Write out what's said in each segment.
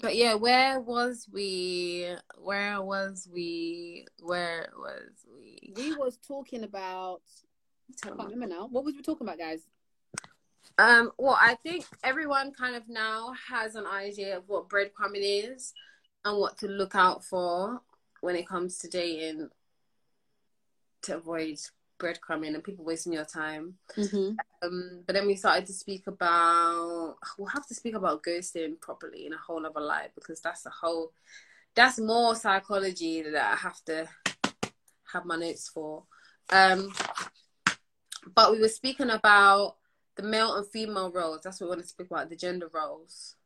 But yeah, where was we? We was talking about, I can't remember now. What was we talking about, guys? Well, I think everyone kind of now has an idea of what breadcrumbing is and what to look out for when it comes to dating, to avoid breadcrumbing and people wasting your time. Mm-hmm. But then we started to speak about, we'll have to speak about ghosting properly in a whole other life, because that's more psychology that I have to have my notes for. But we were speaking about the male and female roles. That's what we want to speak about, the gender roles.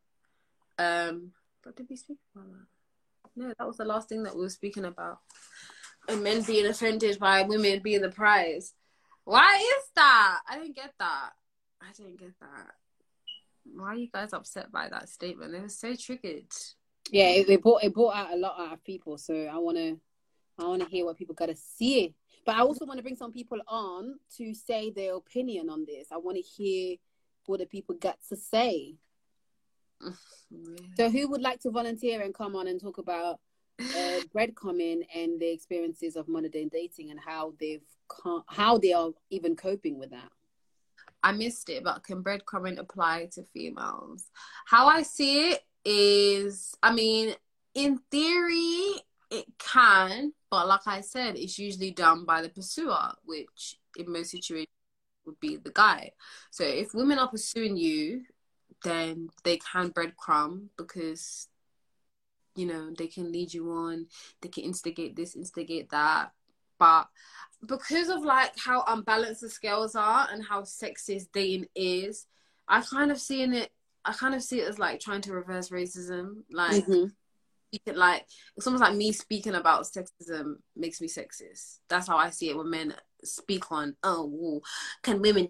But did we speak about that? No, that was the last thing that we were speaking about. And men being offended by women being the prize. Why is that? I didn't get that. Why are you guys upset by that statement? They were so triggered. Yeah, it brought out a lot out of people. So I wanna hear what people gotta say. But I also want to bring some people on to say their opinion on this. I want to hear what the people got to say. So who would like to volunteer and come on and talk about breadcrumbing and the experiences of modern dating and how they are even coping with that? I missed it, but can breadcrumbing apply to females? How I see it is, I mean, in theory, it can, but like I said, it's usually done by the pursuer, which in most situations would be the guy. So if women are pursuing you, then they can breadcrumb because, you know, they can lead you on, they can instigate this, instigate that. But because of like how unbalanced the scales are and how sexist dating is, I kind of see it as like trying to reverse racism. Like, mm-hmm. Like, it's almost like me speaking about sexism makes me sexist. That's how I see it when men speak on, can women,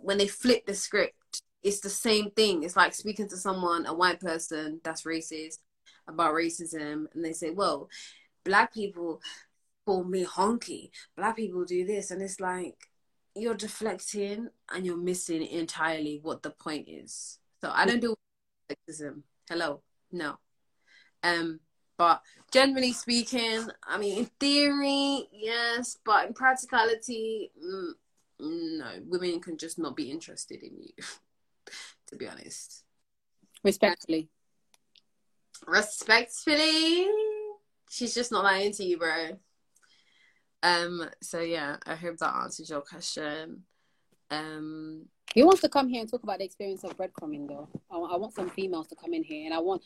when they flip the script, it's the same thing. It's like speaking to someone, a white person that's racist, about racism, and they say, well, black people call me honky, black people do this, and it's like, you're deflecting and you're missing entirely what the point is. So I don't do sexism. Hello? No. But generally speaking, I mean, in theory, yes, but in practicality, no, women can just not be interested in you, to be honest. Respectfully, she's just not lying to you, bro. So yeah, I hope that answers your question. He wants to come here and talk about the experience of breadcrumbing, though. I want some females to come in here, and I want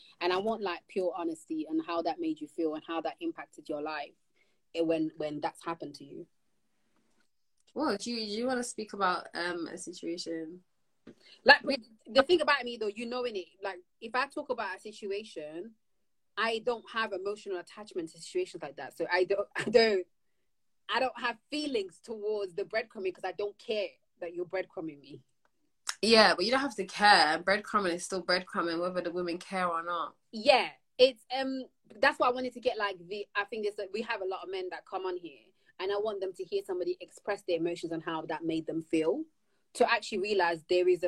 like pure honesty and how that made you feel and how that impacted your life when that's happened to you. Well, do you want to speak about a situation? Like, the thing about me, though, you know, in it, like, if I talk about a situation, I don't have emotional attachment to situations like that. So I don't have feelings towards the breadcrumbing because I don't care that you're breadcrumbing me. Yeah, but you don't have to care. Breadcrumbing is still breadcrumbing, whether the women care or not. Yeah, it's that's why I wanted to get like we have a lot of men that come on here, and I want them to hear somebody express their emotions and how that made them feel, to actually realize there is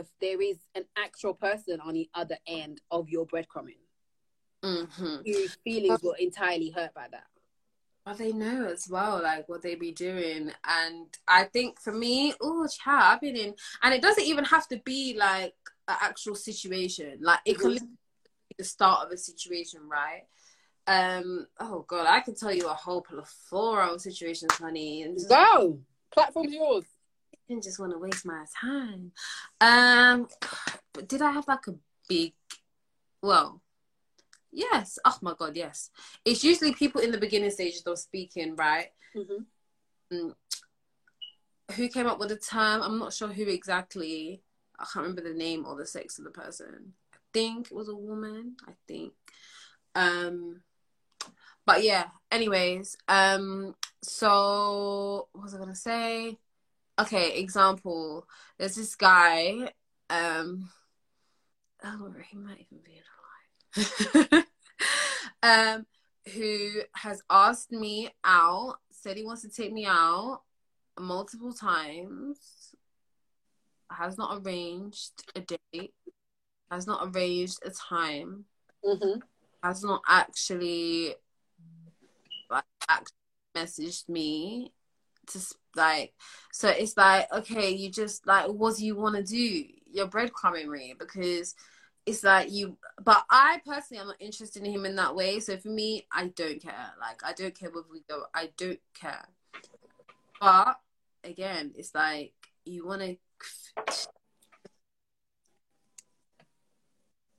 an actual person on the other end of your breadcrumbing. Mm-hmm. Whose feelings were entirely hurt by that. Well, they know as well, like, what they be doing. And I think for me, I've been in, and it doesn't even have to be like an actual situation. Like, it could be the start of a situation, right? I can tell you a whole plethora of situations, honey. Go! Platform's yours. I didn't just want to waste my time. But did I have like a big, well, yes. Oh my God, yes. It's usually people in the beginning stages of speaking, right? Mm-hmm. Who came up with the term? I'm not sure who exactly. I can't remember the name or the sex of the person. I think it was a woman, I think. But yeah, anyways. So what was I going to say? Okay, example. There's this guy. He might even be alive. Who has asked me out, said he wants to take me out multiple times, has not arranged a date, has not arranged a time, Mm-hmm. Has not actually messaged me to so it's like, okay, you just like, what do you want to do? You're breadcrumbing me, because it's like you, but I personally am not interested in him in that way. So for me, I don't care. Like, I don't care where we go. I don't care. But again, it's like you want to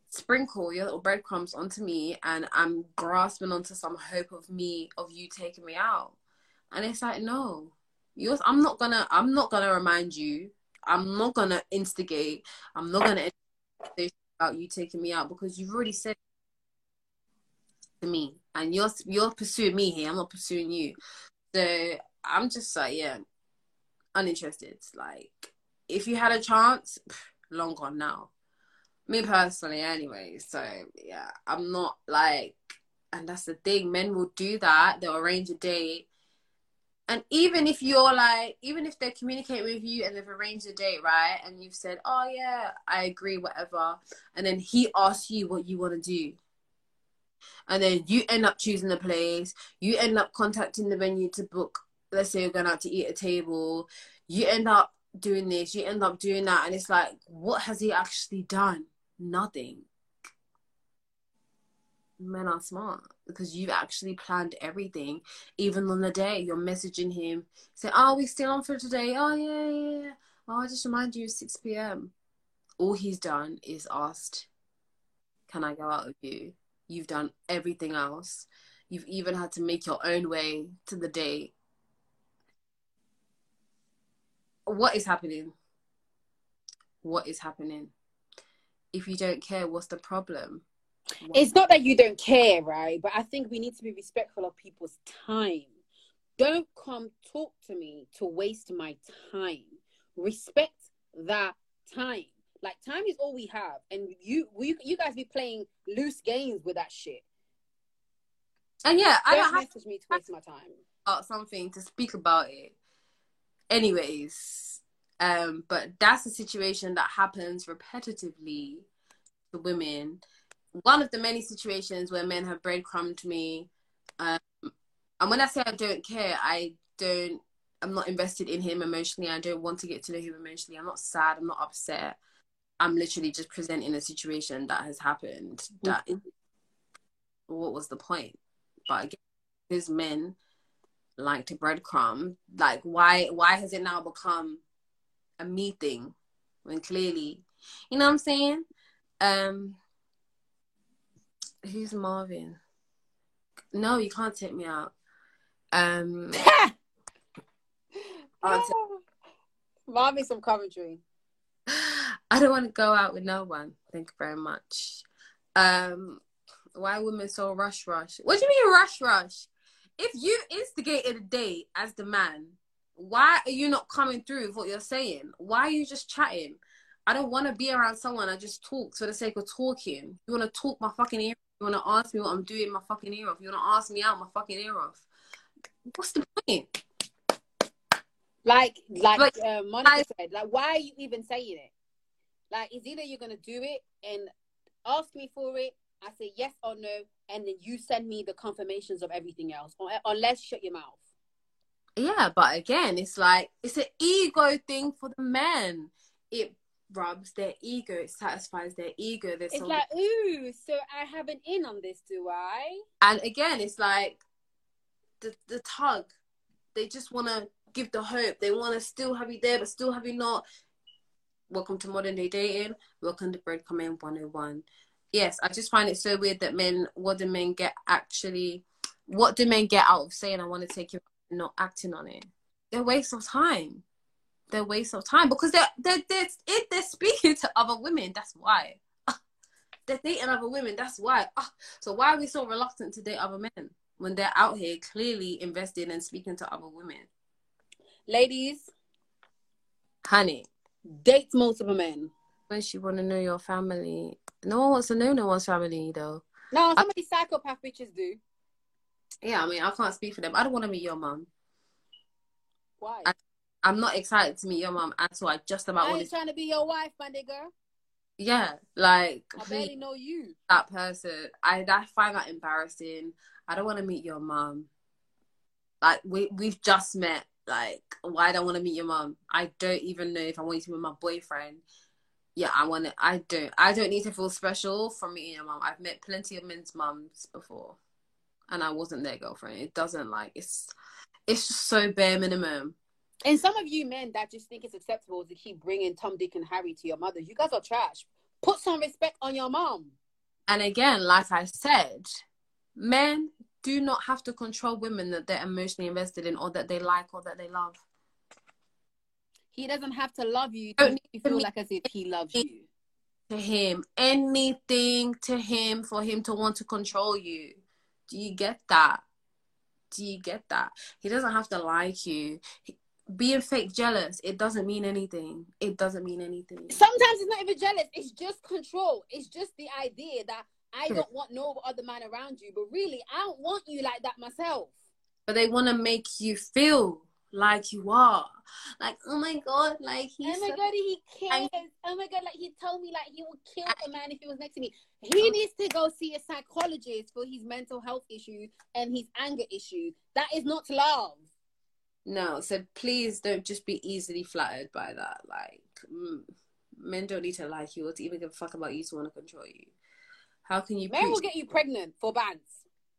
sprinkle your little breadcrumbs onto me, and I'm grasping onto some hope of you taking me out. And it's like, no, yours. I'm not gonna remind you. I'm not gonna instigate. I'm not gonna instigate about you taking me out, because you've already said to me, and you're pursuing me here. I'm not pursuing you. So I'm just like, yeah, uninterested. Like, if you had a chance, long gone now. Me personally, anyway. So yeah, I'm not like, and that's the thing. Men will do that. They'll arrange a date. And even if you're like, even if they communicate with you and they've arranged a date, right? And you've said, oh yeah, I agree, whatever. And then he asks you what you want to do. And then you end up choosing the place. You end up contacting the venue to book. Let's say you're going out to eat a table. You end up doing this. You end up doing that. And it's like, what has he actually done? Nothing. Men are smart, because you've actually planned everything. Even on the day you're messaging him, say, oh, we still on for today? Oh yeah, yeah. Oh, I just remind you, 6 p.m. All he's done is asked, can I go out with you? You've done everything else. You've even had to make your own way to the date. What is happening? What is happening? If you don't care, what's the problem? It's not that you don't care, right? But I think we need to be respectful of people's time. Don't come talk to me to waste my time. Respect that time. Like, time is all we have, and you guys be playing loose games with that shit. And yeah, I don't message me to waste my time about something to speak about it. Anyways, but that's a situation that happens repetitively to women. One of the many situations where men have breadcrumbed me. And when I say I don't care, I'm not invested in him emotionally. I don't want to get to know him emotionally. I'm not sad. I'm not upset. I'm literally just presenting a situation that has happened. That is, what was the point? But again, because men like to breadcrumb, like, why has it now become a me thing? When clearly, you know what I'm saying? Who's Marvin? No, you can't take me out. Marvin's from Coventry. I don't want to go out with no one. Thank you very much. Why are women so rush? What do you mean rush? If you instigated a date as the man, why are you not coming through with what you're saying? Why are you just chatting? I don't want to be around someone. I just talk for the sake of talking. You want to talk my fucking ear off? You want to ask me what I'm doing, my fucking ear off? You want to ask me out, my fucking ear off? What's the point? Like Monica said, like, why are you even saying it? Like, it's either you're going to do it and ask me for it, I say yes or no, and then you send me the confirmations of everything else, or let's shut your mouth. Yeah, but again, it's like, it's an ego thing for the men. It rubs their ego, it satisfies their ego. It's like, ooh, so I have an in on this, do I? And again, it's like the tug. They just want to give the hope. They want to still have you there, but still have you not. Welcome to modern day dating. Welcome to breadcrumbing 101. Yes, I just find it so weird that men, what do men get out of saying I want to take you and not acting on it? They're a waste of time. Their waste of time, because they're speaking to other women, that's why. They're dating other women, that's why. So why are we so reluctant to date other men when they're out here clearly invested in speaking to other women? Ladies, honey, date multiple men. Unless you want to know your family. No one wants to know no one's family, though. No, so many psychopath bitches do. Yeah, I mean, I can't speak for them. I don't want to meet your mum. Why? I'm not excited to meet your mom at all. I just about want to... I ain't trying to be your wife, my nigga. Yeah, like I barely know you. That person, I find that embarrassing. I don't want to meet your mum. Like we've just met. Like, why don't I want to meet your mum? I don't even know if I want you to meet my boyfriend. Yeah, I want to. I don't need to feel special from meeting your mum. I've met plenty of men's mums before, and I wasn't their girlfriend. It doesn't like it's just so bare minimum. And some of you men that just think it's acceptable to keep bringing Tom, Dick, and Harry to your mother, you guys are trash. Put some respect on your mom. And again, like I said, men do not have to control women that they're emotionally invested in or that they like or that they love. He doesn't have to love you to make you feel like as if he loves you. To him. Anything to him for him to want to control you. Do you get that? Do you get that? He doesn't have to like you. Being fake jealous, it doesn't mean anything. It doesn't mean anything. Sometimes it's not even jealous. It's just control. It's just the idea that I don't want no other man around you, but really, I don't want you like that myself. But they want to make you feel like you are. Like, oh my God, like he's... Oh my God, he cares. Oh my God, like he told me like he would kill a man if he was next to me. He needs to go see a psychologist for his mental health issues and his anger issues. That is not love. No, so please don't just be easily flattered by that. Like, men don't need to like you or to even give a fuck about you to want to control you. How can you? Men will get you pregnant for bands.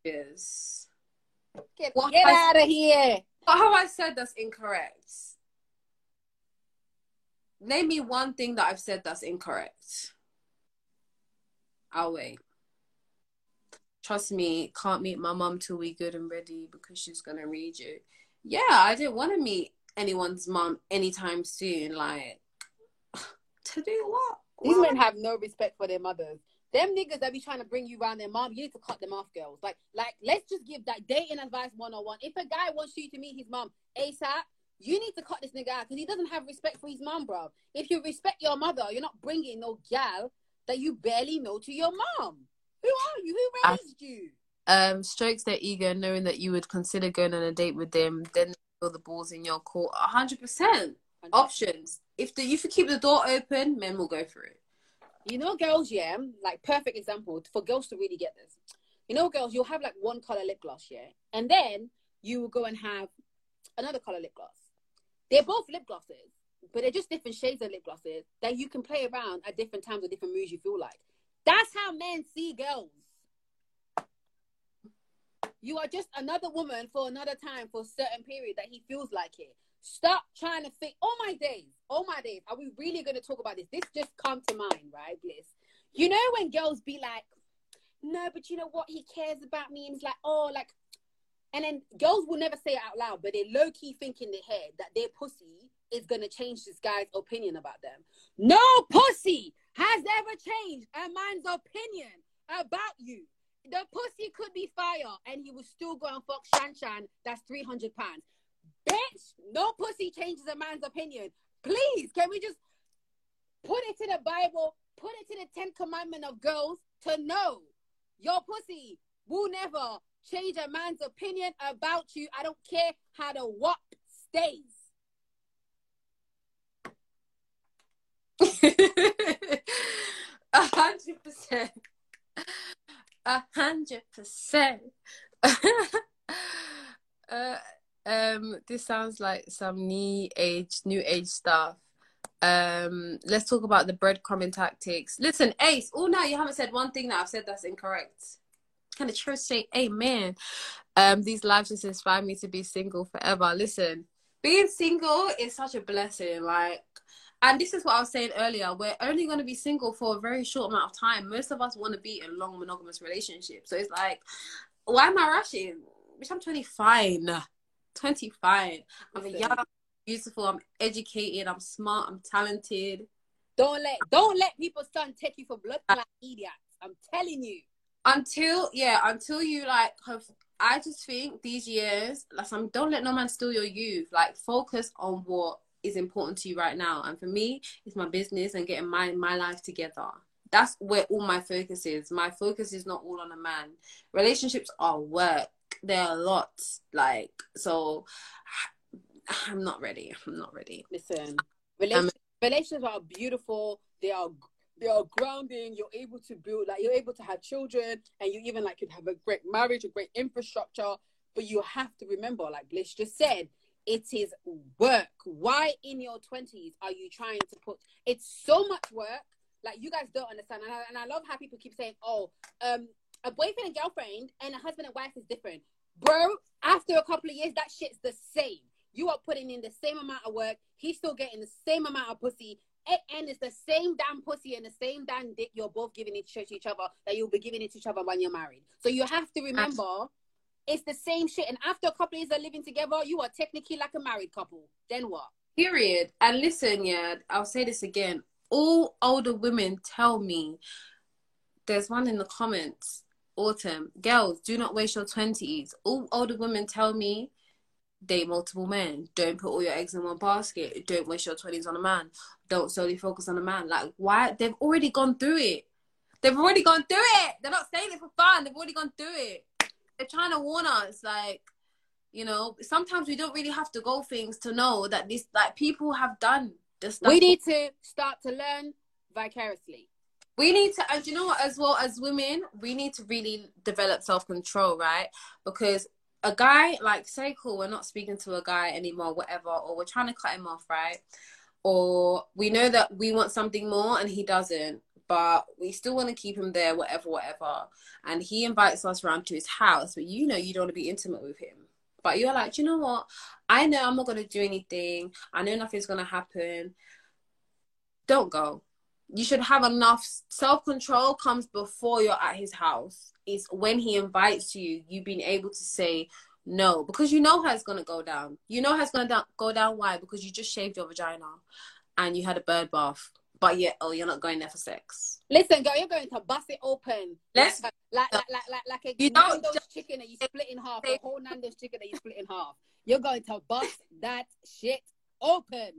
Yes. Get out of here. But how I said that's incorrect. Name me one thing that I've said that's incorrect. I'll wait. Trust me, can't meet my mum till we good and ready because she's going to read you. Yeah, I didn't want to meet anyone's mom anytime soon. Like, to do what? These men have no respect for their mothers. Them niggas that be trying to bring you around their mom, you need to cut them off, girls. Like, let's just give that dating advice 101. If a guy wants you to meet his mom ASAP, you need to cut this nigga out because he doesn't have respect for his mom, bro. If you respect your mother, you're not bringing no gal that you barely know to your mom. Who are you? Who raised you? Strokes their ego knowing that you would consider going on a date with them, then they feel the ball's in your court. 100%. Options. If you keep the door open, men will go for it. You know, girls, yeah, like perfect example for girls to really get this. You know, girls, you'll have like one color lip gloss, yeah, and then you will go and have another color lip gloss. They're both lip glosses, but they're just different shades of lip glosses that you can play around at different times or different moods you feel like. That's how men see girls. You are just another woman for another time for a certain period that he feels like it. Stop trying to think, oh my days, are we really going to talk about this? This just come to mind, right, Bliss? You know when girls be like, no, but you know what? He cares about me. And it's like, oh, like, and then girls will never say it out loud, but they low-key think in their head that their pussy is going to change this guy's opinion about them. No pussy has ever changed a man's opinion about you. The pussy could be fire and he will still go and fuck Shan-Shan that's 300 pounds. Bitch, no pussy changes a man's opinion. Please, can we just put it to the Bible, put it to the 10th commandment of girls to know your pussy will never change a man's opinion about you. I don't care how the walk stays. 100%. 100%. This sounds like some new age stuff. Let's talk about the breadcrumbing tactics. Listen, Ace, oh no, you haven't said one thing that I've said that's incorrect. Can the church say amen? These lives just inspire me to be single forever. Listen, being single is such a blessing, like. And this is what I was saying earlier. We're only going to be single for a very short amount of time. Most of us want to be in long monogamous relationships. So it's like, why am I rushing? Bitch, I'm 25. I'm young, beautiful, I'm educated, I'm smart, I'm talented. Don't let people's son take you for blood like idiots. I'm telling you. Until you like have, I just think these years, like, don't let no man steal your youth. Like, focus on what is important to you right now, and for me it's my business and getting my life together. That's where all my focus is. My focus is not all on a man. Relationships are work. There are lots, like, so I'm not ready. Listen, relationships are beautiful. They are your grounding, you're able to build, like you're able to have children, and you even like could have a great marriage, a great infrastructure. But you have to remember, like Bliss just said, it is work. Why in your 20s are you trying to put, it's so much work, like you guys don't understand. And I love how people keep saying, oh, a boyfriend and girlfriend and a husband and wife is different. Bro, after a couple of years, that shit's the same. You are putting in the same amount of work. He's still getting the same amount of pussy. And it's the same damn pussy and the same damn dick you're both giving it to each other, that you'll be giving it to each other when you're married. So you have to remember, it's the same shit. And after a couple of years of living together, you are technically like a married couple. Then what? Period. And listen, yeah, I'll say this again. All older women tell me, there's one in the comments, Autumn, girls, do not waste your 20s. All older women tell me, date multiple men. Don't put all your eggs in one basket. Don't waste your 20s on a man. Don't solely focus on a man. Like, why? They've already gone through it. They've already gone through it. They're not saying it for fun. They've already gone through it. They're trying to warn us, like, you know, sometimes we don't really have to go things to know that this, like, people have done this stuff. We need to start to learn vicariously. We need to, and you know what, as well as women, we need to really develop self-control, right? Because a guy, like, say, cool, we're not speaking to a guy anymore, whatever, or we're trying to cut him off, right? Or we know that we want something more and he doesn't, but we still want to keep him there, whatever, whatever. And he invites us around to his house, but you know you don't want to be intimate with him. But you're like, you know what? I know I'm not going to do anything. I know nothing's going to happen. Don't go. You should have enough self-control. Comes before you're at his house. It's when he invites you, you've been able to say no, because you know how it's going to go down. You know how it's going to go down. Why? Because you just shaved your vagina and you had a bird bath. But yeah, oh, you're not going there for sex. Listen, girl, you're going to bust it open. Let's like a Nando's chicken that you split in half. A whole Nando's chicken that you split in half. You're going to bust that shit open.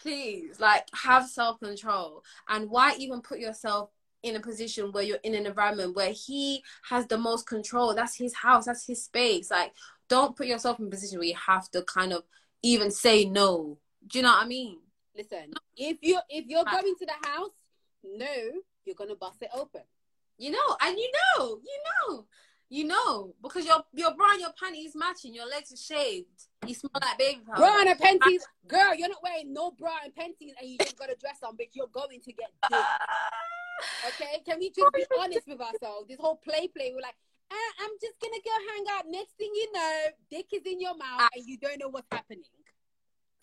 Please, like, have self-control. And why even put yourself in a position where you're in an environment where he has the most control? That's his house, that's his space. Like, don't put yourself in a position where you have to kind of even say no. Do you know what I mean? Listen, if you're going to the house, no, you're gonna bust it open. You know, and you know, because your bra and your panties matching, your legs are shaved. You smell like baby powder. Bra and panties, girl. You're not wearing no bra and panties, and you just got a dress on, bitch. You're going to get dick. Okay, can we just be honest with ourselves? This whole play, we're like, I'm just gonna go hang out. Next thing you know, dick is in your mouth, and you don't know what's happening.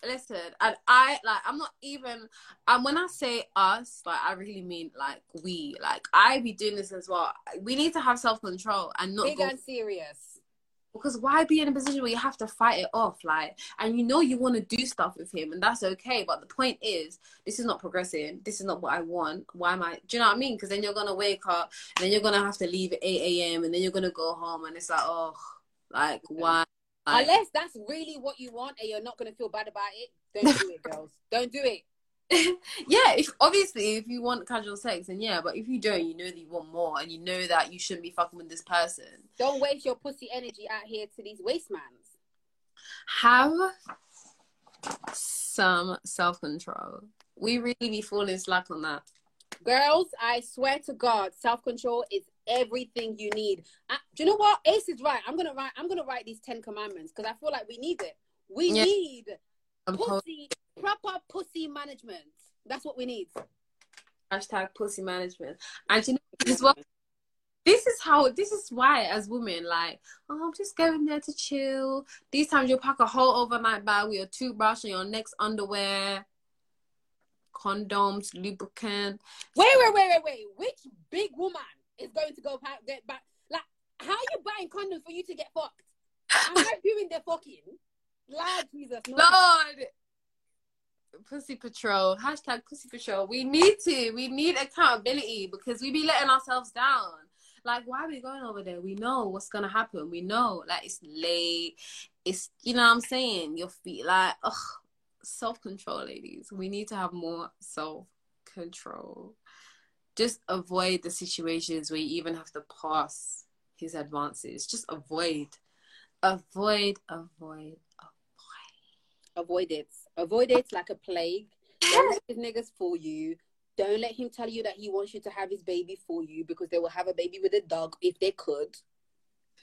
Listen, and I like, I'm not even, and when I say us, like, I really mean like we. Like, I be doing this as well. We need to have self-control and not big and serious. Because why be in a position where you have to fight it off? Like, and you know you want to do stuff with him, and that's okay. But the point is, this is not progressing. This is not what I want. Why am I? Do you know what I mean? Because then you're gonna wake up, and then you're gonna have to leave at 8 a.m, and then you're gonna go home, and it's like, oh, like why? Like, unless that's really what you want and you're not going to feel bad about it, don't do it, girls. Don't do it. Yeah, obviously, if you want casual sex, then yeah. But if you don't, you know that you want more and you know that you shouldn't be fucking with this person. Don't waste your pussy energy out here to these wastemans. Have some self-control. We really be falling slack on that. Girls, I swear to God, self-control is everything you need. Do you know what? Ace is right. I'm gonna write these 10 commandments, because I feel like we need it. We need proper pussy management. That's what we need. # pussy management. And you know as well, this is why as women, like, oh, I'm just going there to chill. These times you'll pack a whole overnight bag with your toothbrush and your next underwear, condoms, lubricant. Wait. Which big woman is going to go get back? Like, how are you buying condoms for you to get fucked? I'm not doing the fucking. Lord Jesus, no. Lord. Pussy Patrol. # Pussy Patrol. We need accountability, because we be letting ourselves down. Like, why are we going over there? We know what's gonna happen. We know, like, it's late. It's, you know what I'm saying? Your feet, like, ugh. Self-control, ladies. We need to have more self-control. Just avoid the situations where you even have to pass his advances. Just avoid it like a plague. Don't let these niggas fool you. Don't let him tell you that he wants you to have his baby for you, because they will have a baby with a dog if they could.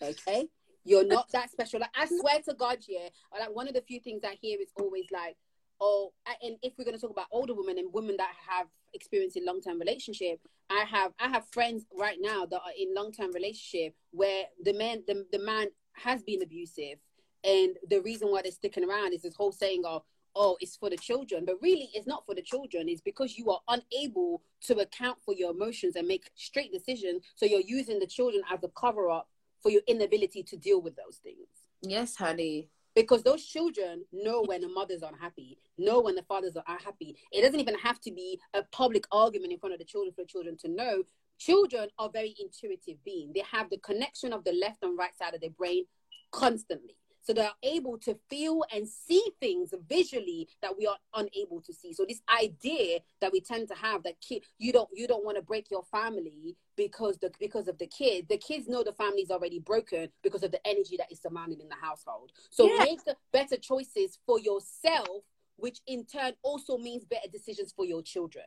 Okay? You're not that special. Like, I swear to God, yeah. Like, one of the few things I hear is always like, oh, and if we're going to talk about older women and women that have experience in long-term relationship, I have friends right now that are in long-term relationship where the man has been abusive. And the reason why they're sticking around is this whole saying of, oh, it's for the children. But really, it's not for the children. It's because you are unable to account for your emotions and make straight decisions. So you're using the children as a cover-up for your inability to deal with those things. Yes, honey. Because those children know when the mothers are unhappy, know when the fathers are unhappy. It doesn't even have to be a public argument in front of the children for the children to know. Children are very intuitive beings. They have the connection of the left and right side of their brain constantly. So they are able to feel and see things visually that we are unable to see. So this idea that we tend to have that kid, you don't want to break your family because of the kids. The kids know the family's already broken because of the energy that is surrounded in the household. So Make the better choices for yourself, which in turn also means better decisions for your children.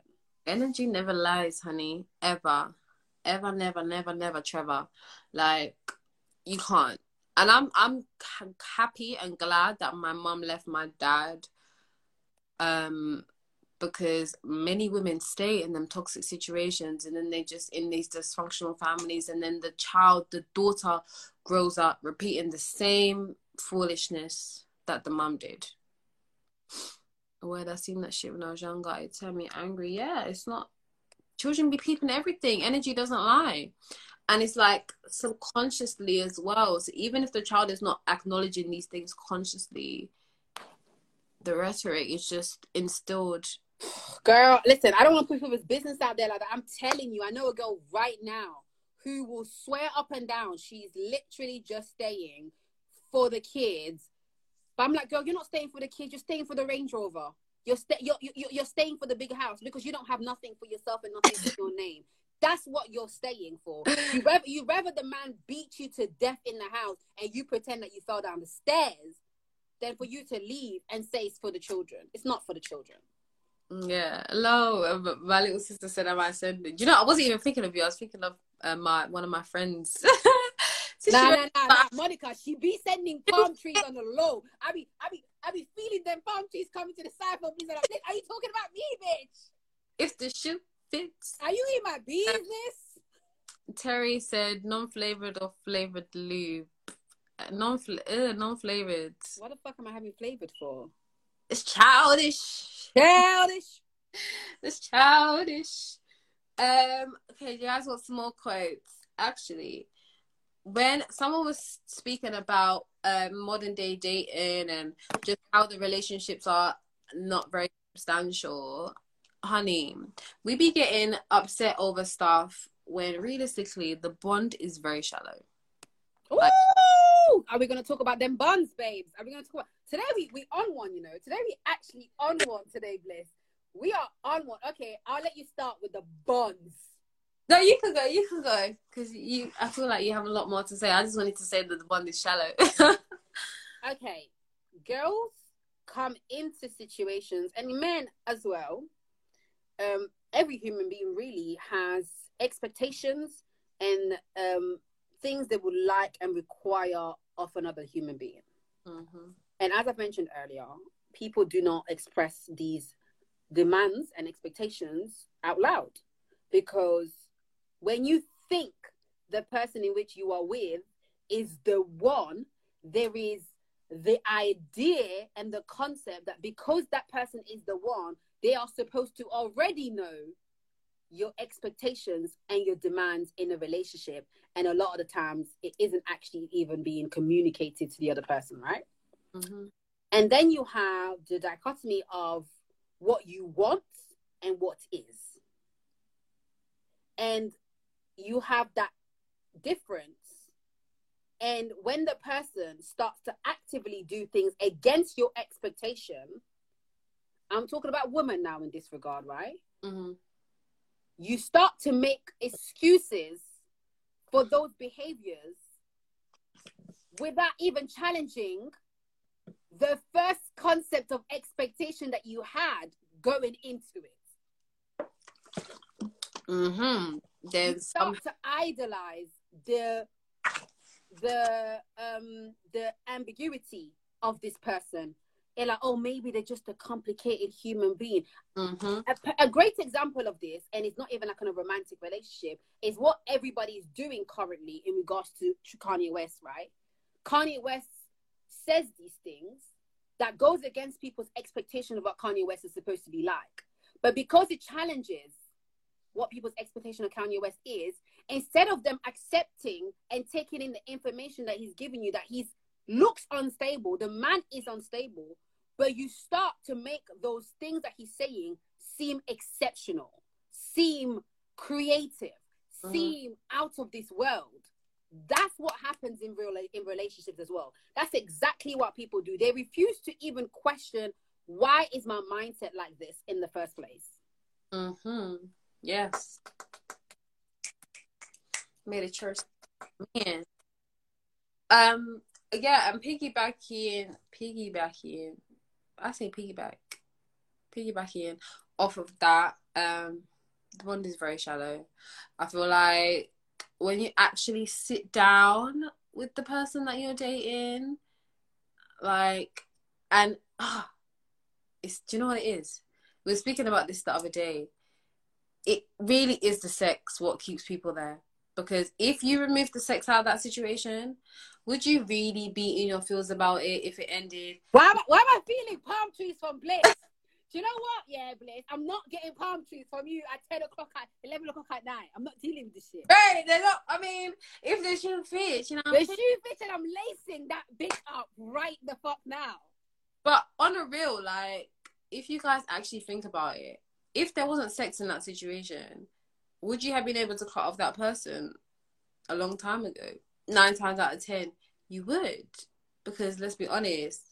Energy never lies, honey. Ever. Ever, never, never, never, Trevor. Like, you can't. And I'm happy and glad that my mom left my dad, because many women stay in them toxic situations and then they just in these dysfunctional families, and then the daughter grows up repeating the same foolishness that the mom did. When I seen that shit when I was younger, it turned me angry. Yeah, it's not. Children be peeping everything. Energy doesn't lie. And it's like subconsciously as well. So even if the child is not acknowledging these things consciously, the rhetoric is just instilled. Girl, listen, I don't want to put people's business out there like that. I'm telling you, I know a girl right now who will swear up and down she's literally just staying for the kids. But I'm like, girl, you're not staying for the kids. You're staying for the Range Rover. You're staying for the big house because you don't have nothing for yourself and nothing for your name. That's what you're staying for. You'd rather the man beat you to death in the house and you pretend that you fell down the stairs than for you to leave and say it's for the children. It's not for the children. Yeah. Hello. My little sister said, I said, you know, I wasn't even thinking of you. I was thinking of one of my friends. Nah. Monica, she be sending palm trees on the low. I be feeling them palm trees coming to the side for me. Are you talking about me, bitch? If the shoe fits. Are you in my business? Terry said non-flavored or flavored lube. Non-flavored. What the fuck am I having flavored for? It's childish. Childish. It's childish. Okay, you guys want some more quotes? Actually, when someone was speaking about modern day dating and just how the relationships are not very substantial, honey, we be getting upset over stuff when realistically the bond is very shallow. Ooh! Like, are we going to talk about them bonds, babes? Are we going to talk about today? We on one, you know. Today we actually on one today, Bliss. We are on one. Okay, I'll let you start with the bonds. No, you can go because you. I feel like you have a lot more to say. I just wanted to say that the bond is shallow. Okay, girls come into situations and men as well. Every human being really has expectations and things they would like and require of another human being. Mm-hmm. And as I've mentioned earlier, people do not express these demands and expectations out loud, because when you think the person in which you are with is the one, there is the idea and the concept that because that person is the one, they are supposed to already know your expectations and your demands in a relationship. And a lot of the times it isn't actually even being communicated to the other person, right? Mm-hmm. And then you have the dichotomy of what you want and what is. And you have that difference. And when the person starts to actively do things against your expectation, I'm talking about women now in this regard, right? Mm-hmm. You start to make excuses for those behaviors without even challenging the first concept of expectation that you had going into it. Mm-hmm. There's start to idolize the ambiguity of this person. They're like, oh, maybe they're just a complicated human being. Mm-hmm. A great example of this, and it's not even like in a romantic relationship, is what everybody's doing currently in regards to Kanye West, right? Kanye West says these things that goes against people's expectation of what Kanye West is supposed to be like. But because it challenges what people's expectation of Kanye West is, instead of them accepting and taking in the information that he's giving you, that he looks unstable, the man is unstable, but you start to make those things that he's saying seem exceptional, seem creative, seem out of this world. That's what happens in relationships as well. That's exactly what people do. They refuse to even question, why is my mindset like this in the first place? Mm-hmm. Yes. Made a choice. Man. Yeah, I'm piggybacking off of that. The bond is very shallow. I feel like when you actually sit down with the person that you're dating, like, and it's, do you know what it is? We were speaking about this the other day. It really is the sex what keeps people there. Because if you remove the sex out of that situation, would you really be in your feels about it if it ended? Why am I feeling palm trees from Bliss? Do you know what? Yeah, Bliss, I'm not getting palm trees from you at 10 o'clock, at 11 o'clock at night. I'm not dealing with this shit. Right, they're not, I mean, if the shoe fits, you know what I'm saying? The shoe fits and I'm lacing that bitch up right the fuck now. But on a real, like, if you guys actually think about it, if there wasn't sex in that situation, would you have been able to cut off that person a long time ago? 9 times out of 10, you would. Because let's be honest,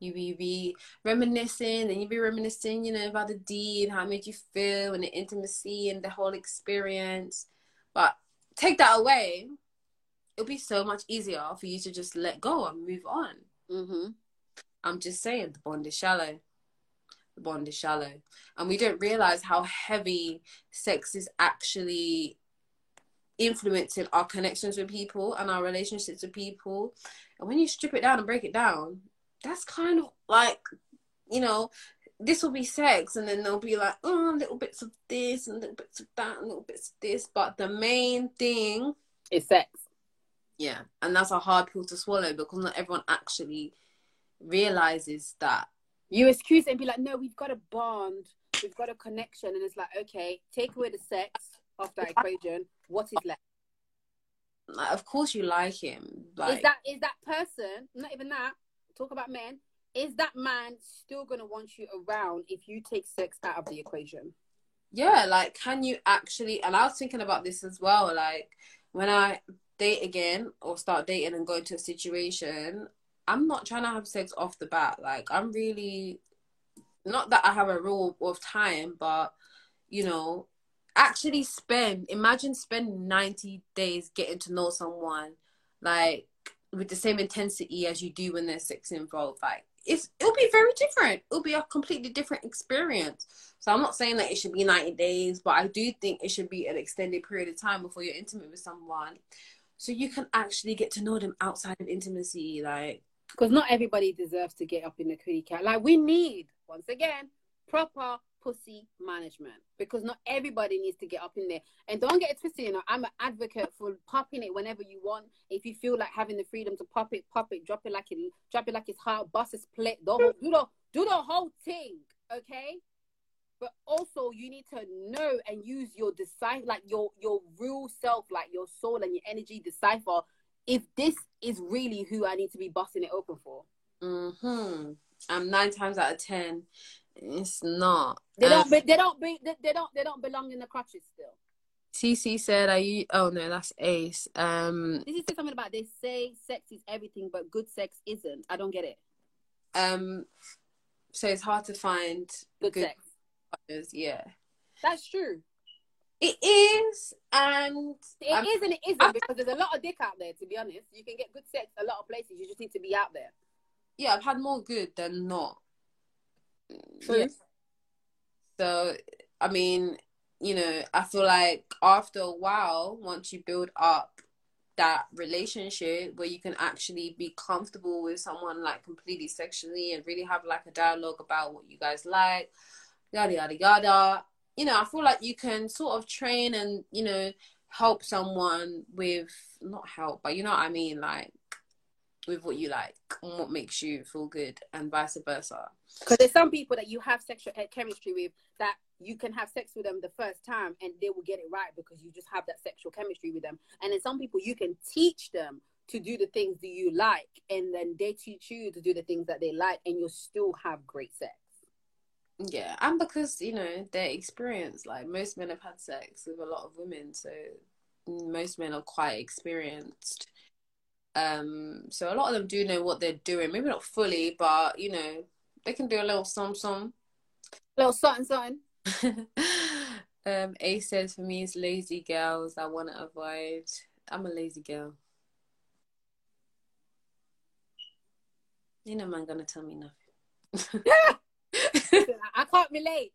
you be reminiscing and you be reminiscing, you know, about the D and how it made you feel and the intimacy and the whole experience. But take that away, it'll be so much easier for you to just let go and move on. Mm-hmm. I'm just saying, the bond is shallow. The bond is shallow, and we don't realize how heavy sex is actually influencing our connections with people and our relationships with people. And when you strip it down and break it down, that's kind of like, you know, this will be sex, and then they'll be like, oh, little bits of this and little bits of that and little bits of this, but the main thing is sex. Yeah, and that's a hard pill to swallow, because not everyone actually realizes that. You excuse it and be like, no, we've got a bond, we've got a connection. And it's like, okay, take away the sex of that equation, what is left? Like, of course you like him. Like, is that person, not even that, talk about men, is that man still going to want you around if you take sex out of the equation? Yeah, like, can you actually, and I was thinking about this as well, like, when I date again or start dating and go into a situation, I'm not trying to have sex off the bat. Like, I'm really, not that I have a rule of time, but, you know, actually imagine spending 90 days getting to know someone, like, with the same intensity as you do when there's sex involved. Like, it'll be very different. It'll be a completely different experience. So I'm not saying that it should be 90 days, but I do think it should be an extended period of time before you're intimate with someone, so you can actually get to know them outside of intimacy, like. Because not everybody deserves to get up in the kitty cat. Like, we need, once again, proper pussy management. Because not everybody needs to get up in there. And don't get it twisted, you know, I'm an advocate for popping it whenever you want. If you feel like having the freedom to pop it, drop it like it's hard, bust a split, do the whole thing, okay? But also, you need to know and use your decipher, like your real self, like your soul and your energy decipher, if this is really who I need to be busting it open for. Mm-hmm. 9 times out of 10, it's not. They don't belong in the crutches still. CC said, "Are you? Oh no, that's Ace. This is something about, they say sex is everything, but good sex isn't. I don't get it. So it's hard to find good sex. Yeah, that's true. It is, and it is, and it isn't, because there's a lot of dick out there, to be honest. You can get good sex a lot of places, you just need to be out there. Yeah, I've had more good than not. True. Yeah. So I mean, you know, I feel like after a while, once you build up that relationship where you can actually be comfortable with someone like completely sexually and really have like a dialogue about what you guys like, yada, yada, yada. You know, I feel like you can sort of train and, you know, help someone with, not help, but you know what I mean? Like with what you like and what makes you feel good and vice versa. Because there's some people that you have sexual chemistry with that you can have sex with them the first time and they will get it right because you just have that sexual chemistry with them. And then some people you can teach them to do the things that you like and then they teach you to do the things that they like and you'll still have great sex. Yeah, and because, you know, their experience, like most men have had sex with a lot of women, so most men are quite experienced. So a lot of them do know what they're doing. Maybe not fully, but, you know, they can do a little something. A little something, something. A says for me it's lazy girls I want to avoid. I'm a lazy girl. You know, man gonna tell me nothing. I can't relate.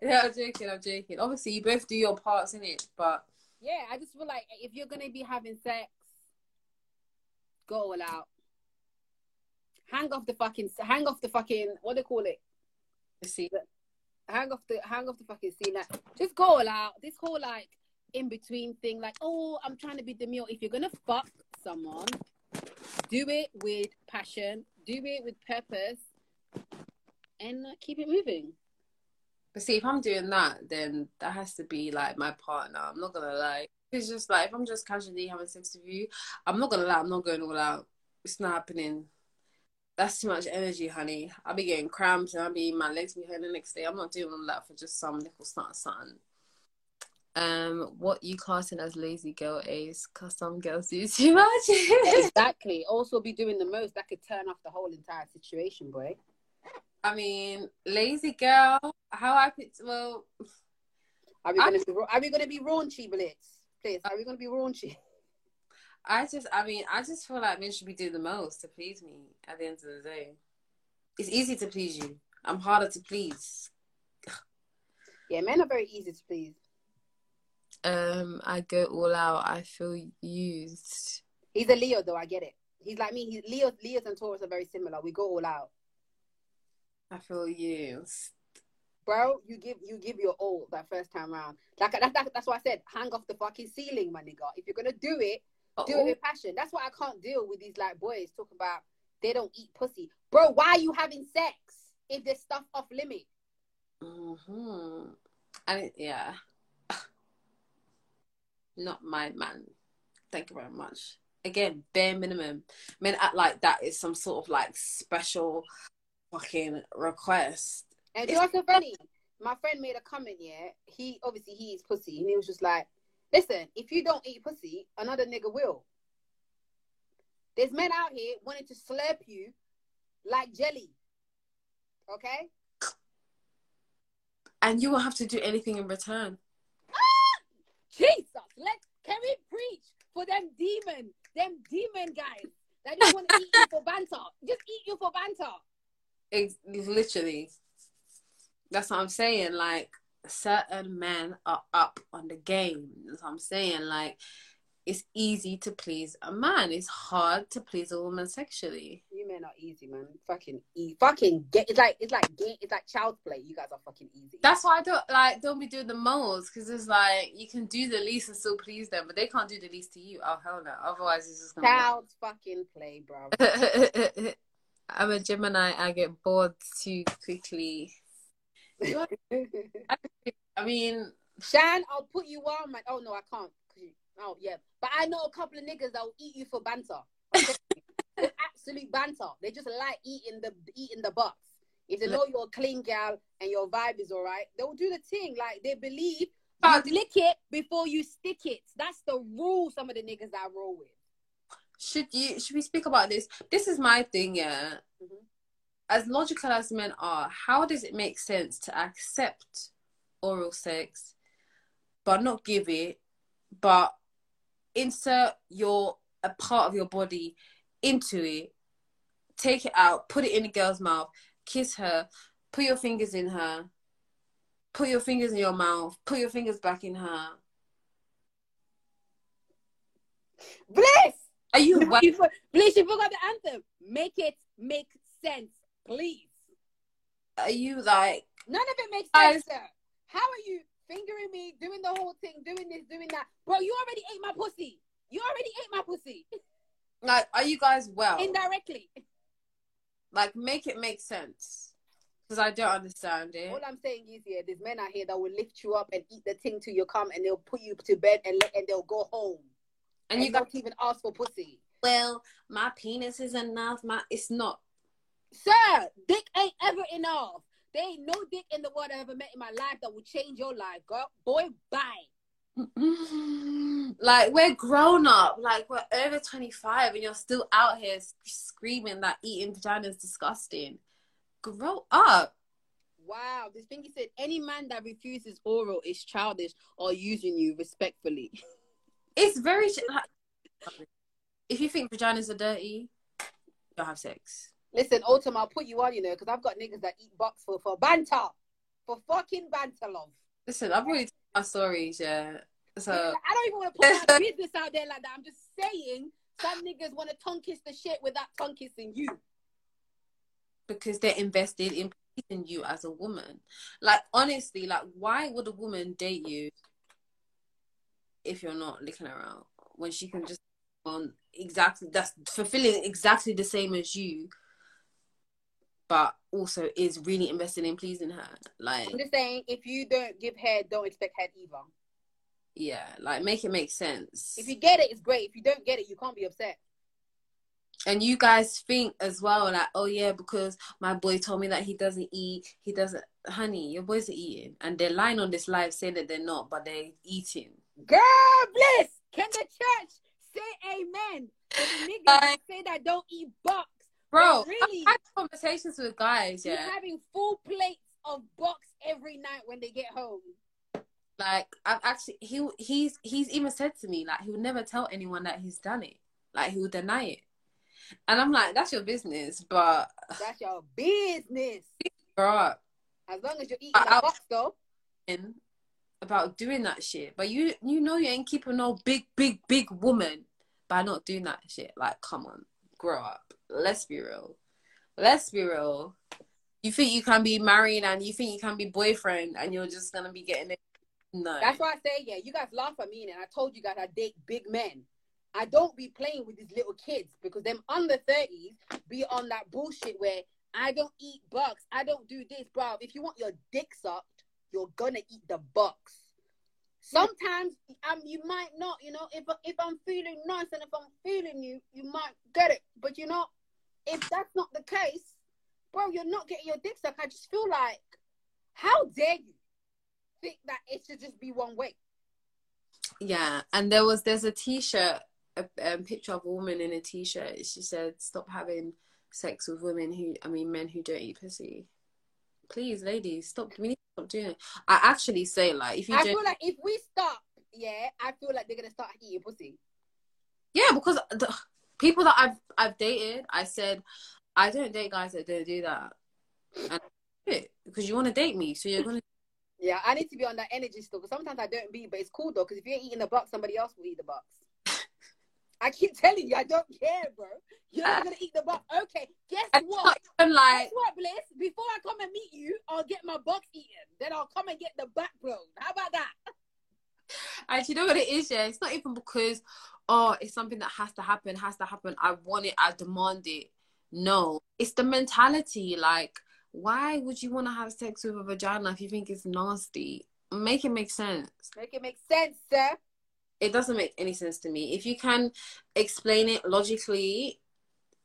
Yeah, I'm joking. Obviously you both do your parts in it, but yeah, I just feel like if you're gonna be having sex, go all out. Hang off the fucking what do they call it? See, hang off the fucking scene. Like, just go all out. This whole like in between thing, like, oh, I'm trying to be demure. If you're gonna fuck someone, do it with passion, do it with purpose, and keep it moving. But see, if I'm doing that, then that has to be like my partner. I'm not gonna lie. It's just like if I'm just casually having sex with you, I'm not gonna lie. I'm not going all out. It's not happening. That's too much energy, honey. I'll be getting cramps and I'll be, my legs be hurting the next day. I'm not doing all that for just some little something. What you classing as lazy girl is because some girls do too much. Exactly. Also be doing the most. That could turn off the whole entire situation, boy. I mean, lazy girl, how I could, well... Are we going to be raunchy, Blitz? Please, are we going to be raunchy? I just feel like men should be doing the most to please me at the end of the day. It's easy to please you. I'm harder to please. Yeah, men are very easy to please. I go all out. I feel used. He's a Leo, though. I get it. He's like me. Leos and Taurus are very similar. We go all out. I feel used. Bro, you give your all that first time round. Like, that's why I said hang off the fucking ceiling, my nigga. If you're going to do it, do it with passion. That's why I can't deal with these like boys talking about they don't eat pussy. Bro, why are you having sex if there's stuff off limit? Mm-hmm. Yeah. Not my man. Thank you very much. Again, bare minimum. Men act like that is some sort of like special fucking request. And do you know what's so funny? My friend made a comment, yeah. He eats pussy and he was just like, listen, if you don't eat pussy, another nigga will. There's men out here wanting to slurp you like jelly. Okay? And you won't have to do anything in return. Ah! Jesus! Can we preach for them demon guys that just want to eat you for banter? Just eat you for banter. Literally. That's what I'm saying. Like, certain men are up on the game. That's what I'm saying. Like, it's easy to please a man. It's hard to please a woman sexually. You men are easy, man. Fucking get. It's like child play. You guys are fucking easy. That's why I don't be doing the most, because it's like you can do the least and still please them, but they can't do the least to you. Oh hell no. Otherwise it's just child fucking play, bro. I'm a Gemini. I get bored too quickly. I mean, Shan, I'll put you on, man. Oh no, I can't. Oh yeah, but I know a couple of niggas that will eat you for banter. Okay? For absolute banter. They just like eating the box. If they know you're a clean gal and your vibe is alright, they'll do the thing. Like they believe you lick it before you stick it. That's the rule. Some of the niggas I roll with. Should we speak about this? This is my thing, yeah. Mm-hmm. As logical as men are, how does it make sense to accept oral sex but not give it, but insert a part of your body into it, take it out, put it in the girl's mouth, kiss her, put your fingers in her, put your fingers in your mouth, put your fingers back in her. Bliss! Are you no, Bliss, you forgot the anthem. Make it make sense, please. Are you like... None of it makes sense, sir. How are you fingering me, doing the whole thing, doing this, doing that? Bro, you already ate my pussy. You already ate my pussy. Like, are you guys well? Indirectly. Like, make it make sense. Because I don't understand it. All I'm saying is, yeah, there's men out here that will lift you up and eat the thing till you come, and they'll put you to bed and they'll go home. And you don't even ask for pussy. Well, my penis is enough. It's not. Sir, dick ain't ever enough. There ain't no dick in the world I ever met in my life that will change your life, girl. Boy, bye. Like, we're grown up. Like, we're over 25 and you're still out here screaming that eating vagina is disgusting. Grow up. Wow. This thing he said, any man that refuses oral is childish or using you respectfully. It's very... Like, if you think vaginas are dirty, don't have sex. Listen, Autumn, I'll put you on, you know, because I've got niggas that eat box for banter. For fucking banter, love. Listen, I've already told my stories, yeah. So... I don't even want to put my business out there like that. I'm just saying some niggas want to tongue kiss the shit without tongue kissing you. Because they're invested in pleasing you as a woman. Like, honestly, like, why would a woman date you if you're not licking her out? When she can just on exactly that's fulfilling exactly the same as you, but also is really invested in pleasing her. Like, I'm just saying, if you don't give head, don't expect head either. Yeah, like, make it make sense. If you get it, it's great. If you don't get it, you can't be upset. And you guys think as well, like, oh yeah, because my boy told me that he doesn't eat, he doesn't. Honey, your boys are eating, and they're lying on this live saying that they're not, but they're eating. Girl, Bliss, can the church say amen? If niggas say that don't eat box, bro. Really, I've had conversations with guys. Yeah, you're having full plates of box every night when they get home. Like, I've actually, he's even said to me, like, he would never tell anyone that he's done it. Like, he would deny it. And I'm like, that's your business, but that's your business, bro. As long as you're eating the box, though. About doing that shit, but you know you ain't keeping no big woman by not doing that shit. Like, come on, grow up. Let's be real. You think you can be married and you think you can be boyfriend and you're just gonna be getting it? No, that's why I say, yeah, you guys laugh at me, and I told you guys I date big men. I don't be playing with these little kids, because them under 30s be on that bullshit where I don't eat bucks, I don't do this, bro. If you want your dick sucked, you're gonna eat the box. Sometimes you might not, you know, if I'm feeling nice and if I'm feeling you, you might get it. But you know, if that's not the case, bro, you're not getting your dick sucked. I just feel like, how dare you think that it should just be one way? Yeah, and there's a t-shirt, a picture of a woman in a t-shirt. She said, stop having sex with men who don't eat pussy. Please, ladies, stop. We need to stop doing it. I actually say, like, if you feel like if we stop, yeah, I feel like they're gonna start eating pussy. Yeah, because the people that I've dated, I said I don't date guys that don't do that. And because you want to date me, so you're gonna. Yeah, I need to be on that energy still. Because sometimes I don't be, but it's cool though. Because if you ain't eating the box, somebody else will eat the box. I keep telling you, I don't care, bro. You're not gonna eat the box. Okay, guess what, Bliss? Before I come and meet you, I'll get my box eaten. Then I'll come and get the back blown. How about that? And you know what it is, yeah? It's not even because, oh, it's something that has to happen. I want it, I demand it. No, it's the mentality. Like, why would you want to have sex with a vagina if you think it's nasty? Make it make sense. Make it make sense, sir. It doesn't make any sense to me. If you can explain it logically,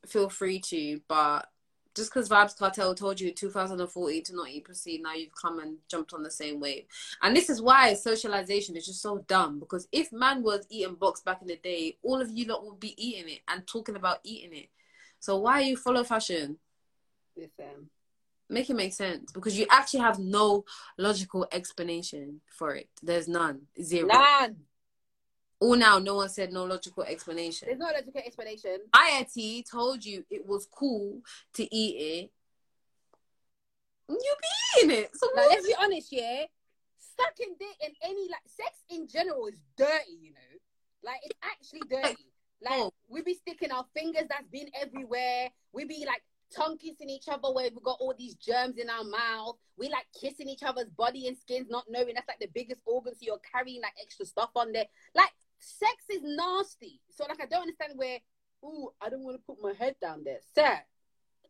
feel free to. But just because Vibes Cartel told you in 2014 to not eat pussy, now you've come and jumped on the same wave. And this is why socialization is just so dumb. Because if man was eating box back in the day, all of you lot would be eating it and talking about eating it. So why you follow fashion? Listen. Make it make sense, because you actually have no logical explanation for it. There's none. Zero. None. All now, no one said no logical explanation. There's no logical explanation. IIT told you it was cool to eat it. You be eating it. So like, let's be honest, yeah? sucking dick and any like sex in general is dirty, you know. Like, it's actually dirty. Like, we be sticking our fingers that's been everywhere. We be like tongue kissing each other where we got all these germs in our mouth. We like kissing each other's body and skins, not knowing that's like the biggest organ, so you're carrying like extra stuff on there. Like, sex is nasty. So like, I don't understand where, ooh, I don't want to put my head down there, sir.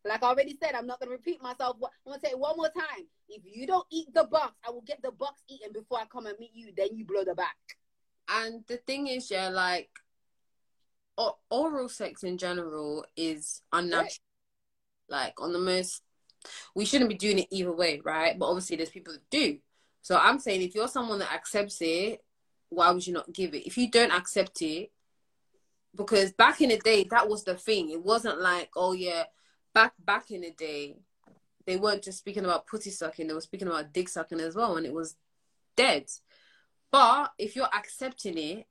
Like I already said, I'm not going to repeat myself. I'm going to say it one more time. If you don't eat the box, I will get the box eaten before I come and meet you. Then you blow the back. And the thing is, yeah, like, oral sex in general is unnatural. Right. Like, on the most, we shouldn't be doing it either way, right? But obviously there's people that do. So I'm saying, if you're someone that accepts it, why would you not give it? If you don't accept it, because back in the day, that was the thing. It wasn't like, oh yeah, back in the day, they weren't just speaking about pussy sucking, they were speaking about dick sucking as well, and it was dead. But if you're accepting it,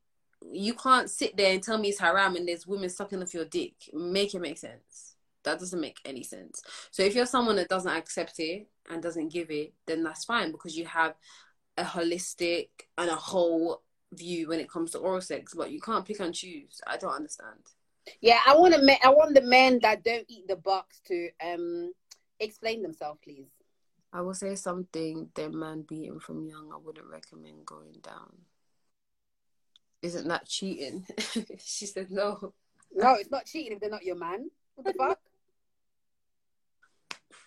you can't sit there and tell me it's haram and there's women sucking off your dick. Make it make sense. That doesn't make any sense. So if you're someone that doesn't accept it and doesn't give it, then that's fine, because you have a holistic and a whole view when it comes to oral sex, but you can't pick and choose. I don't understand. Yeah, I want the men that don't eat the box to explain themselves, please. I will say something. The man beating from young, I wouldn't recommend going down. Isn't that cheating? She said no. No, it's not cheating if they're not your man. What the fuck?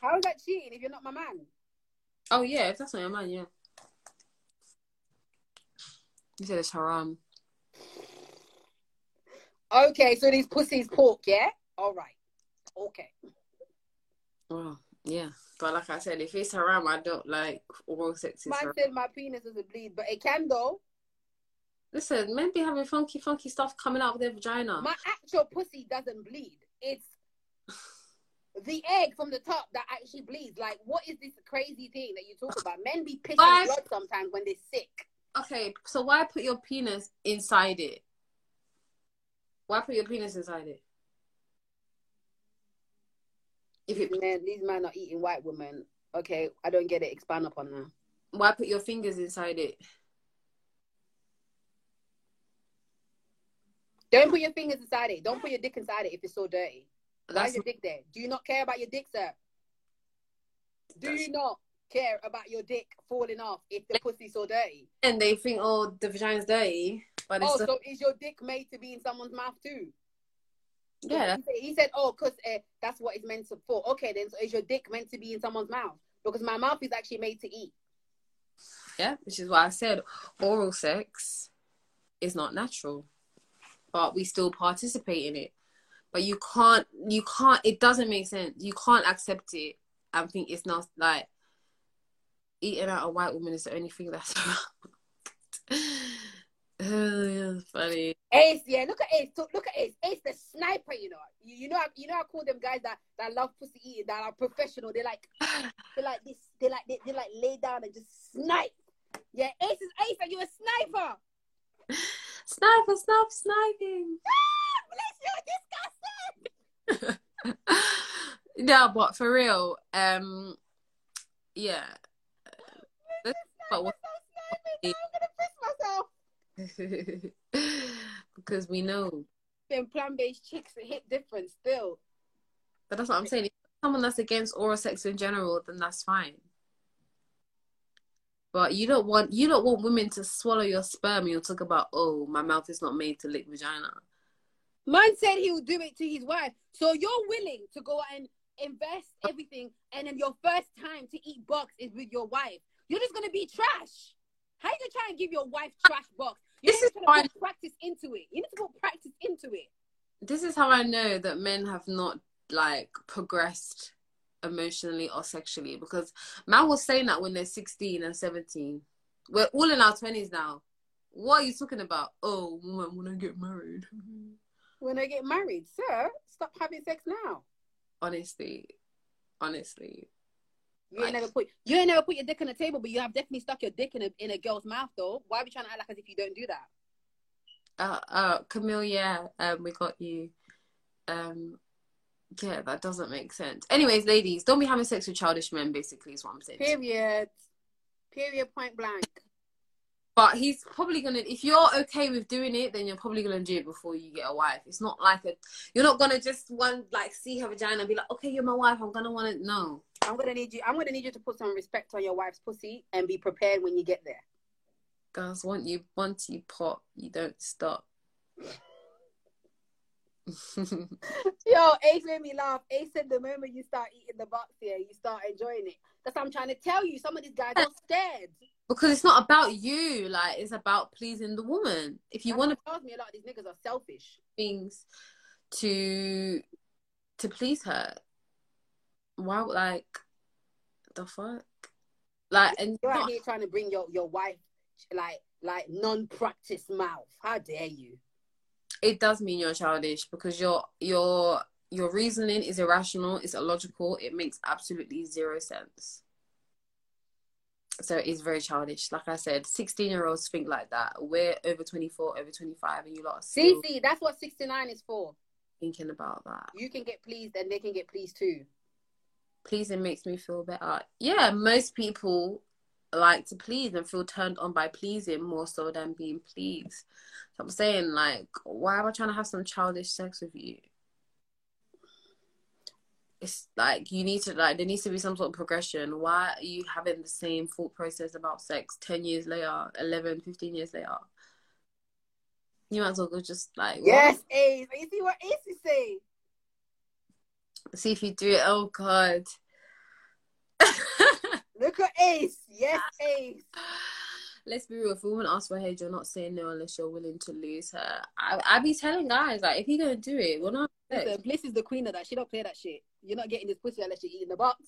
How is that cheating if you're not my man? Oh yeah, if that's not your man, yeah. You said it's haram. Okay, so these pussies pork, yeah? All right. Okay. Oh, yeah. But like I said, if it's haram, I don't like oral sex. I said my penis doesn't bleed, but it can though. Listen, men be having funky, funky stuff coming out of their vagina. My actual pussy doesn't bleed. It's the egg from the top that actually bleeds. Like, what is this crazy thing that you talk about? Men be pissing blood sometimes when they're sick. Okay, so why put your penis inside it? Why put your penis inside it? If it... Man, these men are eating white women. Okay, I don't get it. Expand upon that. Why put your fingers inside it? Don't put your fingers inside it. Don't put your dick inside it if it's so dirty. Why is your dick there? Do you not care about your dick, sir? Do you not care about your dick falling off if the pussy's so dirty? And they think, oh, the vagina's dirty. But it's so is your dick made to be in someone's mouth too? Yeah. He said, oh, because that's what it's meant for. Okay, then, so is your dick meant to be in someone's mouth? Because my mouth is actually made to eat. Yeah, which is why I said oral sex is not natural. But we still participate in it. But you can't, it doesn't make sense. You can't accept it and think it's not, like, eating out a white woman is the only thing that's around. That's funny. Ace, yeah, look at Ace. Look at Ace. Ace, the sniper, you know. You know, I call them guys that love pussy eating, that are professional. They're like this. They lay down and just snipe. Yeah, Ace, are you a sniper? Sniper, stop sniping. Bless you, disgusting. No, but for real, yeah. But what? I'm gonna piss myself. Because we know them plant-based chicks that hit different still. But that's what I'm saying. If someone that's against oral sex in general, then that's fine. But you don't want women to swallow your sperm and you'll talk about, oh, my mouth is not made to lick vagina. Man said he would do it to his wife. So you're willing to go and invest everything, and then your first time to eat box is with your wife. You're just gonna be trash. How you gonna try and give your wife trash box? This is how I practice into it. You need to put practice into it. This is how I know that men have not, like, progressed emotionally or sexually, because man was saying that when they're 16 and 17. We're all in our 20s now. What are you talking about? Oh, when I get married. When I get married, sir, stop having sex now. Honestly. You ain't never put your dick on the table, but you have definitely stuck your dick in a girl's mouth, though. Why are we trying to act like as if you don't do that? Camille, yeah, we got you. Yeah, that doesn't make sense. Anyways, ladies, don't be having sex with childish men, basically, is what I'm saying. Period. Period, point blank. But he's probably going to, if you're okay with doing it, then you're probably going to do it before you get a wife. It's not like a, you're not going to just one, like, see her vagina and be like, okay, you're my wife, I'm going to want to, no. I'm going to need you to put some respect on your wife's pussy and be prepared when you get there. Girls, once you pop, you don't stop. Yo, Ace made me laugh. Ace said the moment you start eating the box here, you start enjoying it. That's what I'm trying to tell you. Some of these guys are scared. Because it's not about you, like, it's about pleasing the woman. If you want to, tells me a lot of these niggas are selfish. Things to please her. Why, like, the fuck? Like, and you're out here trying to bring your wife, like non-practiced mouth. How dare you? It does mean you're childish, because your reasoning is irrational, it's illogical, it makes absolutely zero sense. So it's very childish. Like I said, 16-year-olds think like that. We're over 24, over 25, and you lot are still... See, that's what 69 is for. Thinking about that. You can get pleased and they can get pleased too. Pleasing makes me feel better. Yeah, most people like to please and feel turned on by pleasing more so than being pleased. So I'm saying, like, why am I trying to have some childish sex with you? It's like, you need to, like, there needs to be some sort of progression. Why are you having the same thought process about sex 10 years later, 11, 15 years later? You might as well go just, like... Yes, what? Ace! You see what Ace is saying? See if you do it. Oh, God. Look at Ace. Yes, Ace. Let's be real. If a woman asks for head, you're not saying no unless you're willing to lose her. I be telling guys, like, if he gonna do it, we're not. Listen, Bliss is the queen of that. She don't play that shit. You're not getting this pussy unless you're eating the box.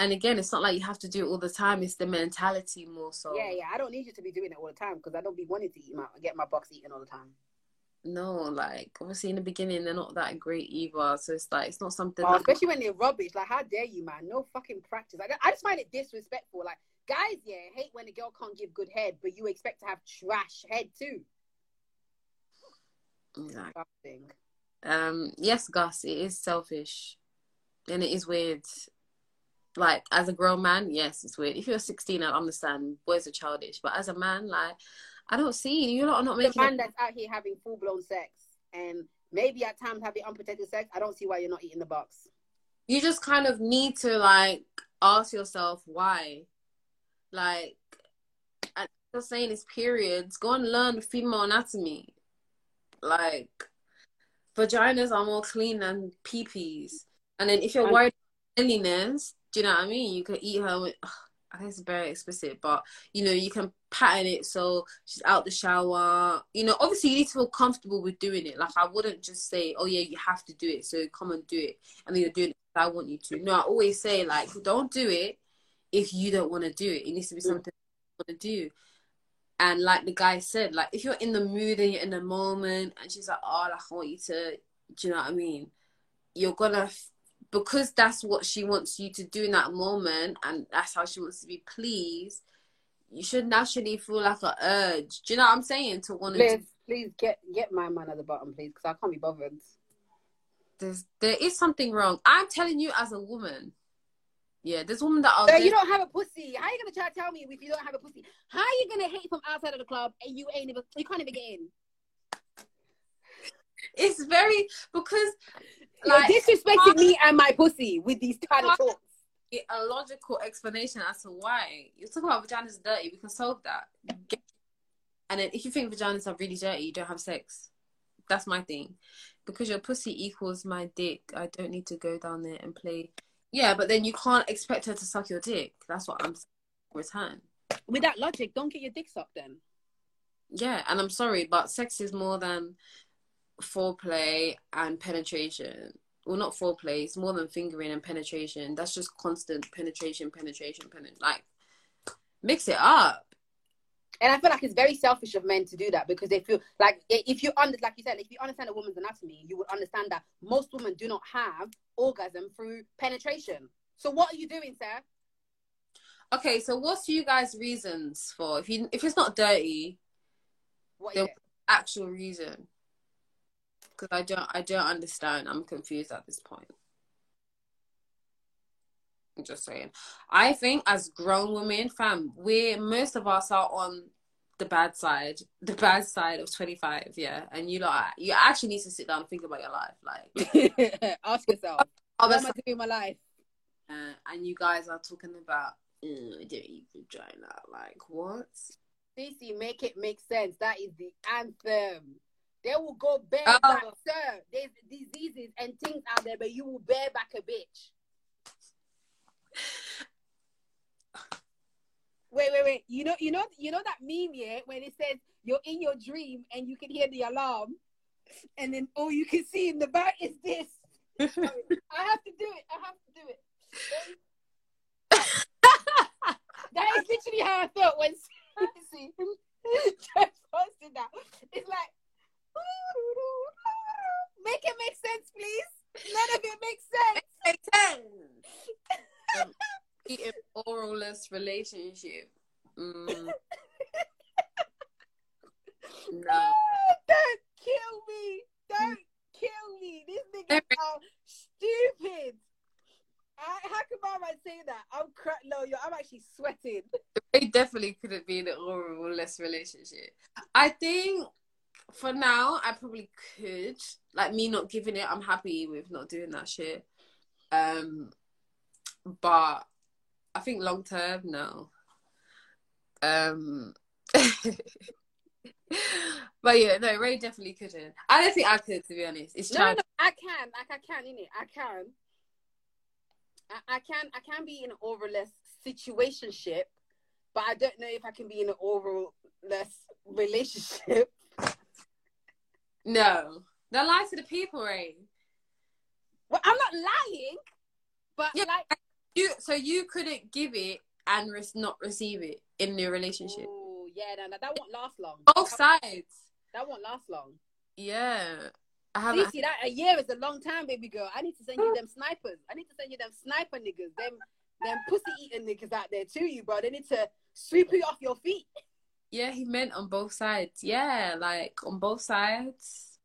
And again, it's not like you have to do it all the time. It's the mentality more so. Yeah. I don't need you to be doing it all the time because I don't be wanting to get my box eaten all the time. No, like, obviously in the beginning they're not that great either, so it's like, it's not something especially when they're rubbish. Like, how dare you, man? No fucking practice. Like, I just find it disrespectful. Like, guys, hate when a girl can't give good head, but you expect to have trash head too. Exactly. Yes, Gus, it is selfish and it is weird. Like, as a grown man, yes, it's weird. If you're 16, I understand. Boys are childish, but as a man, like, I don't see you. Lot are not making the man that's out here having full blown sex and maybe at times having unprotected sex. I don't see why you're not eating the box. You just kind of need to, like, ask yourself why. Like, I'm just saying, it's periods. Go and learn female anatomy. Like, vaginas are more clean than peepees. And then if you're worried about cleanliness, do you know what I mean? You could eat her with. I guess it's very explicit, but, you know, you can pattern it so she's out the shower. You know, obviously you need to feel comfortable with doing it. Like, I wouldn't just say, oh yeah, you have to do it, so come and do it. I mean, you're doing it because I want you to. No, I always say, like, don't do it if you don't want to do it. It needs to be something you want to do. And like the guy said, like, if you're in the mood and you're in the moment and she's like, oh, like, I want you to, do you know what I mean? You're going to... Because that's what she wants you to do in that moment and that's how she wants to be pleased, you should naturally feel like an urge. Do you know what I'm saying? To want to... Please get my man at the bottom, please, because I can't be bothered. There is something wrong. I'm telling you as a woman. Yeah, there's women that are... So you don't have a pussy. How are you going to try to tell me if you don't have a pussy? How are you going to hate from outside of the club and you can't even get in? It's very... Because... Like, you're disrespecting me and my pussy with these kind of talks. A logical explanation as to why. You're talking about vaginas are dirty. We can solve that. And then if you think vaginas are really dirty, you don't have sex. That's my thing. Because your pussy equals my dick. I don't need to go down there and play. Yeah, but then you can't expect her to suck your dick. That's what I'm saying. Return. With that logic, don't get your dick sucked then. Yeah, and I'm sorry, but sex is more than... foreplay and penetration. Well, not foreplay, it's more than fingering and penetration. That's just constant penetration. Like, mix it up. And I feel like it's very selfish of men to do that because they feel like if you understand a woman's anatomy, you would understand that most women do not have orgasm through penetration. So what are you doing, sir? Okay, so what's you guys' reasons for if it's not dirty? What is the actual reason? Because I don't understand. I'm confused at this point. I'm just saying. I think as grown women, fam, most of us are on the bad side of 25, yeah. And you like, you actually need to sit down and think about your life, like ask yourself, what am I doing in my life? And you guys are talking about, I don't even join that. Like what? Stacey, make it make sense. That is the anthem. They will go bareback, sir. There's diseases and things out there, but you will bareback a bitch. Wait. You know that meme, yeah, where it says you're in your dream and you can hear the alarm, and then all you can see in the back is this. I have to do it. That is literally how I felt when Stacey posted that. It's like, make it make sense, please. None of it makes sense. An oralless relationship. No. Oh, don't kill me. Don't kill me. These niggas are stupid. How can Mama say that? I'm crap. No, I'm actually sweating. They definitely couldn't be in an oralless relationship. I think for now, I probably could. Like me not giving it, I'm happy with not doing that shit. But I think long term, no. But yeah, no, Ray definitely couldn't. I don't think I could, to be honest. It's no, I can, innit? I can be in an oralless situationship, but I don't know if I can be in an oralless relationship. No, don't lie to the people, Ray. Well, I'm not lying, but yeah, like you. So you couldn't give it and not receive it in your relationship. Oh yeah, no, that won't last long. Both sides. That won't last long. Yeah. See, that a year is a long time, baby girl. I need to send you them snipers. I need to send you them sniper niggas, them pussy eating niggas out there to you, bro. They need to sweep you off your feet. Yeah, he meant on both sides. Yeah, like on both sides.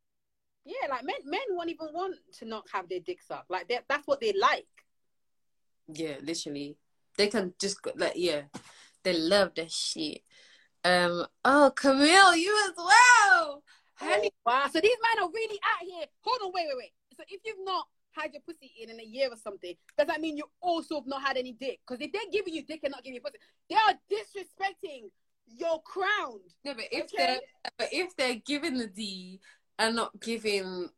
Yeah, like men won't even want to not have their dicks up. Like that's what they like. Yeah, literally, they can just go, like, yeah, they love that shit. Oh, Camille, you as well. Oh, wow, so these men are really out here. Hold on, wait. So if you've not had your pussy in a year or something, does that mean you also have not had any dick? Because if they're giving you dick and not giving you pussy, they are disrespecting your crown. No, but if okay? they're giving the D and not giving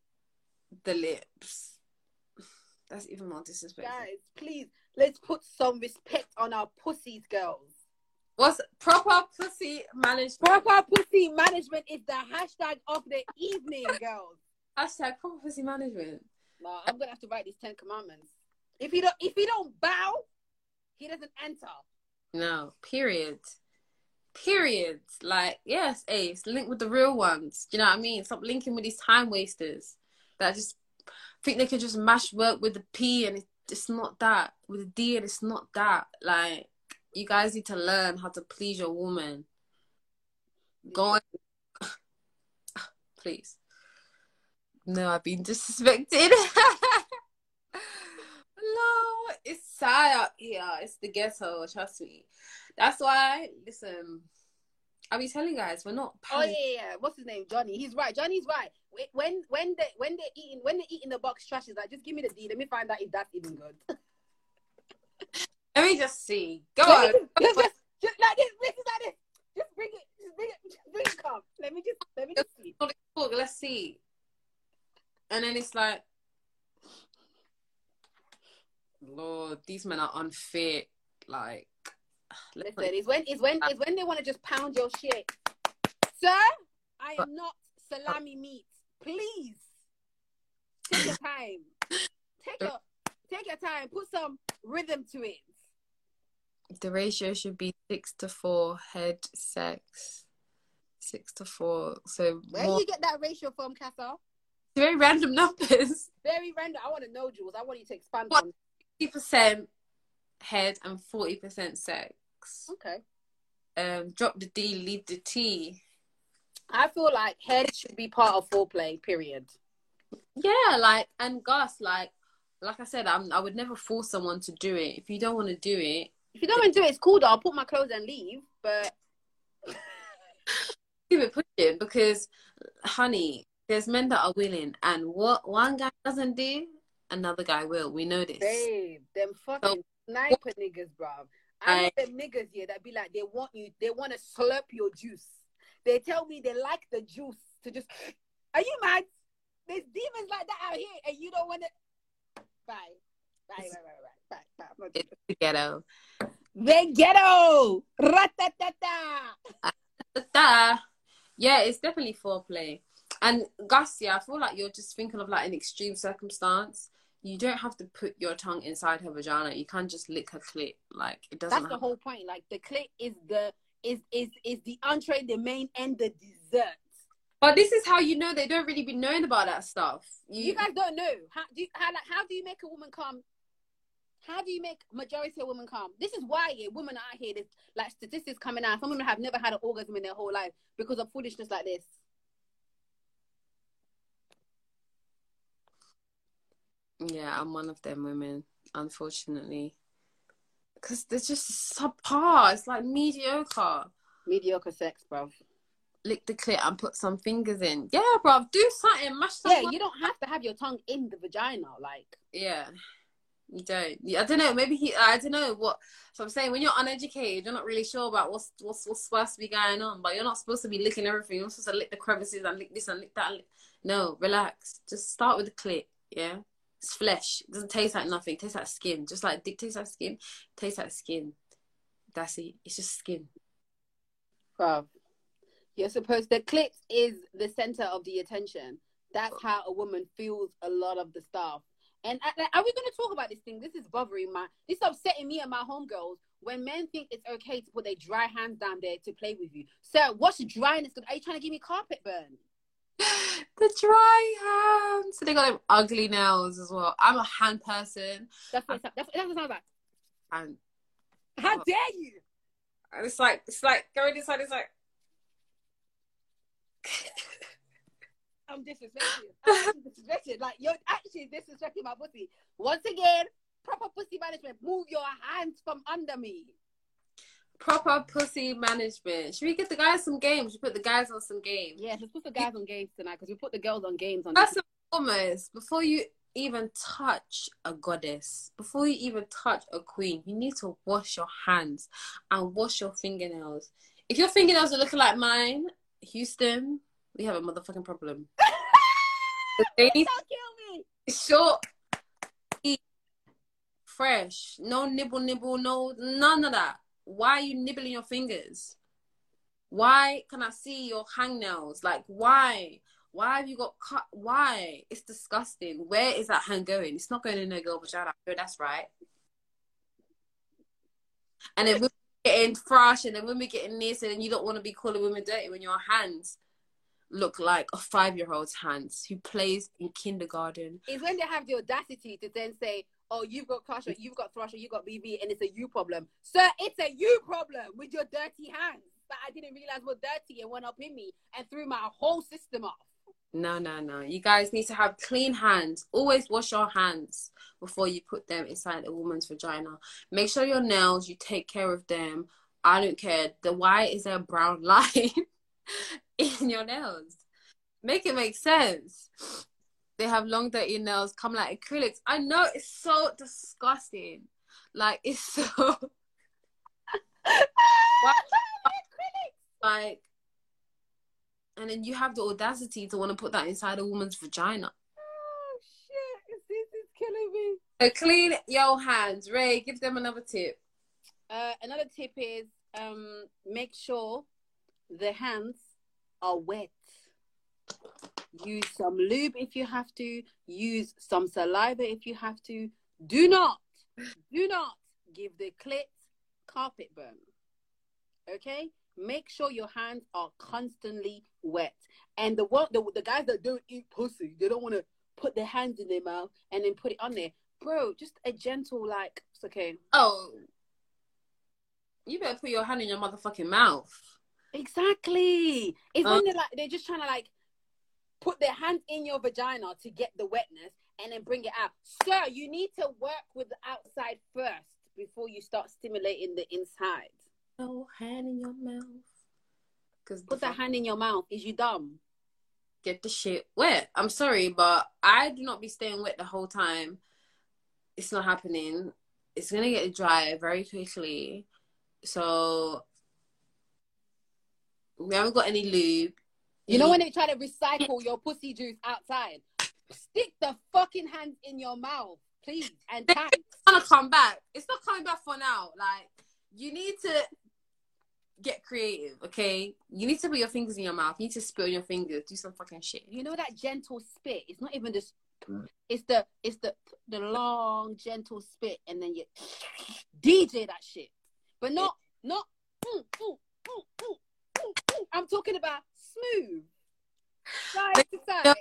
the lips, that's even more disrespectful. Guys, please, let's put some respect on our pussies, girls. What's proper pussy management? Proper pussy management is the hashtag of the evening, girls. Hashtag proper pussy management. No, I'm gonna have to write these 10 commandments. If he don't bow, he doesn't enter. No, period. Like yes, Ace, link with the real ones. Do you know what I mean? Stop linking with these time wasters that just think they can just mash work with the P and it's not that, with the D and it's not that. Like, you guys need to learn how to please your woman. Go on. Please. No, I've been disrespected. No, it's sad out here. It's the ghetto, trust me. That's why, listen, I'll be telling you guys, we're not... Oh, yeah. What's his name? Johnny. He's right. Johnny's right. When they're eating the box trash, is like, just give me the D. Let me find out if that's even good. Let me just see. Go on. Just like this. Just bring it. Just bring it. Come. Let me just see. Talk. Let's see. And then it's like, Lord, these men are unfit. Like, listen, it's when they want to just pound your shit. Sir, I am not salami meat. Please take your time. Take your time. Put some rhythm to it. The ratio should be 6-4 head sex. 6-4. So where do you get that ratio from, Casa? Very random numbers. Very random. I want to know, Jules. I want you to expand on 50% head and 40% sex. Okay. Drop the D, leave the T. I feel like head should be part of foreplay, period. Yeah, like, and Gus, like I said, I would never force someone to do it. If you don't want to do it, it's cool though. I'll put my clothes and leave, but Keep it pushing, because honey, there's men that are willing, and what one guy doesn't do, another guy will. We know this. Babe, them fucking sniper niggas, bruv. I know them niggas here that be like, they want you, they want to slurp your juice. They tell me they like the juice to just, are you mad? There's demons like that out here, and you don't want to, bye. It's the ghetto. They ghetto! Ra-ta-ta-ta! Yeah, it's definitely foreplay. And Garcia, I feel like you're just thinking of like an extreme circumstance. You don't have to put your tongue inside her vagina. You can't just lick her clit. Like, it doesn't happen. That's the whole point. Like, the clit is the entree, the main, and the dessert. But this is how you know they don't really be knowing about that stuff. You guys don't know. How do you make a woman come? How do you make majority of women calm? This is why women out here, there's like statistics coming out. Some women have never had an orgasm in their whole life because of foolishness like this. Yeah, I'm one of them women, unfortunately. Because they're just subpar. It's like mediocre. Mediocre sex, bruv. Lick the clit and put some fingers in. Yeah, bruv, do something. Mash something. Yeah, you don't have to have your tongue in the vagina. Like, yeah. You don't. I don't know. Maybe he. I don't know what. So I'm saying, when you're uneducated, you're not really sure about what's supposed to be going on. But you're not supposed to be licking everything. You're supposed to lick the crevices and lick this and lick that. No, relax. Just start with the clit. Yeah, it's flesh. It doesn't taste like nothing. It tastes like skin. Just like dick tastes like skin. It tastes like skin. That's it. It's just skin. Wow. You're supposed. The clit is the center of the attention. That's how a woman feels a lot of the stuff. And are we going to talk about this thing? This is bothering this is upsetting me and my homegirls when men think it's okay to put their dry hands down there to play with you. Sir, what's the dryness? Are you trying to give me carpet burn? The dry hands. So they got them ugly nails as well. I'm a hand person. That's what it sounds like. And how dare you? And it's like going inside. It's like I'm disrespecting. I'm disrespecting. Like, you're actually disrespecting my pussy. Once again, proper pussy management. Move your hands from under me. Proper pussy management. Should we get the guys some games? Should we put the guys on some games? Yeah, let's put the guys on games tonight, because we put the girls on games. First and foremost, before you even touch a goddess, before you even touch a queen, you need to wash your hands and wash your fingernails. If your fingernails are looking like mine, Houston, we have a motherfucking problem. Don't kill me. Short, eat, fresh, no nibble, no none of that. Why are you nibbling your fingers? Why can I see your hangnails? Like, why? Why have you got cut? Why? It's disgusting. Where is that hand going? It's not going in no girl vagina. That's right. And then women getting fresh, and then women getting this, and then you don't want to be calling women dirty when your hands look like a 5-year-old's hands who plays in kindergarten. It's when they have the audacity to then say, oh, you've got crush, or you've got thrush, or you've got BB, and it's a you problem. Sir, it's a you problem with your dirty hands that I didn't realize were dirty and went up in me and threw my whole system off. No. You guys need to have clean hands. Always wash your hands before you put them inside a woman's vagina. Make sure your nails, you take care of them. I don't care. Why is there a brown line in your nails? Make it make sense. They have long dirty nails, come like acrylics. I know, it's so disgusting. Like, it's so like, and then you have the audacity to want to put that inside a woman's vagina. Oh shit, this is killing me. So clean your hands. Ray, give them another tip. Another tip is make sure the hands are wet. Use some lube if you have to. Use some saliva if you have to. Do not give the clit carpet burn. Okay? Make sure your hands are constantly wet. And the guys that don't eat pussy, they don't want to put their hands in their mouth and then put it on there. Bro, just a gentle, like, it's okay. Oh, you better put your hand in your motherfucking mouth. Exactly. It's when they're just trying to, like, put their hand in your vagina to get the wetness and then bring it out. Sir, you need to work with the outside first before you start stimulating the inside. No hand in your mouth. Cause put that hand in your mouth. Is you dumb? Get the shit wet. I'm sorry, but I do not be staying wet the whole time. It's not happening. It's going to get dry very quickly. So we haven't got any lube. You know when they try to recycle your pussy juice outside? Stick the fucking hand in your mouth, please. And thanks. It's going to come back. It's not coming back for now. Like, you need to get creative, okay? You need to put your fingers in your mouth. You need to spit on your fingers. Do some fucking shit. You know that gentle spit? It's not even just... It's the long, gentle spit, and then you DJ that shit. But not... I'm talking about smooth. Side to side.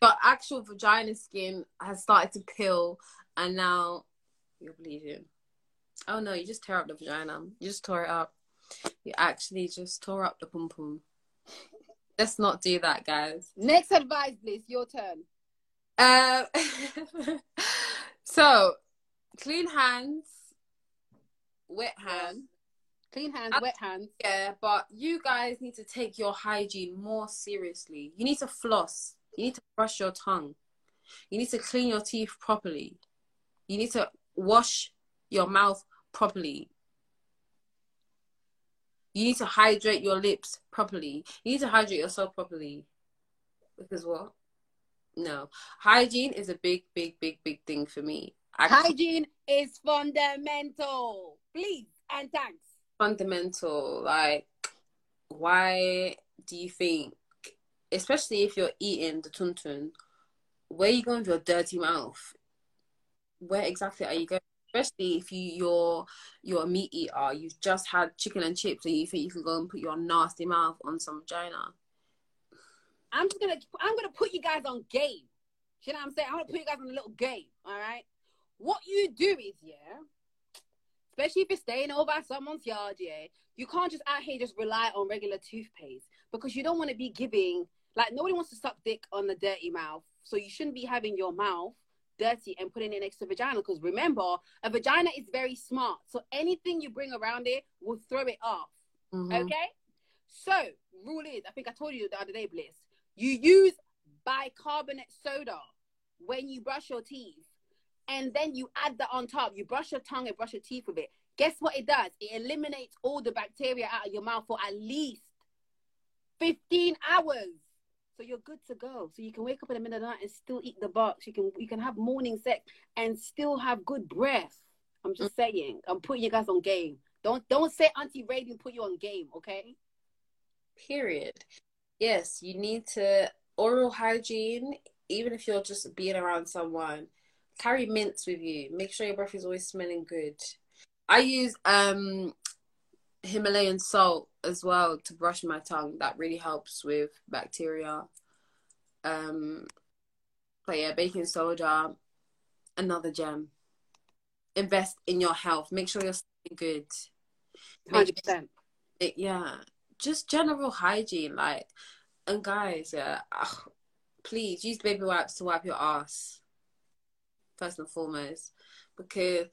But actual vagina skin has started to peel, and now you're bleeding. Oh no, you just tear up the vagina. You just tore it up. You actually just tore up the pum pum. Let's not do that, guys. Next advice, Bliss. Your turn. So, clean hands, wet hands. Clean hands, wet hands. Yeah, but you guys need to take your hygiene more seriously. You need to floss. You need to brush your tongue. You need to clean your teeth properly. You need to wash your mouth properly. You need to hydrate your lips properly. You need to hydrate yourself properly. Because what? No. Hygiene is a big, big, big, big thing for me. Hygiene is fundamental. Please and thanks. Fundamental. Like, why do you think, especially if you're eating the tuntun, where are you going with your dirty mouth? Where exactly are you going? Especially if you're a meat eater, you've just had chicken and chips and you think you can go and put your nasty mouth on some vagina. I'm gonna put you guys on game. You know what I'm saying? I'm gonna put you guys on a little game, all right? What you do is, yeah, especially if you're staying over at someone's yard, yeah, you can't just out here just rely on regular toothpaste because you don't want to be giving, like, nobody wants to suck dick on the dirty mouth. So you shouldn't be having your mouth dirty and putting it next to vagina, because remember, a vagina is very smart. So anything you bring around it will throw it off. Mm-hmm. Okay? So, rule is, I think I told you the other day, Bliss, you use bicarbonate soda when you brush your teeth, and then you add that on top. You brush your tongue and brush your teeth with it. Guess what it does? It eliminates all the bacteria out of your mouth for at least 15 hours. So you're good to go. So you can wake up in the middle of the night and still eat the box. You can have morning sex and still have good breath. I'm just saying. I'm putting you guys on game. Don't say Auntie Raven put you on game, okay? Period. Yes, you need to oral hygiene, even if you're just being around someone. Carry mints with you. Make sure your breath is always smelling good. I use Himalayan salt as well to brush my tongue. That really helps with bacteria. But yeah, baking soda, another gem. Invest in your health. Make sure you're smelling good. 100%. Yeah. Just general hygiene, like, and guys, yeah, please use baby wipes to wipe your ass, first and foremost, because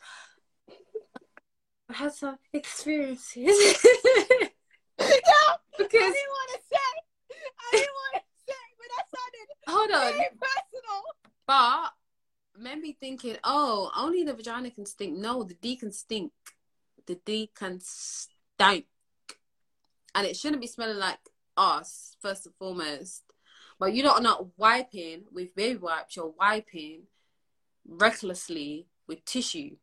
I had some experiences. I didn't want to say, but that sounded very personal. But made me thinking, oh, only the vagina can stink. No, the D can stink. The D can stink. And it shouldn't be smelling like ass, first and foremost. But you don't not wiping with baby wipes. You're wiping recklessly with tissue.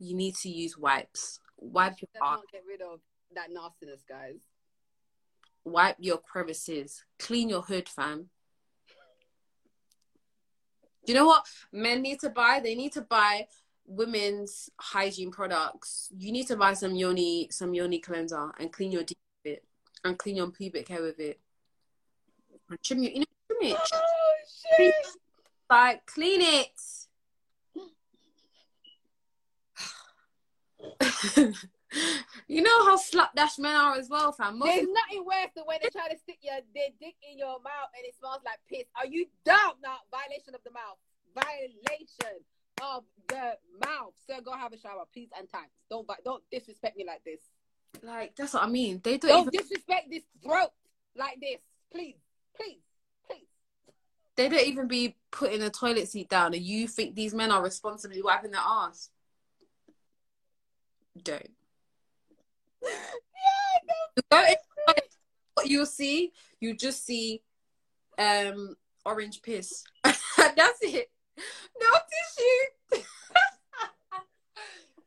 You need to use wipes. Wipe your ass. Don't get rid of that nastiness, guys. Wipe your crevices. Clean your hood, fam. You know what men need to buy? They need to buy women's hygiene products. You need to buy some yoni cleanser and clean your it and clean your pubic hair with it and trim it. Oh, shit. Like, clean it. You know how slapdash men are as well, fam. There's nothing worse than when they try to stick their dick in your mouth and it smells like piss. Are you dumb? No, violation of the mouth. Violation of the mouth. Sir, go have a shower, please and thanks. Don't disrespect me like this. Like, that's what I mean. They don't disrespect this throat. like this. Please, please, please. They don't even be putting a toilet seat down, and you think these men are responsibly wiping their ass? Don't. Yeah, don't. What you'll see, you just see orange piss. That's it. No tissue.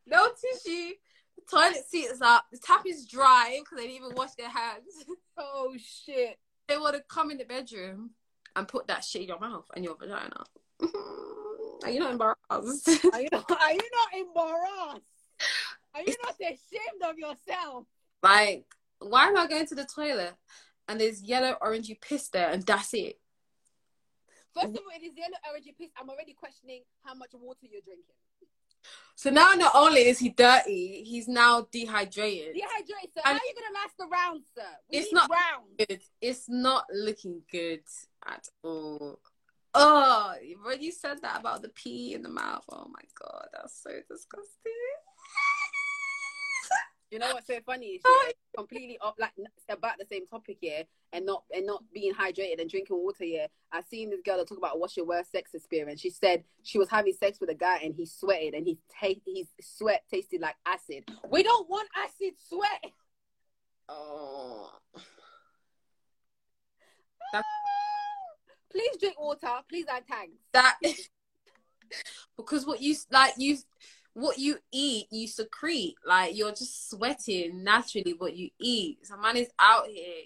No tissue. The toilet seat is up. The tap is dry because they didn't even wash their hands. Oh, shit. They want to come in the bedroom and put that shit in your mouth and your vagina. Are you not embarrassed? Are you not embarrassed? Are you not ashamed of yourself? Like, why am I going to the toilet and there's yellow, orangey piss there and that's it? First of all, it is yellow, orangey piss. I'm already questioning how much water you're drinking. So now not only is he dirty, he's now dehydrated. Dehydrated, sir. And how are you going to last the round, sir? It's not good. It's not looking good at all. Oh, when you said that about the pee in the mouth, oh my God, that's so disgusting. You know what's so funny is you're completely off, like about the same topic, yeah, and not being hydrated and drinking water, yeah. I seen this girl that talk about what's your worst sex experience. She said she was having sex with a guy and he sweated and his sweat tasted like acid. We don't want acid sweat. Oh, please drink water. Please add tags. That because what you eat, you secrete. Like, you're just sweating naturally what you eat. So man is out here,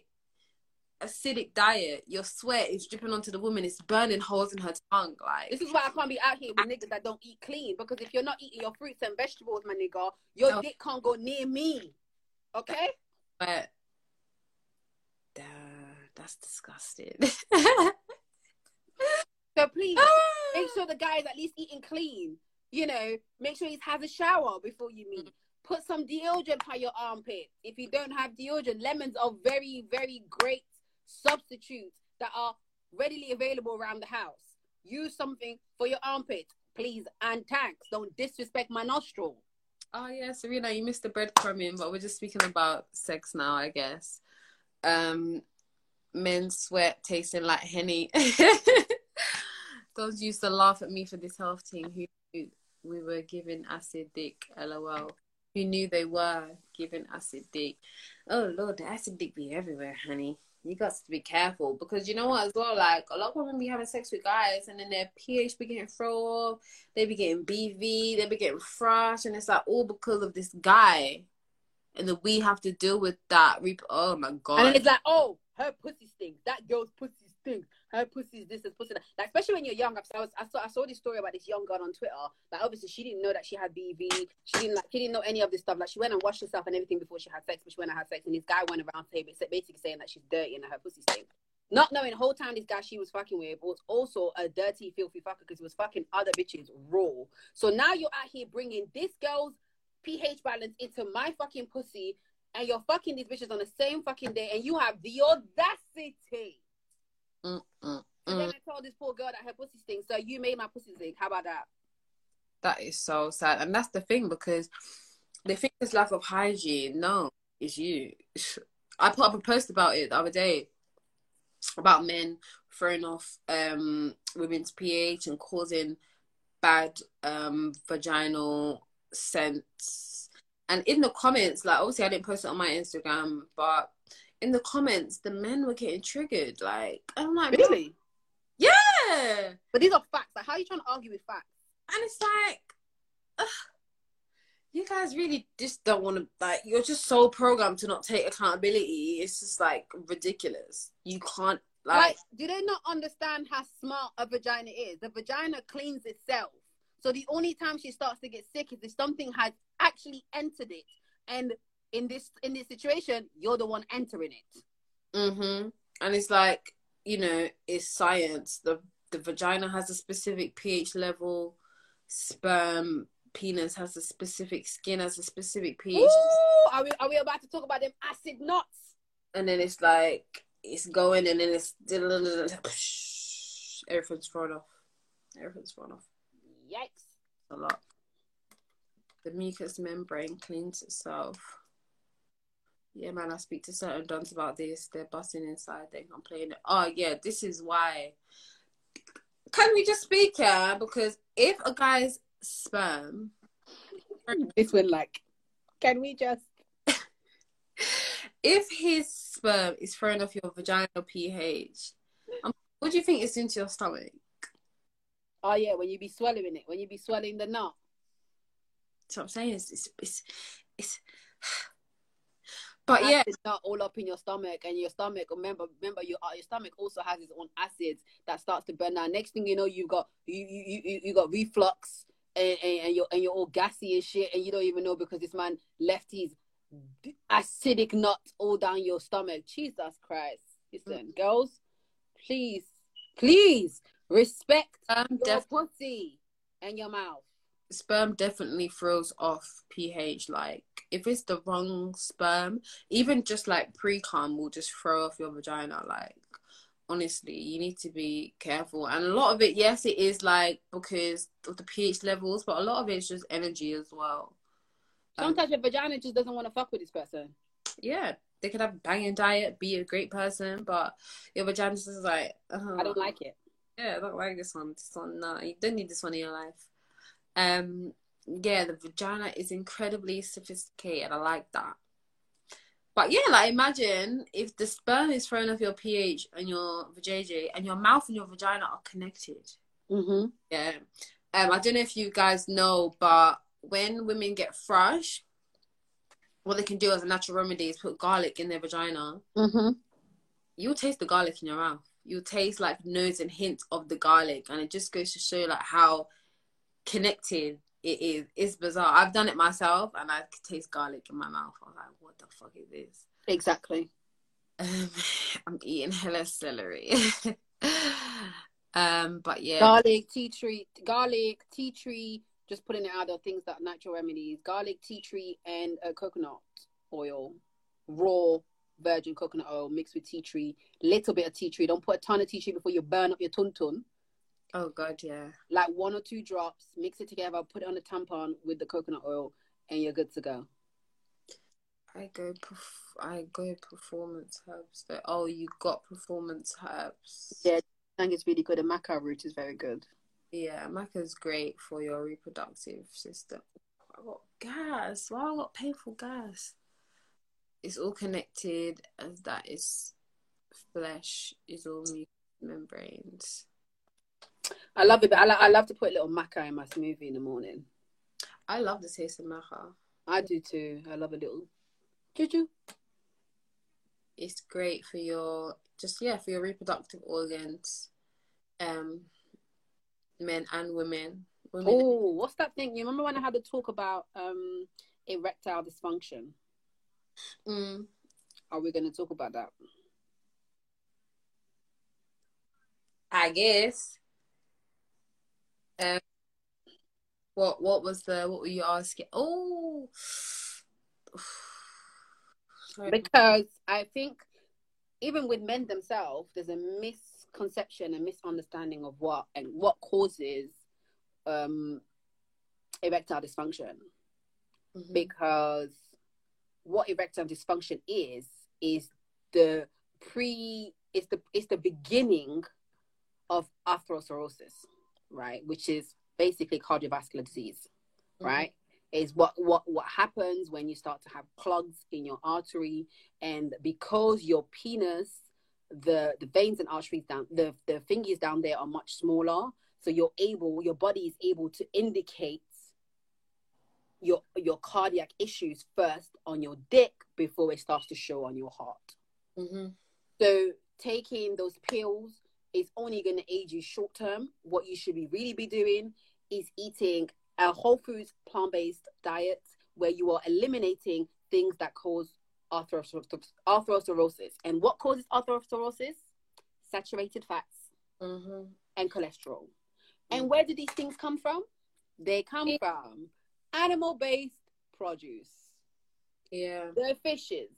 acidic diet. Your sweat is dripping onto the woman. It's burning holes in her tongue. Like, this is why I can't be out here with niggas that don't eat clean. Because if you're not eating your fruits and vegetables, my nigga, your dick can't go near me. Okay? But, that's disgusting. So please, make sure the guy is at least eating clean. You know, make sure he has a shower before you meet. Put some deodorant by your armpit. If you don't have deodorant, lemons are very, very great substitutes that are readily available around the house. Use something for your armpit, please, and thanks. Don't disrespect my nostril. Oh, yeah, Serena, you missed the breadcrumbing, but we're just speaking about sex now, I guess. Men's sweat tasting like Henny. Girls used to laugh at me for this health thing. We were giving acid dick, lol. Who knew they were giving acid dick? Oh Lord, the acid dick be everywhere, honey. You got to be careful because you know what as well, like a lot of women be having sex with guys and then their pH be getting throw off, they be getting BV, they be getting thrush, and it's like all because of this guy. And then we have to deal with that. Oh my God. And it's like, oh, her pussy stinks. That girl's pussy stinks. Her pussy is this and pussy that. Like, especially when you're young. I saw this story about this young girl on Twitter. Like, obviously, she didn't know that she had BV. She didn't know any of this stuff. Like, she went and washed herself and everything before she had sex. But she went and had sex, and this guy went around basically saying that she's dirty and that her pussy stinks. Not knowing the whole time this guy she was fucking with was also a dirty, filthy fucker because he was fucking other bitches raw. So now you're out here bringing this girl's pH balance into my fucking pussy, and you're fucking these bitches on the same fucking day, and you have the audacity. And then I told this poor girl that her pussy stinks, so you made my pussy stink. How about that? That is so sad. And that's the thing, because they think it's lack of hygiene. No, it's you. I put up a post about it the other day about men throwing off women's pH and causing bad vaginal scents. And in the comments, like, obviously I didn't post it on my Instagram, but in the comments, the men were getting triggered. Like, I'm like, really? Yeah. But these are facts. Like, how are you trying to argue with facts? And it's like, you guys really just don't want to, like, you're just so programmed to not take accountability. It's just, like, ridiculous. You can't, like. Do they not understand how smart a vagina is? The vagina cleans itself. So the only time she starts to get sick is if something has actually entered it. And in this situation, you're the one entering it. Mm-hmm. And it's like, you know, it's science. The vagina has a specific pH level. Sperm, penis has a specific, skin has a specific pH. Ooh, are we about to talk about them acid nuts? And then it's like, it's going and then it's... Everything's thrown off. Yikes. A lot. The mucous membrane cleans itself. Yeah, man, I speak to certain dons about this. They're busting inside. They're complaining. Oh, yeah, this is why. Can we just speak here? Yeah? Because if a guy's sperm... This one, like, can we just... If his sperm is throwing off your vaginal pH, what do you think is into your stomach? Oh, yeah, when you be swallowing it. When you be swallowing the nut. So I'm saying it's but yeah, it's not all up in your stomach, and your stomach, remember your stomach also has its own acids that starts to burn down. Next thing you know, you got reflux and you're all gassy and shit, and you don't even know because this man left his acidic nut all down your stomach. Jesus Christ. Listen, girls, please respect your pussy and your mouth. Sperm definitely throws off pH. Like, if it's the wrong sperm, even just like pre-cum will just throw off your vagina. Like, honestly, you need to be careful. And a lot of it, yes, it is like because of the pH levels, but a lot of it's just energy as well. Sometimes your vagina just doesn't want to fuck with this person. Yeah, they could have a banging diet, be a great person, but your vagina just is like, I don't like it. Yeah, I don't like this one. This one, no, you don't need this one in your life. Yeah, the vagina is incredibly sophisticated. I like that. But yeah, like, imagine if the sperm is throwing off your pH and your vajayjay, and your mouth and your vagina are connected. Mm-hmm. Yeah. I don't know if you guys know, but when women get thrush, what they can do as a natural remedy is put garlic in their vagina. Mm-hmm. You'll taste the garlic in your mouth. You'll taste like notes and hints of the garlic, and it just goes to show like how connected it is. It's bizarre. I've done it myself, and I could taste garlic in my mouth. I'm like, what the fuck is this? Exactly. I'm eating hella celery. But yeah, garlic, tea tree. Just putting it out of things that are natural remedies. Garlic, tea tree, and coconut oil, raw virgin coconut oil mixed with tea tree. Little bit of tea tree. Don't put a ton of tea tree before you burn up your tuntun. Oh, God, yeah. Like 1 or 2 drops, mix it together, put it on a tampon with the coconut oil, and you're good to go. I go performance herbs. But, oh, you got performance herbs. Yeah, I think it's really good. The maca root is very good. Yeah, maca's great for your reproductive system. I got gas. Why I got painful gas? It's all connected, as that is flesh, is all membranes. I love it, but I love to put a little maca in my smoothie in the morning. I love the taste of maca. I do too. I love a little juju. It's great for your for your reproductive organs, men and women. Oh, what's that thing? You remember when I had to talk about erectile dysfunction? Mm. Are we going to talk about that? I guess. What were you asking? Oh, because I think even with men themselves, there's a misconception and misunderstanding of what causes erectile dysfunction. Mm-hmm. Because what erectile dysfunction is the beginning of atherosclerosis. Right, which is basically cardiovascular disease, right? Mm-hmm. Is what happens when you start to have clogs in your artery, and because your penis, the veins and arteries down, the fingers down there are much smaller, so your body is able to indicate your cardiac issues first on your dick before it starts to show on your heart. Mm-hmm. So taking those pills is only going to aid you short term. What you should be really be doing is eating a whole foods, plant-based diet where you are eliminating things that cause atherosclerosis. And what causes atherosclerosis? Saturated fats, mm-hmm, and cholesterol. Mm-hmm. And where do these things come from? They come from animal-based produce. Yeah. Their fishes,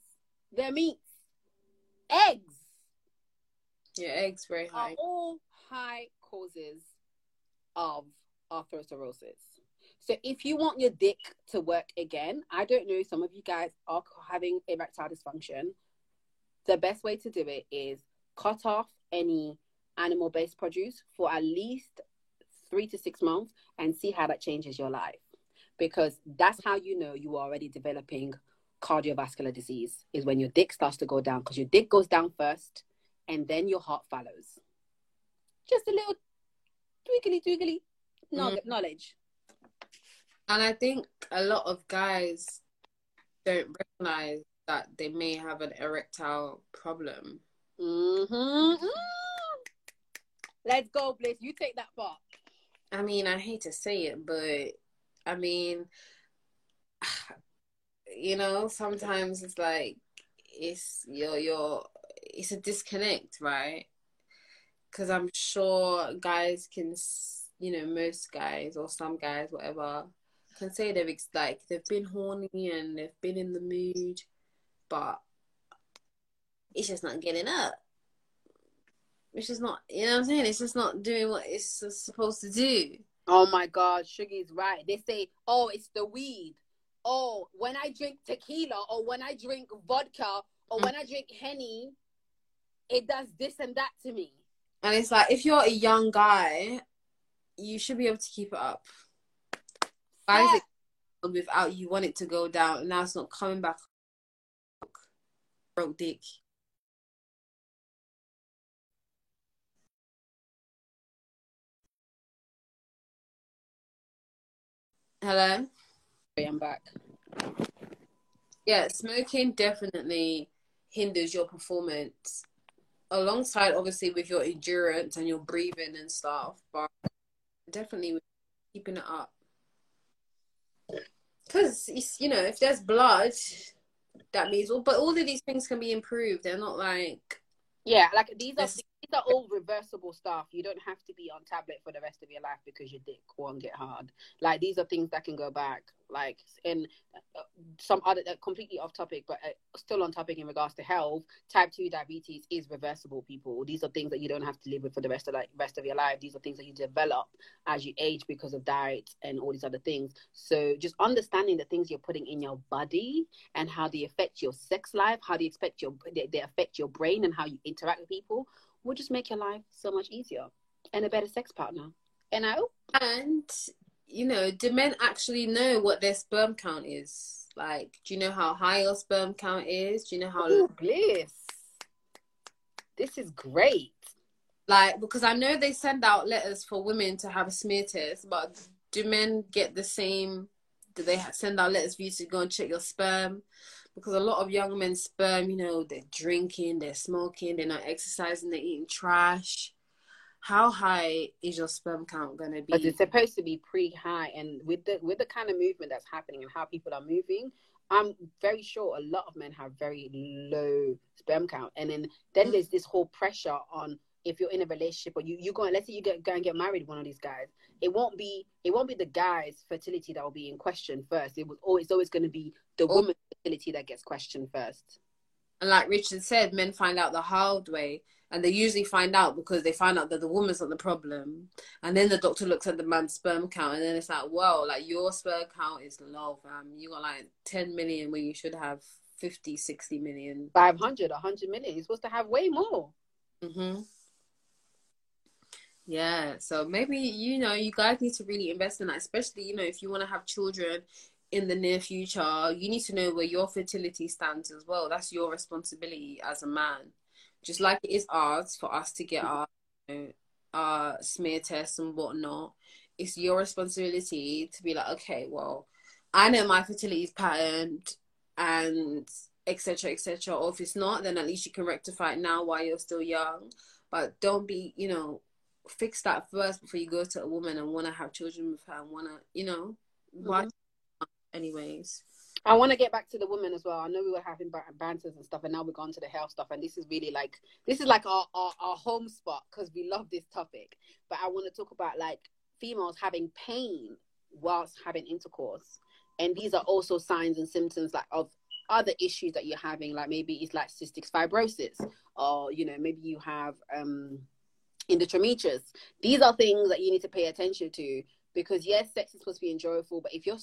their meats, eggs. Yeah, eggs very high. Are all high causes of atherosclerosis. So if you want your dick to work again, I don't know, some of you guys are having erectile dysfunction. The best way to do it is cut off any animal-based produce for at least 3 to 6 months and see how that changes your life. Because that's how you know you are already developing cardiovascular disease, is when your dick starts to go down, because your dick goes down first and then your heart follows. Just a little twiggly knowledge. And I think a lot of guys don't recognize that they may have an erectile problem. Mm-hmm. Let's go, Bliss. You take that part. I mean, I hate to say it, but I mean, you know, sometimes it's like, it's your it's a disconnect, right? Because I'm sure guys can, you know, most guys or some guys, whatever, can say they've been horny and they've been in the mood, but it's just not getting up. It's just not, you know what I'm saying? It's just not doing what it's supposed to do. Oh my God, Sugar's right. They say, oh, it's the weed. Oh, when I drink tequila or when I drink vodka or when I drink Henny, it does this and that to me. And it's like, if you're a young guy, you should be able to keep it up. Why is it without you want it to go down and now it's not coming back? Broke dick. Hello? I'm back. Yeah, smoking definitely hinders your performance, alongside obviously with your endurance and your breathing and stuff, but definitely with keeping it up. Because, you know, if there's blood, that means all, but all of these things can be improved. They're not like... Yeah, like these are all reversible stuff. You don't have to be on tablet for the rest of your life because your dick won't get hard. Like, these are things that can go back. Like, in some other, completely off topic, but still on topic in regards to health, type 2 diabetes is reversible, people. These are things that you don't have to live with for the rest of your life. These are things that you develop as you age because of diet and all these other things. So just understanding the things you're putting in your body and how they affect your sex life, how they affect your brain and how you interact with people, will just make your life so much easier and a better sex partner. And you know, do men actually know what their sperm count is? Like, do you know how high your sperm count is? Do you know how... Ooh, Bliss. This is great. Like, because I know they send out letters for women to have a smear test, but do men get the same? Do they send out letters for you to go and check your sperm? Because a lot of young men's sperm, you know, they're drinking, they're smoking, they're not exercising, they're eating trash. How high is your sperm count going to be? But it's supposed to be pretty high. And with the kind of movement that's happening and how people are moving, I'm very sure a lot of men have very low sperm count. And then there's this whole pressure on, if you're in a relationship or you go, let's say you go and get married with one of these guys, it won't be the guy's fertility that will be in question first. It's always going to be the woman's fertility that gets questioned first. And like Richard said, men find out the hard way, and they usually find out because they find out that the woman's not the problem, and then the doctor looks at the man's sperm count, and then it's like, wow, like, your sperm count is low, fam. You got like 10 million when you should have 50, 60 million. 500, 100 million. You're supposed to have way more. Mm-hmm. Yeah, so maybe, you know, you guys need to really invest in that, especially, you know, if you want to have children in the near future, you need to know where your fertility stands as well. That's your responsibility as a man. Just like it is ours for us to get our, you know, our smear tests and whatnot, it's your responsibility to be like, okay, well, I know my fertility is patterned and et cetera, et cetera. Or if it's not, then at least you can rectify it now while you're still young. But don't be, you know, fix that first before you go to a woman and want to have children with her and want to, you know, why? Anyways, I want to get back to the women as well. I know we were having banters and stuff, and now we're gone to the health stuff, and this is really like, this is like our home spot because we love this topic. But I want to talk about, like, females having pain whilst having intercourse, and these are also signs and symptoms, like, of other issues that you're having, like maybe it's like cystic fibrosis, or, you know, maybe you have endometriosis. These are things that you need to pay attention to Because yes, sex is supposed to be enjoyable, but if you're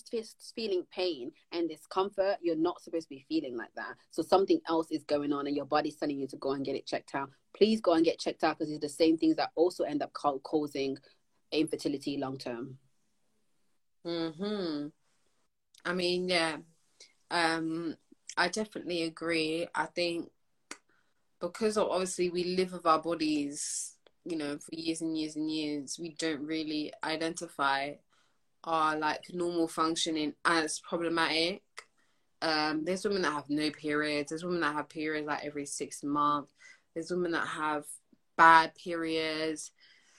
feeling pain and discomfort, you're not supposed to be feeling like that. So something else is going on and your body's telling you to go and get it checked out. Please go and get checked out, because it's the same things that also end up causing infertility long term. Mm-hmm. I mean, yeah, I definitely agree. I think because obviously we live with our bodies, you know, for years and years and years, we don't really identify our like normal functioning as problematic. There's women that have no periods. There's women that have periods like every 6 months. There's women that have bad periods.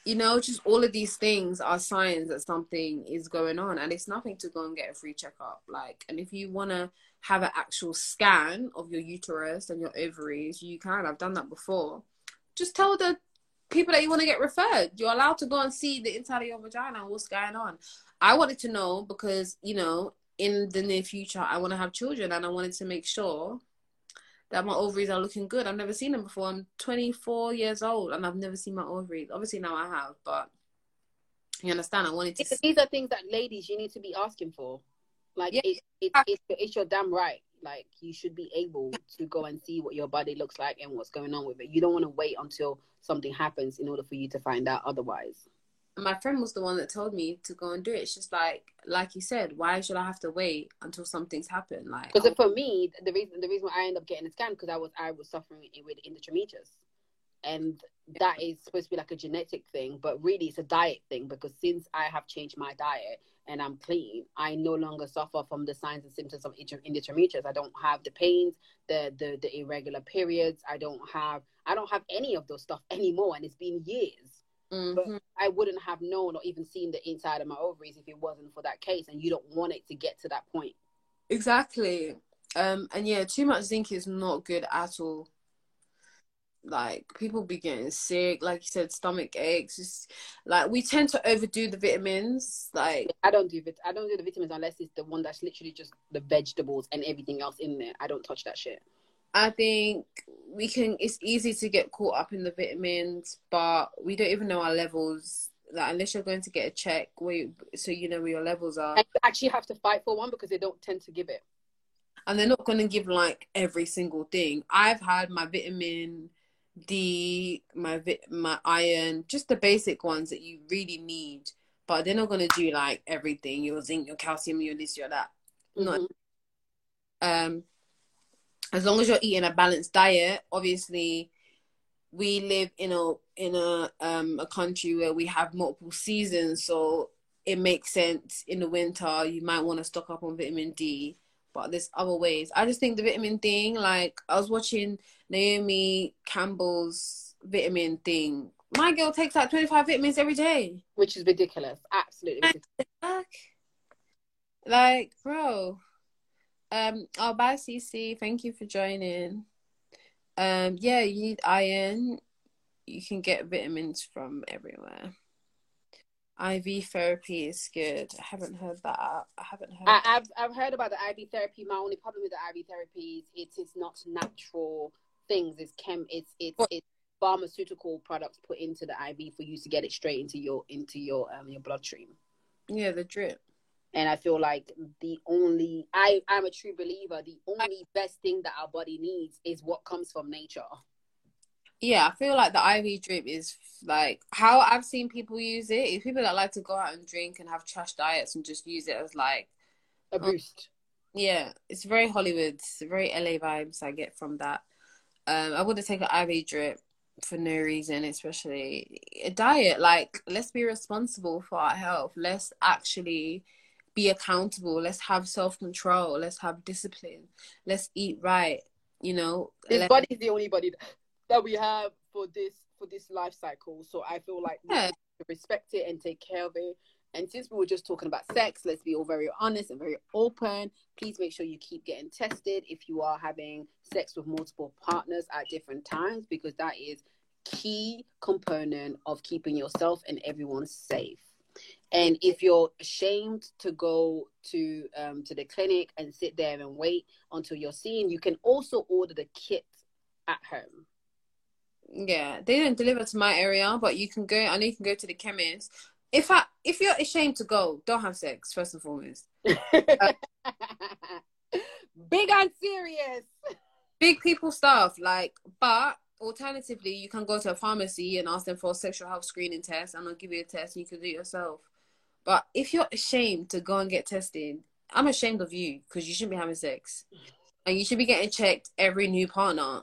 You know, just all of these things are signs that something is going on, and it's nothing to go and get a free checkup. Like, and if you want to have an actual scan of your uterus and your ovaries, you can. I've done that before. Just tell the people that you want to get referred. You're allowed to go and see the inside of your vagina and what's going on. I wanted to know because, you know, in the near future, I want to have children, and I wanted to make sure that my ovaries are looking good. I've never seen them before. I'm 24 years old and I've never seen my ovaries. Obviously now I have, but you understand, I wanted to see. These are things that, ladies, you need to be asking for. Like, yeah, it's your damn right. Like, you should be able to go and see what your body looks like and what's going on with it. You don't want to wait until something happens in order for you to find out otherwise. My friend was the one that told me to go and do it. It's just like you said, why should I have to wait until something's happened? Like, because for me, the reason why I ended up getting a scan, because I was suffering with endometriosis, and that is supposed to be like a genetic thing, but really it's a diet thing. Because since I have changed my diet and I'm clean, I no longer suffer from the signs and symptoms of endometriosis. I don't have the pains, the irregular periods. I don't have any of those stuff anymore, and it's been years. Mm-hmm. But I wouldn't have known or even seen the inside of my ovaries if it wasn't for that case, and you don't want it to get to that point. Exactly. And yeah, too much zinc is not good at all. Like, people be getting sick, like you said, stomach aches. Just like, we tend to overdo the vitamins. Like, I don't do the vitamins unless it's the one that's literally just the vegetables and everything else in there. I don't touch that shit. I think it's easy to get caught up in the vitamins, but we don't even know our levels. Like, unless you're going to get a check so you know where your levels are. And you actually have to fight for one, because they don't tend to give it. And they're not going to give like every single thing. I've had my vitamin D, my iron, just the basic ones that you really need, but they're not going to do like everything, your zinc, your calcium, your this, your that. Mm-hmm. As long as you're eating a balanced diet. Obviously, we live in a country where we have multiple seasons, so it makes sense. In the winter, you might want to stock up on vitamin D, but there's other ways. I just think the vitamin thing, like, I was watching Naomi Campbell's vitamin thing. My girl takes like 25 vitamins every day, which is ridiculous. Absolutely ridiculous. Like, bro. Oh, bye, Cece. Thank you for joining. Yeah, you need iron. You can get vitamins from everywhere. IV therapy is good. I haven't heard that. I've heard about the IV therapy. My only problem with the IV therapy is it is not natural things. It's pharmaceutical products put into the IV for you to get it straight into your bloodstream. Yeah, the drip. And I feel like I'm a true believer, the only best thing that our body needs is what comes from nature. Yeah, I feel like the IV drip is like how I've seen people use it. It's people that like to go out and drink and have trash diets and just use it as like a boost. Yeah, it's very Hollywood, it's very LA vibes I get from that. I wouldn't take an IV drip for no reason, especially a diet. Like, let's be responsible for our health. Let's actually be accountable. Let's have self-control. Let's have discipline. Let's eat right. You know, this body is the only body that we have for this life cycle. So I feel like we have to respect it and take care of it. And since we were just talking about sex, let's be all very honest and very open. Please make sure you keep getting tested if you are having sex with multiple partners at different times, because that is key component of keeping yourself and everyone safe. And if you're ashamed to go to the clinic and sit there and wait until you're seen, you can also order the kit at home. Yeah, they don't deliver to my area, but you can go. I know you can go to the chemist. If you're ashamed to go, don't have sex, first and foremost. Big and serious. Big people stuff, like, but alternatively, you can go to a pharmacy and ask them for a sexual health screening test, and they'll give you a test and you can do it yourself. But if you're ashamed to go and get tested, I'm ashamed of you, because you shouldn't be having sex. And you should be getting checked every new partner.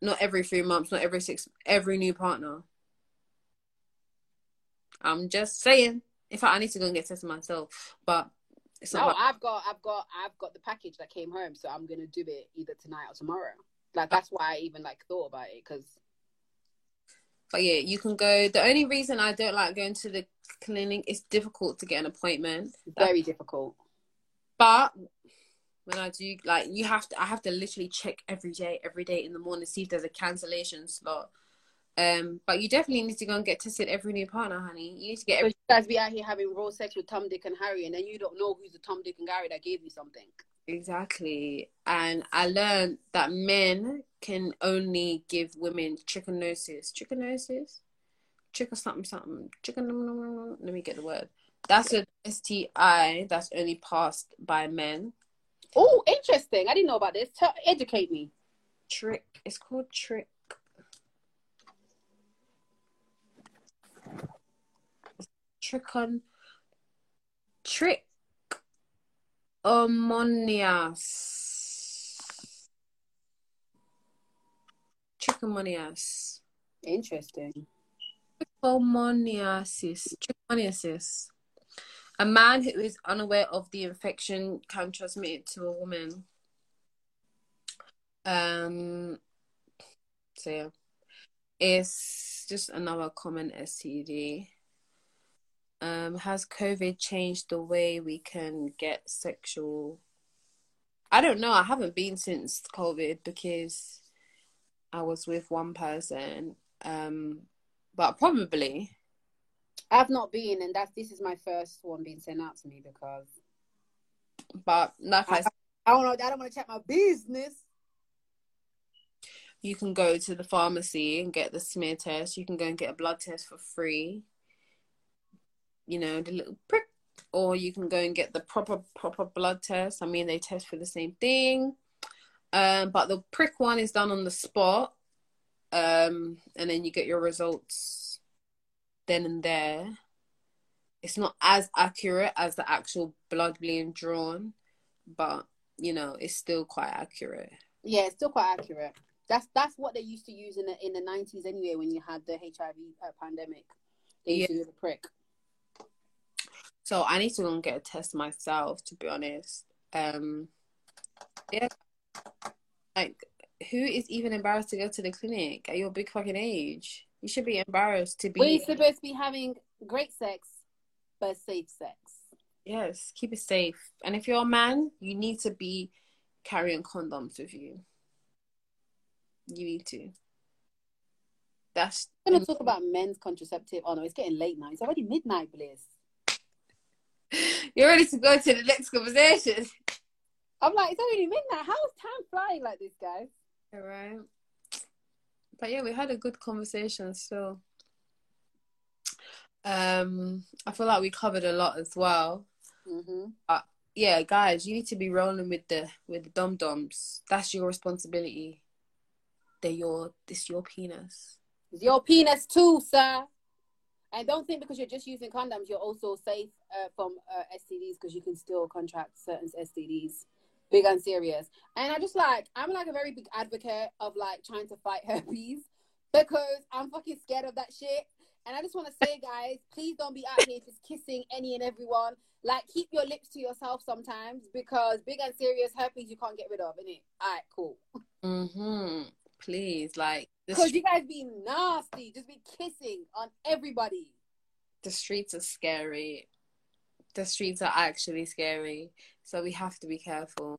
Not every 3 months, not every 6, every new partner. I'm just saying. In fact, I need to go and get tested myself. But it's not. No, I've got the package that came home, so I'm gonna do it either tonight or tomorrow. Like, that's why I even like thought about it, because. But yeah, you can go. The only reason I don't like going to the clinic, it's difficult to get an appointment. Very difficult. But when I do, like, I have to literally check every day in the morning, see if there's a cancellation slot. But you definitely need to go and get tested every new partner, honey. You need to get every... So you guys be out here having raw sex with Tom, Dick and Harry, and then you don't know who's the Tom, Dick and Harry that gave you something. Exactly. And I learned that men can only give women trichinosis? Let me get the word. That's an STI that's only passed by men. Oh, interesting. I didn't know about this. Educate me. It's called trick. Trichomoniasis. Interesting. Trichomoniasis. A man who is unaware of the infection can transmit it to a woman. So yeah, it's just another common STD. Has COVID changed the way we can get sexual? I don't know. I haven't been since COVID because I was with one person. But probably. I've not been, and this is my first one being sent out to me because. But like I said, I don't know. I don't want to check my business. You can go to the pharmacy and get the smear test. You can go and get a blood test for free. You know, the little prick, or you can go and get the proper blood test. I mean, they test for the same thing, but the prick one is done on the spot, and then you get your results then and there. It's not as accurate as the actual blood being drawn, but you know, it's still quite accurate. Yeah, it's still quite accurate. That's what they used to use in the 90s anyway, when you had the HIV pandemic. They used to do the prick. So I need to go and get a test myself, to be honest. Yeah. Like, who is even embarrassed to go to the clinic at your big fucking age? You should be embarrassed to be... We're supposed to be having great sex, but safe sex. Yes, keep it safe. And if you're a man, you need to be carrying condoms with you. You need to. That's... I'm going to talk about men's contraceptive. Oh, no, it's getting late now. It's already midnight, Bliss. You're ready to go to the next conversation. I'm like, it's only midnight. How is time flying like this, guys? All right. But yeah, we had a good conversation still. I feel like we covered a lot as well. Mm-hmm. But yeah, guys, you need to be rolling with the dom-doms. That's your responsibility. It's your penis. It's your penis too, sir. And don't think because you're just using condoms, you're also safe from STDs, because you can still contract certain STDs. Big and serious. And I'm like a very big advocate of like trying to fight herpes, because I'm fucking scared of that shit. And I just want to say, guys, please don't be out here just kissing any and everyone. Like, keep your lips to yourself sometimes, because big and serious herpes you can't get rid of, innit? All right, cool. Mm-hmm. Please, like... Because you guys be nasty. Just be kissing on everybody. The streets are scary. The streets are actually scary. So we have to be careful.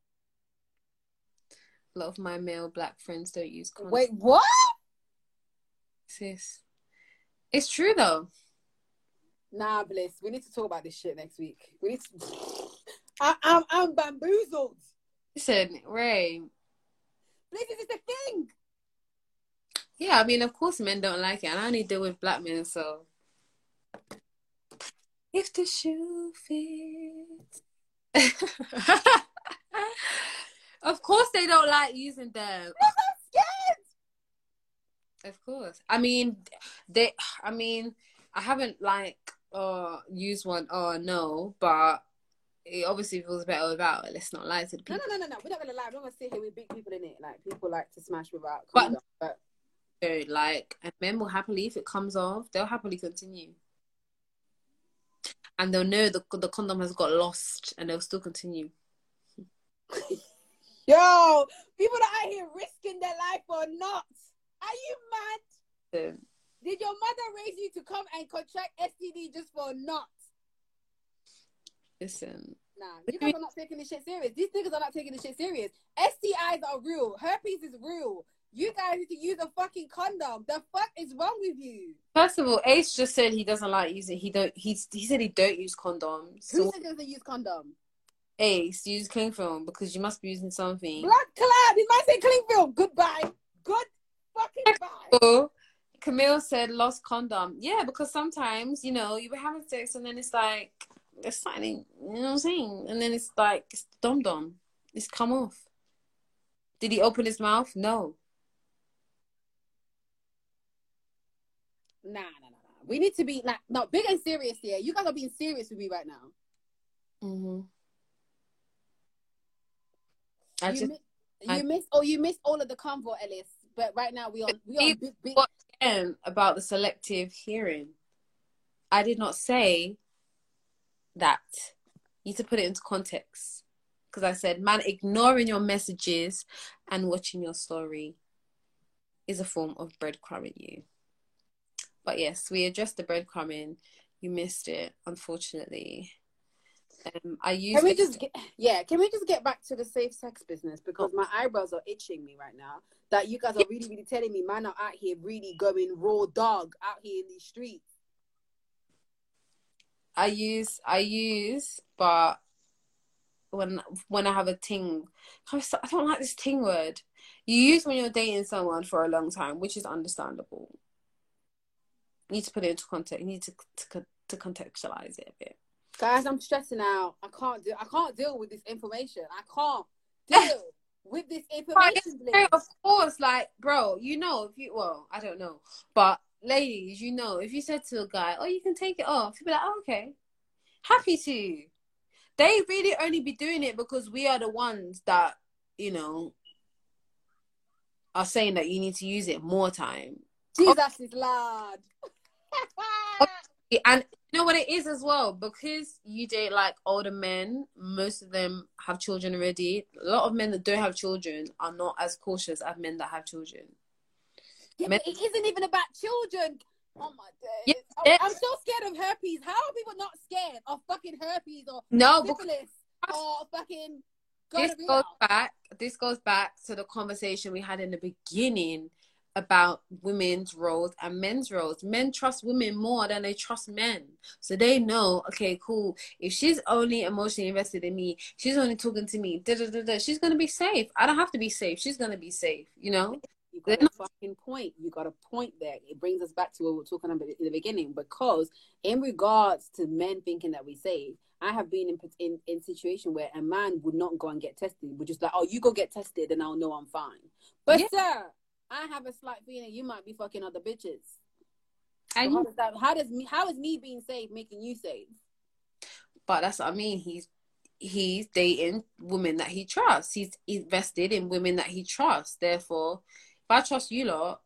A lot of my male black friends don't use condoms. Wait, what? Sis. It's true, though. Nah, Bliss. We need to talk about this shit next week. We need to... I'm bamboozled. Listen, Ray. Bliss, is this a thing? Yeah, I mean, of course men don't like it, and I only deal with black men, so if the shoe fits. Of course they don't like using them. Of course. I mean, I haven't used one. Oh no, but it obviously feels better without it. Let's not lie to the people. No. We're not gonna lie. We're not gonna sit here with big people in it. Like, people like to smash without. And men will happily, if it comes off, they'll happily continue. And they'll know the condom has got lost, and they'll still continue. Yo, people that are here risking their life or not. Are you mad? Yeah. Did your mother raise you to come and contract STD just for not? Listen. Nah, you guys are not taking this shit serious. These niggas are not taking this shit serious. STIs are real. Herpes is real. You guys need to use a fucking condom. The fuck is wrong with you? First of all, Ace just said he doesn't like using. He said he don't use condoms. Who said he doesn't use condoms? Ace, use cling film because you must be using something. Blood cloud. He might say cling film. Goodbye. Good fucking bye. Camille said lost condom. Yeah, because sometimes, you know, you were having sex and then it's like, it's signing, you know what I'm saying? And then it's like, it's dom-dom. It's come off. Did he open his mouth? No. Nah. We need to be, like, no, big and serious here. You guys are being serious with me right now. Mm-hmm. You missed all of the convo, Ellis. But right now, we are big. About the selective hearing. I did not say that. You need to put it into context. Because I said, man, ignoring your messages and watching your story is a form of breadcrumbing you. But yes, we addressed the breadcrumbing. You missed it, unfortunately. Can we just get back to the safe sex business? Because my eyebrows are itching me right now. That you guys are really, really telling me, man, are out here really going raw dog out here in these streets. I use, but when I have a ting, I don't like this ting word. You use when you're dating someone for a long time, which is understandable. You need to put it into context. You need to contextualize it a bit. Guys, I'm stressing out. I can't deal with this information. I can't deal with this information. Of course, like, bro, you know, I don't know. But ladies, you know, if you said to a guy, oh, you can take it off, he'd be like, oh, okay. Happy to. They really only be doing it because we are the ones that, you know, are saying that you need to use it more time. Jesus is loud. And you know what it is as well, because you date like older men, most of them have children already. A lot of men that don't have children are not as cautious as men that have children. Yeah, but it isn't even about children. Oh my days. Yeah, I'm so scared of herpes. How are people not scared of fucking herpes or syphilis or fucking gonorrhea? This goes back to the conversation we had in the beginning about women's roles and men's roles. Men trust women more than they trust men. So they know, okay, cool. If she's only emotionally invested in me, she's only talking to me, she's going to be safe. I don't have to be safe. She's going to be safe, you know? You got a fucking point. You got a point there. It brings us back to what we were talking about in the beginning, because in regards to men thinking that we say, I have been in situation where a man would not go and get tested. We're just like, oh, you go get tested and I'll know I'm fine. But yeah. Sir, I have a slight feeling you might be fucking other bitches. So how is me being safe making you safe? But that's what I mean. He's dating women that he trusts. He's invested in women that he trusts. Therefore, if I trust you lot,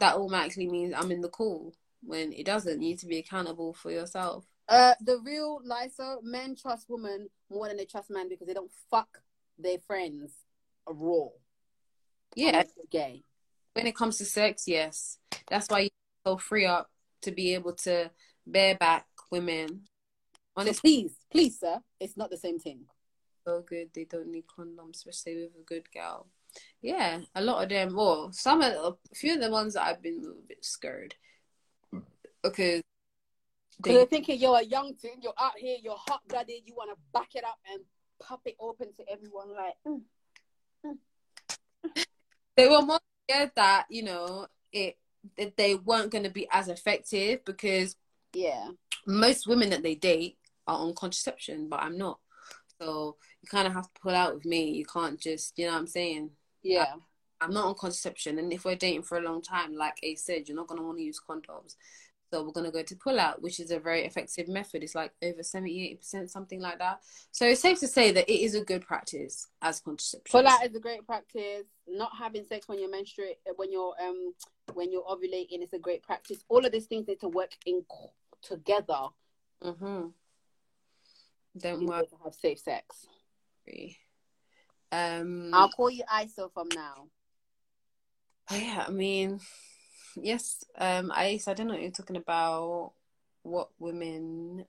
that automatically means I'm in the cool. When it doesn't, you need to be accountable for yourself. The real Lysa, men trust women more than they trust men because they don't fuck their friends raw. Yeah, gay. When it comes to sex, yes. That's why you so free up to be able to bareback women. Honestly, so please, sir, it's not the same thing. So good. They don't need condoms, especially with a good girl. Yeah, a lot of them. Well, a few of the ones that I've been a little bit scared. Because they're thinking you're a young thing, you're out here, you're hot-blooded, you want to back it up and pop it open to everyone like... They were more... that, you know, they weren't going to be as effective because Yeah. Most women that they date are on contraception, but I'm not. So you kind of have to pull out with me. You can't just, you know what I'm saying? Yeah. I'm not on contraception. And if we're dating for a long time, like Ace said, you're not going to want to use condoms. So we're going to go to pull out, which is a very effective method. It's like over 70, 80%, something like that. So it's safe to say that it is a good practice as contraception. Pull out is a great practice. Not having sex when you're menstruating, when you're ovulating, is a great practice. All of these things need to work in together. Mm-hmm. Don't work to have safe sex. I'll call you ISO from now. Yeah, I mean, yes. I don't know what you're talking about, what women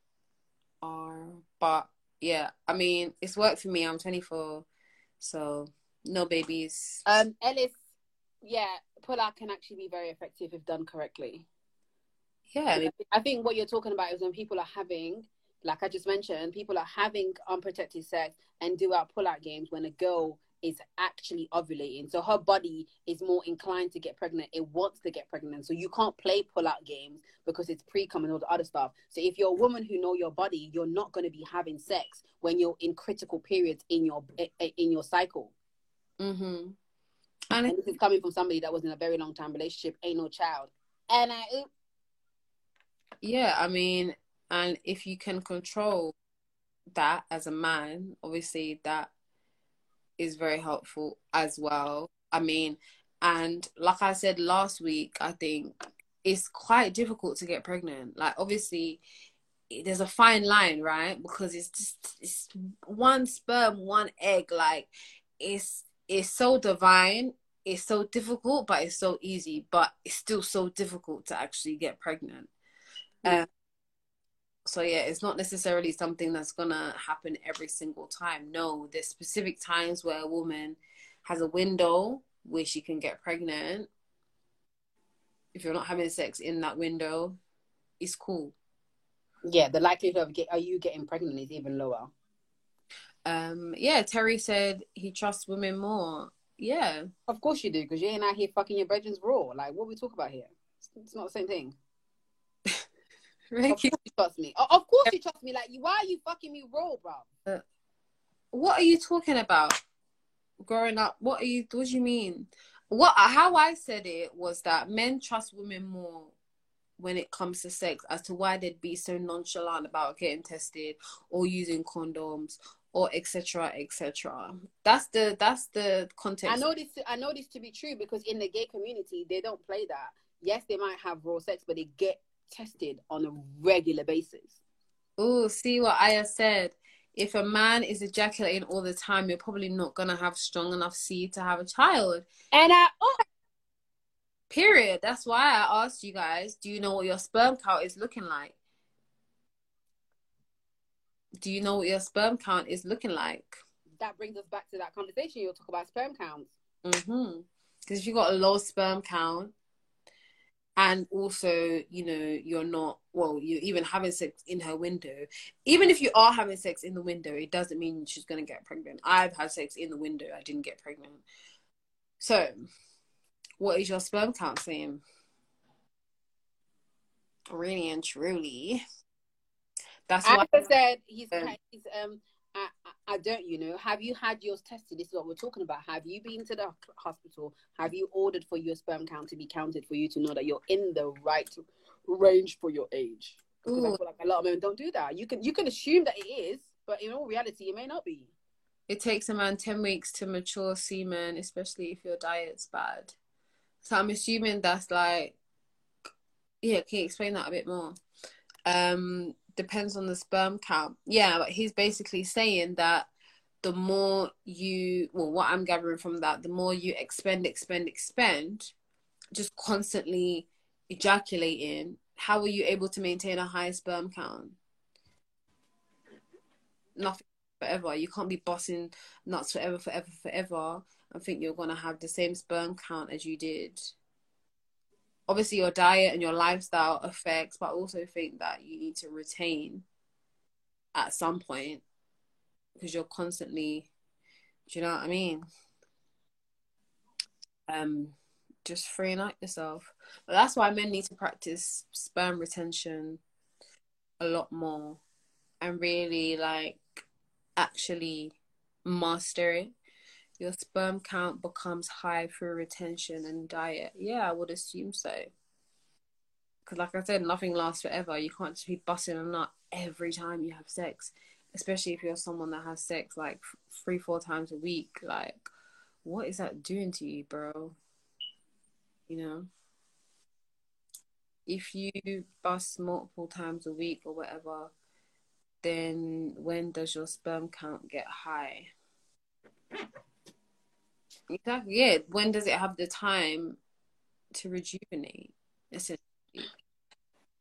are, but yeah, I mean, it's worked for me. I'm 24, so no babies. Ellis, yeah, pull out can actually be very effective if done correctly. Yeah, I think what you're talking about is when people are having, like I just mentioned, people are having unprotected sex and do our pull-out games when a girl is actually ovulating. So her body is more inclined to get pregnant. It wants to get pregnant. So you can't play pull-out games because it's pre-cum and all the other stuff. So if you're a woman who know your body, you're not going to be having sex when you're in critical periods in your cycle. Mm-hmm. And this is coming from somebody that was in a very long-time relationship, ain't no child. And yeah, I mean... And if you can control that as a man, obviously that is very helpful as well. I mean, and like I said last week, I think it's quite difficult to get pregnant. Like, obviously, there's a fine line, right? Because it's just, it's one sperm, one egg. Like, it's so divine. It's so difficult, but it's so easy. But it's still so difficult to actually get pregnant. So, yeah, it's not necessarily something that's going to happen every single time. No, there's specific times where a woman has a window where she can get pregnant. If you're not having sex in that window, it's cool. Yeah, the likelihood of you getting pregnant is even lower. Yeah, Terry said he trusts women more. Yeah. Of course you do, because you ain't out here fucking your virgins raw. Like, what we talk about here? It's not the same thing. Ricky. Of course you trust me. Of course you trust me. Like, why are you fucking me raw, bro? What are you talking about? Growing up, what do you mean? How I said it was that men trust women more when it comes to sex, as to why they'd be so nonchalant about getting tested or using condoms or etc. etc. That's the context. I know this to be true because in the gay community they don't play that. Yes, they might have raw sex, but they get tested on a regular basis. Oh, see what Aya said. If a man is ejaculating all the time, you're probably not gonna have strong enough seed to have a child. And period. That's why I asked you guys, do you know what your sperm count is looking like? Do you know what your sperm count is looking like? That brings us back to that conversation you'll talk about sperm counts. Mm-hmm. Because if you got a low sperm count, and also, you know, you're even having sex in her window. Even if you are having sex in the window, it doesn't mean she's going to get pregnant. I've had sex in the window. I didn't get pregnant. So, what is your sperm count saying? Really and truly. That's why I said I don't, you know. Have you had yours tested? This is what we're talking about. Have you been to the hospital? Have you ordered for your sperm count to be counted for you to know that you're in the right range for your age? Because I feel like a lot of women don't do that. You can assume that it is, but in all reality, it may not be. It takes a man 10 weeks to mature semen, especially if your diet's bad. So I'm assuming that's like... Yeah, can you explain that a bit more? Depends on the sperm count. Yeah, but he's basically saying that the more you, well, what I'm gathering from that, the more you expend, just constantly ejaculating, how are you able to maintain a high sperm count? Nothing forever. You can't be bossing nuts forever and think you're going to have the same sperm count as you did. Obviously, your diet and your lifestyle affects, but I also think that you need to retain at some point because you're constantly, do you know what I mean? Just freeing up yourself. But that's why men need to practice sperm retention a lot more and really like actually master it. Your sperm count becomes high through retention and diet. Yeah, I would assume so. Because like I said, nothing lasts forever. You can't just be busting a nut every time you have sex, especially if you're someone that has sex like 3-4 times a week. Like, what is that doing to you, bro? You know? If you bust multiple times a week or whatever, then when does your sperm count get high? Exactly. Yeah. When does it have the time to rejuvenate? Essentially,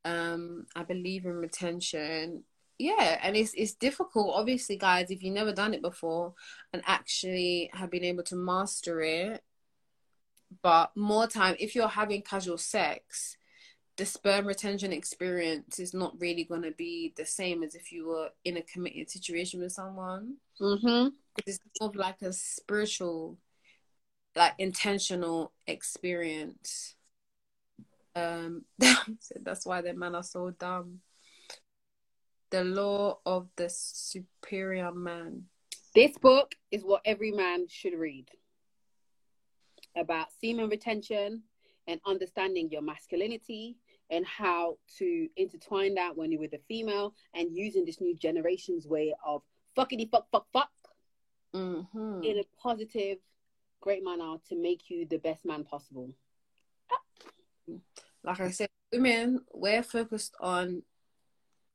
I believe in retention. Yeah, and it's difficult, obviously, guys. If you've never done it before and actually have been able to master it, but more time. If you're having casual sex, the sperm retention experience is not really going to be the same as if you were in a committed situation with someone. Mm-hmm. It's sort of like a spiritual, like intentional experience. That's why the men are so dumb. The Law of the Superior Man. This book is what every man should read about semen retention and understanding your masculinity and how to intertwine that when you're with a female and using this new generation's way of fuckity fuck fuck fuck. Mm-hmm. In a positive, great manner to make you the best man possible. Like I said, women, we're focused on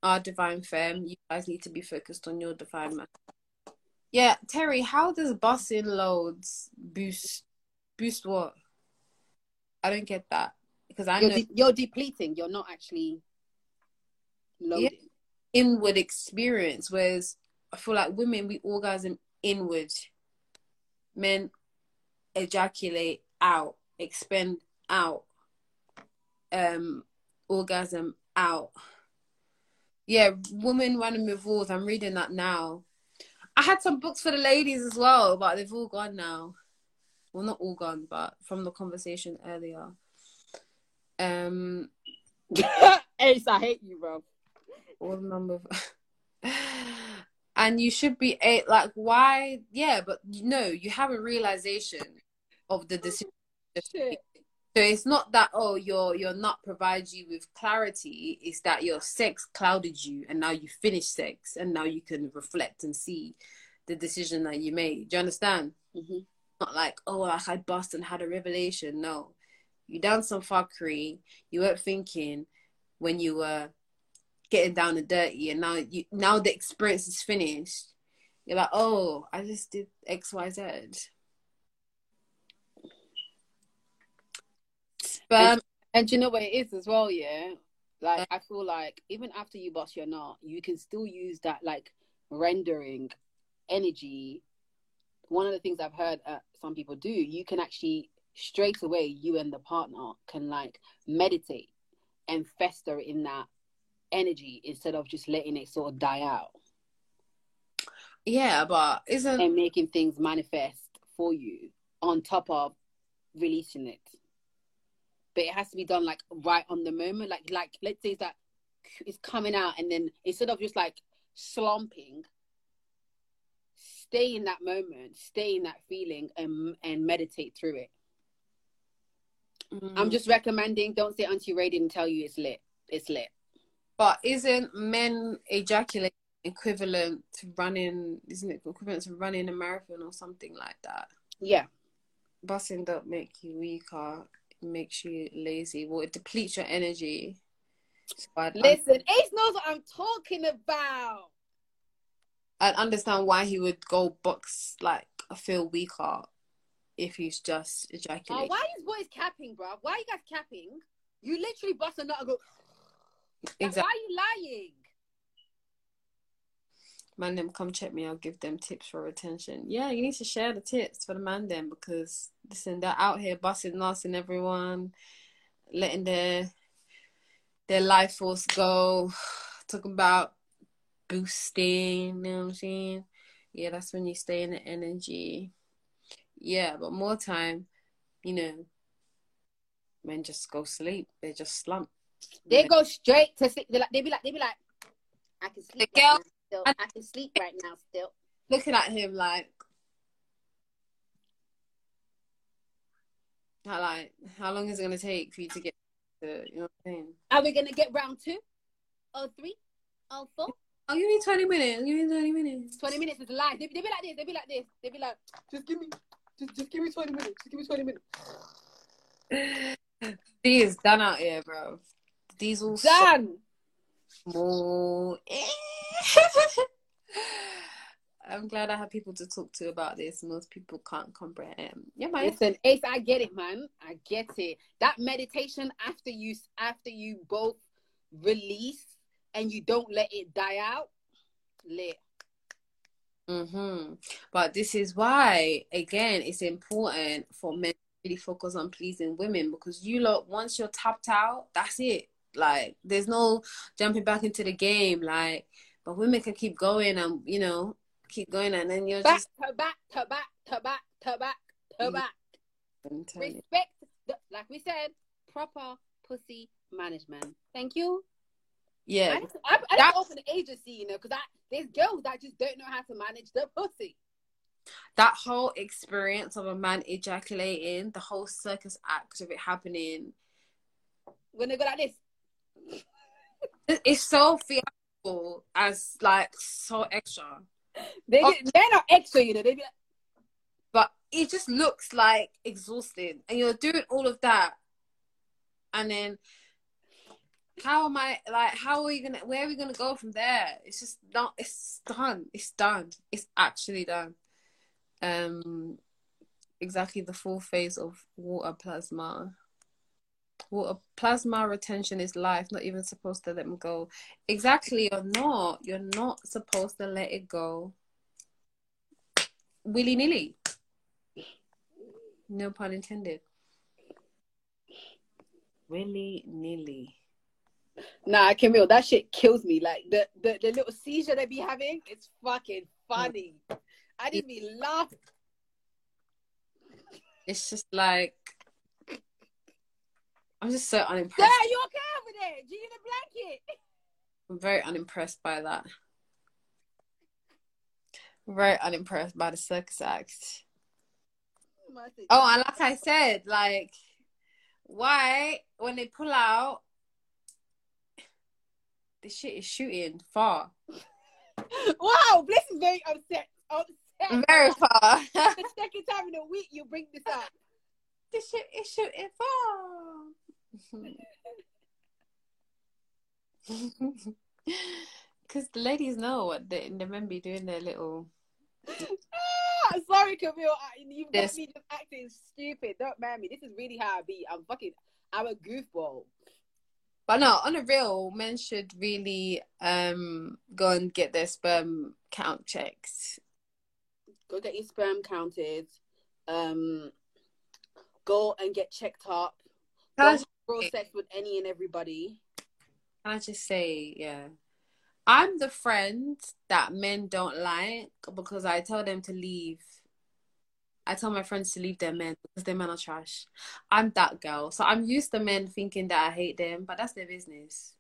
our divine femme. You guys need to be focused on your divine man. Yeah, Terry, how does busing loads boost what? I don't get that, because I know you're depleting. You're not actually loading. Yeah. Inward experience, whereas I feel like women, we orgasm inward. Men ejaculate out, expend out, orgasm out. Yeah, women running with walls. I'm reading that now. I had some books for the ladies as well, but they've all gone now. Well, not all gone, but from the conversation earlier. Ace, I hate you, bro. All number. And you should be eight, like, why? Yeah, but no, you have a realization of the decision. Shit. So it's not that, oh, your nut provides you with clarity. It's that your sex clouded you, and now you finish sex, and now you can reflect and see the decision that you made. Do you understand? Mm-hmm. Not like, oh, like I bust and had a revelation. No, you done some fuckery. You weren't thinking when you were getting down and dirty, and now the experience is finished. You're like, oh, I just did XYZ. And do you know what it is as well? Yeah, like I feel like even after you bust your nut, you can still use that like rendering energy. One of the things I've heard some people do, you can actually straight away, you and the partner can like meditate and fester in that energy instead of just letting it sort of die out. Yeah, but isn't... And making things manifest for you on top of releasing it. But it has to be done like right on the moment. Like let's say it's like it's coming out, and then instead of just like slumping, stay in that moment, stay in that feeling, and meditate through it. Mm. I'm just recommending, don't say Auntie Ray didn't tell you. It's lit. It's lit. But isn't men ejaculate equivalent to running, isn't it equivalent to running a marathon or something like that? Yeah. Busting don't make you weaker. It makes you lazy. Well, it depletes your energy. So listen, Ace knows what I'm talking about. I'd understand why he would go box, like, I feel weaker if he's just ejaculating. Why are these boys capping, bruv? Why are you guys capping? You literally bust a nut and go... Exactly. Why are you lying? Man, them, come check me. I'll give them tips for retention. Yeah, you need to share the tips for the man, them, because, listen, they're out here busting nuts and everyone, letting their life force go, talking about boosting, you know what I'm saying? Yeah, that's when you stay in the energy. Yeah, but more time, you know, men just go sleep. They just slump. They go straight to sleep. They be like, I can sleep the girl, right now still. I can sleep right now still. Looking at him like how long is it gonna take for you to get to, you know what I'm saying? Are we gonna get round 2? Or 3? Or 4? I'll give you 20 minutes. I'll give you 20 minutes. 20 minutes is a lie. They be like this. They be like this. They be like, just give me 20 minutes. Just give me 20 minutes. D is done out here, bro. D's all done. More. I'm glad I have people to talk to about this. Most people can't comprehend. Yeah, man. Listen, Ace, I get it, man. I get it. That meditation after you both release and you don't let it die out, lit. Mm-hmm. But this is why, again, it's important for men to really focus on pleasing women, because you lot, once you're tapped out, that's it. Like, there's no jumping back into the game. Like, but women can keep going and, you know, keep going, and then you're back, just... Back. Respect, like we said, proper pussy management. Thank you. Yeah, I don't open an agency, you know, because there's girls that just don't know how to manage their pussy. That whole experience of a man ejaculating, the whole circus act of it happening. When they go like this. It's so theatrical, as, like, so extra. They're not extra, you know. They be like... But it just looks, like, exhausting. And you're doing all of that. And then... where are we gonna go from there? It's just not, it's done. It's actually done. Exactly the full phase of water plasma. Water plasma retention is life, not even supposed to let them go. Exactly, you're not supposed to let it go willy-nilly. No pun intended. Willy-nilly. Nah, Camille, that shit kills me. Like, the little seizure they be having, it's fucking funny. I didn't be laughing. It's just like, I'm just so unimpressed. Yeah, you okay over there? Do you need a blanket? I'm very unimpressed by that. Very unimpressed by the circus act. Oh, and like I said, like, why, when they pull out, this shit is shooting far. Wow, Bliss is very upset. Very far. The second time in a week you bring this up. This shit is shooting far. Because the ladies know what the men be doing their little... Sorry, Camille. You've got me just acting stupid. Don't mind me. This is really how I be. I'm a goofball. But no, on a real, men should really go and get their sperm count checked. Go get your sperm counted. Go and get checked up. Don't have sex with any and everybody. Can I just say, yeah. I'm the friend that men don't like because I tell them to leave. I tell my friends to leave their men because their men are trash. I'm that girl. So I'm used to men thinking that I hate them, but that's their business.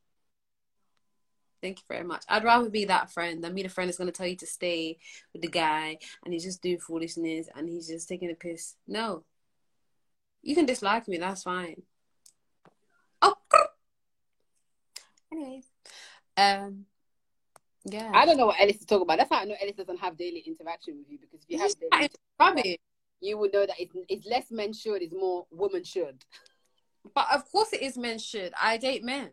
Thank you very much. I'd rather be that friend than be the friend that's going to tell you to stay with the guy and he's just doing foolishness and he's just taking a piss. No. You can dislike me. That's fine. Oh. Anyways. Yeah. I don't know what Ellis is talking about. That's how I know Ellis doesn't have daily interaction with you, because if you have daily interaction, you would know that it's less men should, it's more women should. But of course it is men should. I date men.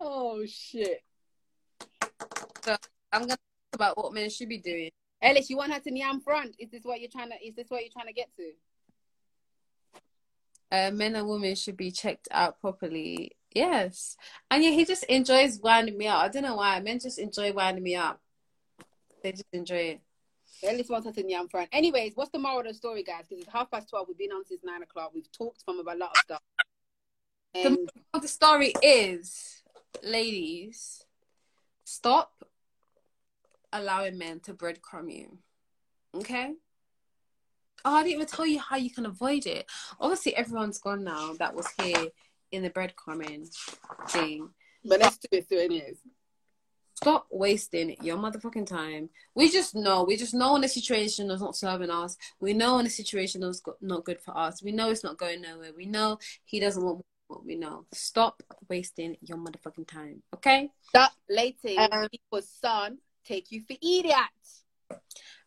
Oh, shit. So I'm going to talk about what men should be doing. Ellis, you want her to nyam front? Is this what you're trying to get to? Men and women should be checked out properly. Yes. And yeah, he just enjoys winding me up. I don't know why. Men just enjoy winding me up. They just enjoy it. Ellis wants us in the young front. Anyways, what's the moral of the story, guys? Because it's 12:30. We've been on since 9 o'clock. We've talked from about a lot of stuff. And... the moral of the story is, ladies, stop allowing men to breadcrumb you. Okay? Oh, I didn't even tell you how you can avoid it. Obviously, everyone's gone now that was here in the breadcrumbing thing. But let's do it through anyways. Stop wasting your motherfucking time. We just know when the situation is not serving us. We know when the situation is not good for us. We know it's not going nowhere. We know he doesn't want what we know. Stop wasting your motherfucking time, okay? Stop letting people's son take you for idiot.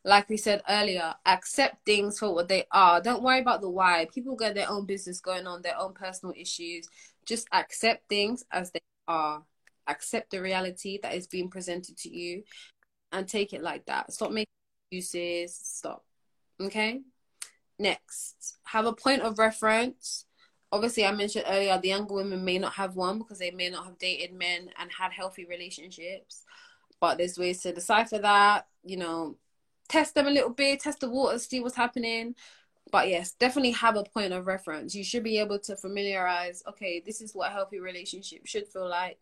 Like we said earlier, accept things for what they are. Don't worry about the why. People got their own business going on, their own personal issues. Just accept things as they are. Accept the reality that is being presented to you and take it like that. Stop making excuses. Stop. Okay? Next, have a point of reference. Obviously, I mentioned earlier, the younger women may not have one because they may not have dated men and had healthy relationships. But there's ways to decipher that, you know, test them a little bit, test the water, see what's happening. But yes, definitely have a point of reference. You should be able to familiarize, okay, this is what a healthy relationship should feel like.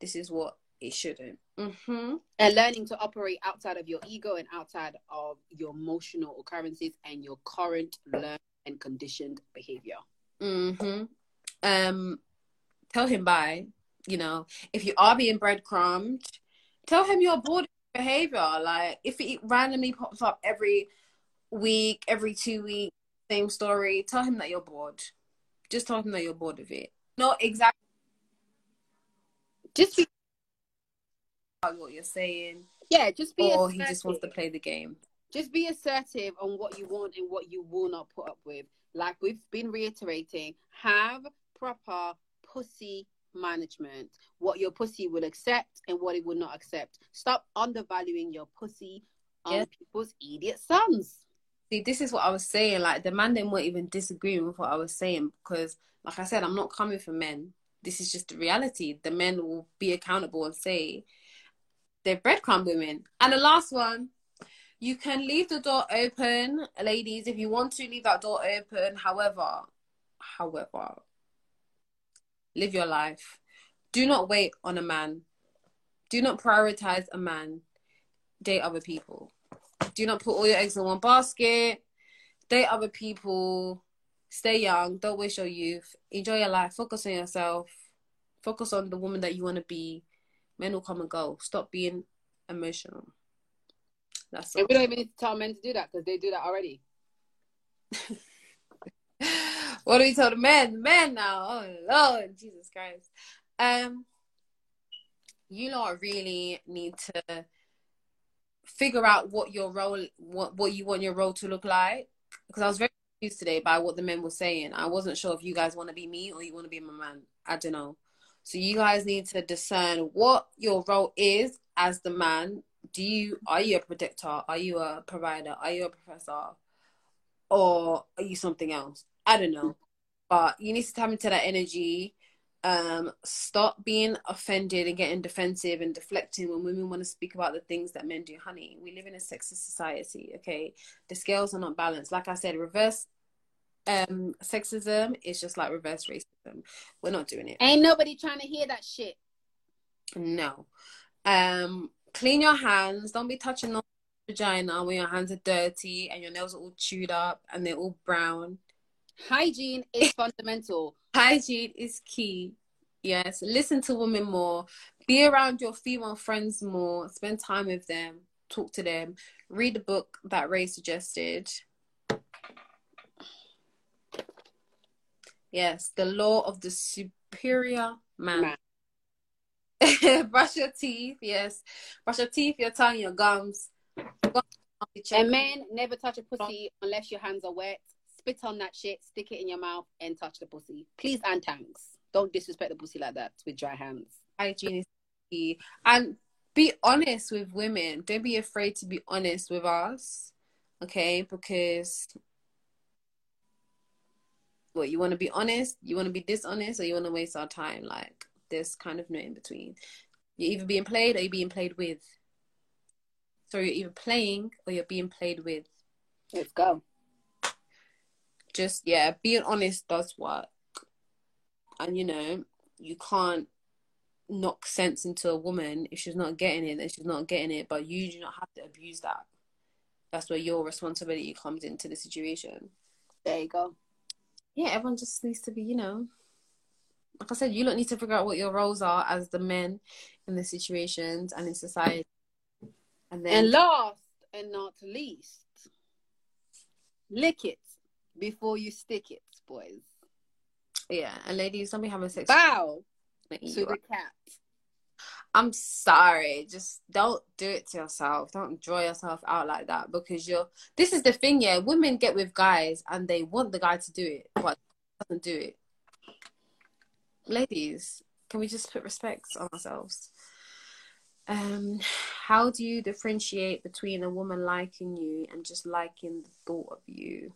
This is what it shouldn't. Mm-hmm. And learning to operate outside of your ego and outside of your emotional occurrences and your current learned and conditioned behavior. Mm-hmm. Tell him bye. You know, if you are being breadcrumbed, tell him you're bored with behavior. Like, if it randomly pops up every week, every 2 weeks, same story, tell him that you're bored. Just tell him that you're bored of it. Not exactly. Just be about what you're saying. Yeah, just be assertive. Or he just wants to play the game. Just be assertive on what you want and what you will not put up with. Like we've been reiterating, have proper pussy management. What your pussy will accept and what it will not accept. Stop undervaluing your pussy on people's idiot sons. See, this is what I was saying. Like, the man then weren't even disagreeing with what I was saying because, like I said, I'm not coming for men. This is just the reality. The men will be accountable and say they're breadcrumb women. And the last one, you can leave the door open, ladies, if you want to leave that door open. However, live your life. Do not wait on a man. Do not prioritize a man. Date other people. Do not put all your eggs in one basket. Date other people. Stay young. Don't waste your youth. Enjoy your life. Focus on yourself. Focus on the woman that you want to be. Men will come and go. Stop being emotional. That's all. And we don't even need to tell men to do that because they do that already. What do we tell the men? Men now. Oh, Lord. Jesus Christ. You lot really need to figure out what your role, what you want your role to look like. Because I was very today by what the men were saying. I wasn't sure if you guys want to be me or you want to be my man. I don't know. So you guys need to discern what your role is as the man. Are you a protector? Are you a provider? Are you a professor? Or are you something else? I don't know. But you need to tap into that energy. Stop being offended and getting defensive and deflecting when women want to speak about the things that men do. Honey, we live in a sexist society, okay? The scales are not balanced. Like I said, reverse sexism is just like reverse racism. We're not doing it. Ain't nobody trying to hear that shit. No. Clean your hands. Don't be touching the vagina when your hands are dirty and your nails are all chewed up and they're all brown. Hygiene is fundamental. Hygiene is key. Yes, listen to women more. Be around your female friends more. Spend time with them. Talk to them. Read the book that Ray suggested. Yes, The Law of the Superior Man. Brush your teeth. Yes, brush your teeth, your tongue, your gums. And men, never touch a pussy unless your hands are wet. Spit on that shit, stick it in your mouth, and touch the pussy. Please and thanks. Don't disrespect the pussy like that with dry hands. Hygiene is key. And be honest with women. Don't be afraid to be honest with us, okay? Because, what, you want to be honest? You want to be dishonest? Or you want to waste our time? Like, there's kind of no in between. You're either being played or you're being played with. So you're either playing or you're being played with. Let's go. Just, yeah, being honest does work. And, you know, you can't knock sense into a woman if she's not getting it, then she's not getting it. But you do not have to abuse that. That's where your responsibility comes into the situation. There you go. Yeah, everyone just needs to be, you know, like I said, you lot need to figure out what your roles are as the men in the situations and in society. And then, and last and not least, lick it before you stick it, boys. Yeah, and ladies, don't be having sex. Bow to the cat. I'm sorry, just don't do it to yourself. Don't draw yourself out like that, because you're... This is the thing, yeah. Women get with guys and they want the guy to do it, but doesn't do it. Ladies, can we just put respect on ourselves? How do you differentiate between a woman liking you and just liking the thought of you?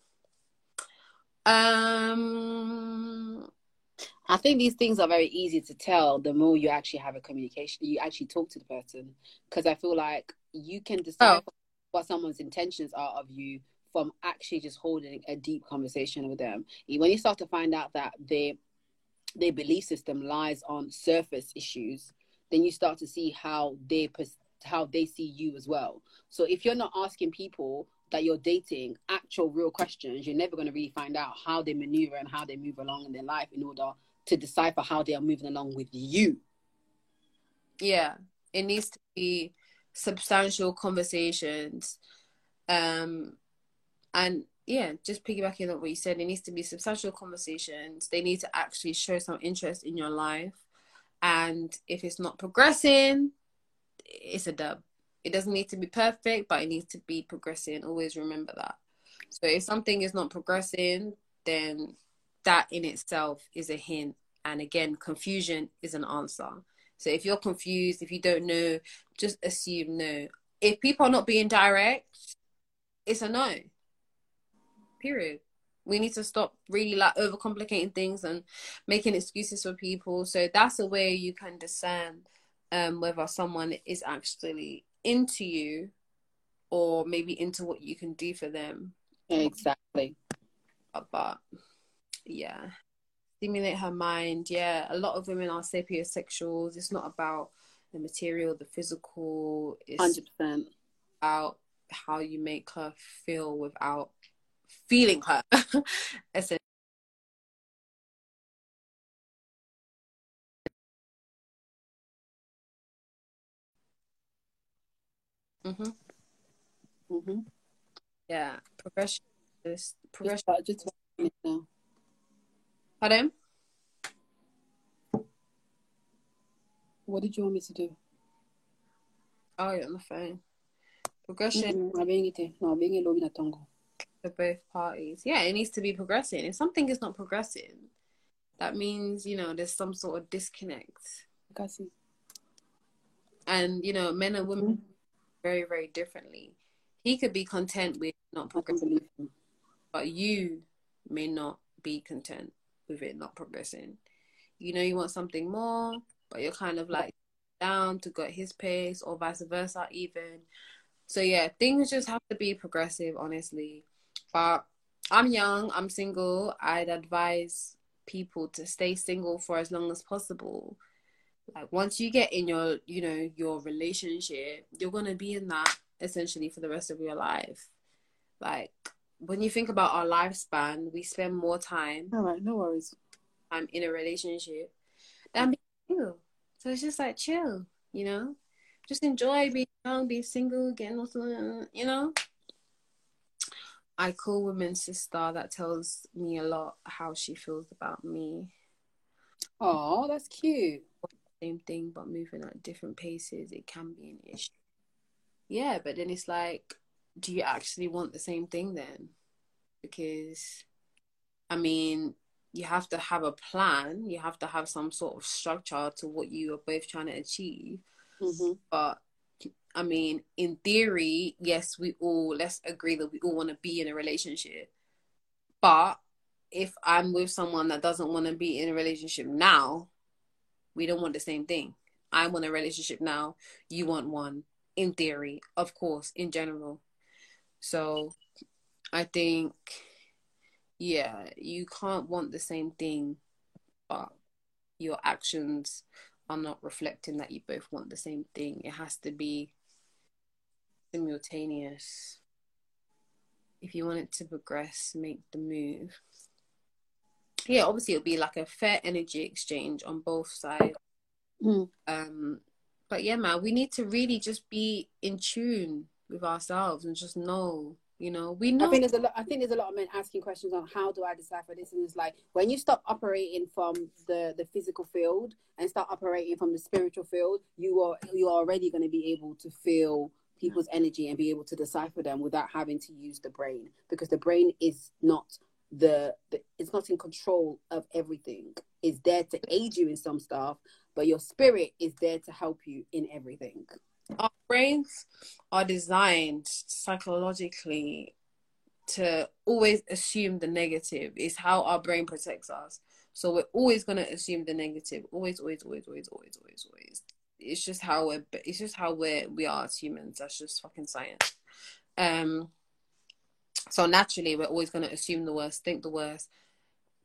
I think these things are very easy to tell the more you actually have a communication, you actually talk to the person, because I feel like you can decide what someone's intentions are of you from actually just holding a deep conversation with them. When you start to find out that their belief system lies on surface issues, then you start to see how they see you as well. So if you're not asking people that you're dating actual real questions, you're never going to really find out how they maneuver and how they move along in their life in order to decipher how they are moving along with you. Yeah, it needs to be substantial conversations. And yeah, just piggybacking on what you said, it needs to be substantial conversations. They need to actually show some interest in your life. And if it's not progressing, it's a dub. It doesn't need to be perfect, but it needs to be progressing. Always remember that. So if something is not progressing, then that in itself is a hint. And again, confusion is an answer. So if you're confused, if you don't know, just assume no. If people are not being direct, it's a no. Period. We need to stop really like overcomplicating things and making excuses for people. So that's a way you can discern whether someone is actually into you or maybe into what you can do for them. Exactly. But yeah, stimulate her mind. Yeah, a lot of women are sapiosexuals. It's not about the material, the physical. It's 100% about how you make her feel without feeling her. Essentially. Yeah, progression. Just one now. Pardon? What did you want me to do? Oh, you're on the phone. Progression. For both parties. Yeah, it needs to be progressing. If something is not progressing, that means, you know, there's some sort of disconnect. And, you know, men and women... very, very differently. He could be content with not progressing, but you may not be content with it not progressing. You know, you want something more, but you're kind of like down to go at his pace, or vice versa even. So yeah, things just have to be progressive, honestly. But I'm young, I'm single. I'd advise people to stay single for as long as possible. Like, once you get in your, you know, your relationship, you're going to be in that essentially for the rest of your life. Like, when you think about our lifespan, we spend more time. All right, no worries. I'm in a relationship. And being single. So it's just like, chill, you know? Just enjoy being young, being single, getting lost, you know? I call women sister. That tells me a lot how she feels about me. Oh, that's cute. Same thing but moving at different paces, it can be an issue. Yeah, but then it's like, do you actually want the same thing then? Because I mean, you have to have a plan, you have to have some sort of structure to what you are both trying to achieve. But I mean, in theory, yes, let's agree that we all want to be in a relationship. But if I'm with someone that doesn't want to be in a relationship now, we don't want the same thing. I want a relationship now. You want one, in theory, of course, in general. So I think, yeah, you can't want the same thing, but your actions are not reflecting that you both want the same thing. It has to be simultaneous. If you want it to progress, make the move. yeah, obviously it'll be like a fair energy exchange on both sides. Mm. But yeah, man, we need to really just be in tune with ourselves and just know, you know, we know. I think there's a lot of men asking questions on how do I decipher this, and it's like when you stop operating from the physical field and start operating from the spiritual field, you're already going to be able to feel people's energy and be able to decipher them without having to use the brain, because the brain is not it's not in control of everything. It's there to aid you in some stuff, but your spirit is there to help you in everything. Our brains are designed psychologically to always assume the negative. It's how our brain protects us. So we're always going to assume the negative. Always. It's just how we are as humans. That's just fucking science. So naturally, we're always going to assume the worst, think the worst,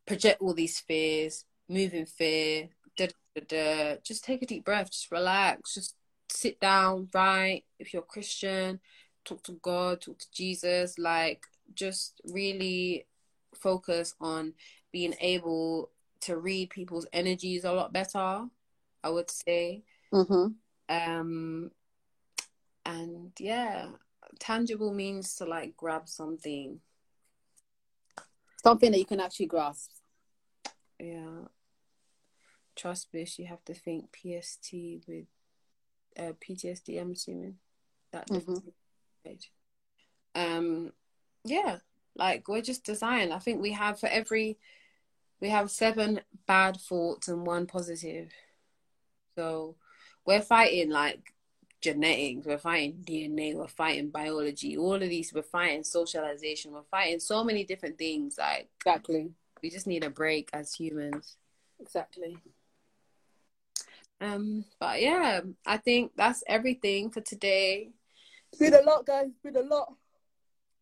project all these fears, move in fear. Just take a deep breath. Just relax. Just sit down. Right. If you're Christian, talk to God, talk to Jesus. Like, just really focus on being able to read people's energies a lot better, I would say. Mm-hmm. And yeah, tangible means to like grab something that you can actually grasp. Yeah, trust, bitch. You have to think PST with PTSD. I'm assuming that. Mm-hmm. Yeah, like we're just designed. I think we have 7 bad thoughts and 1 positive. So we're fighting like genetics, we're fighting DNA, we're fighting biology, all of these, we're fighting socialization, we're fighting so many different things. Like, exactly, we just need a break as humans. Exactly. But yeah, I think that's everything for today. It's been a lot, guys. It's been a lot.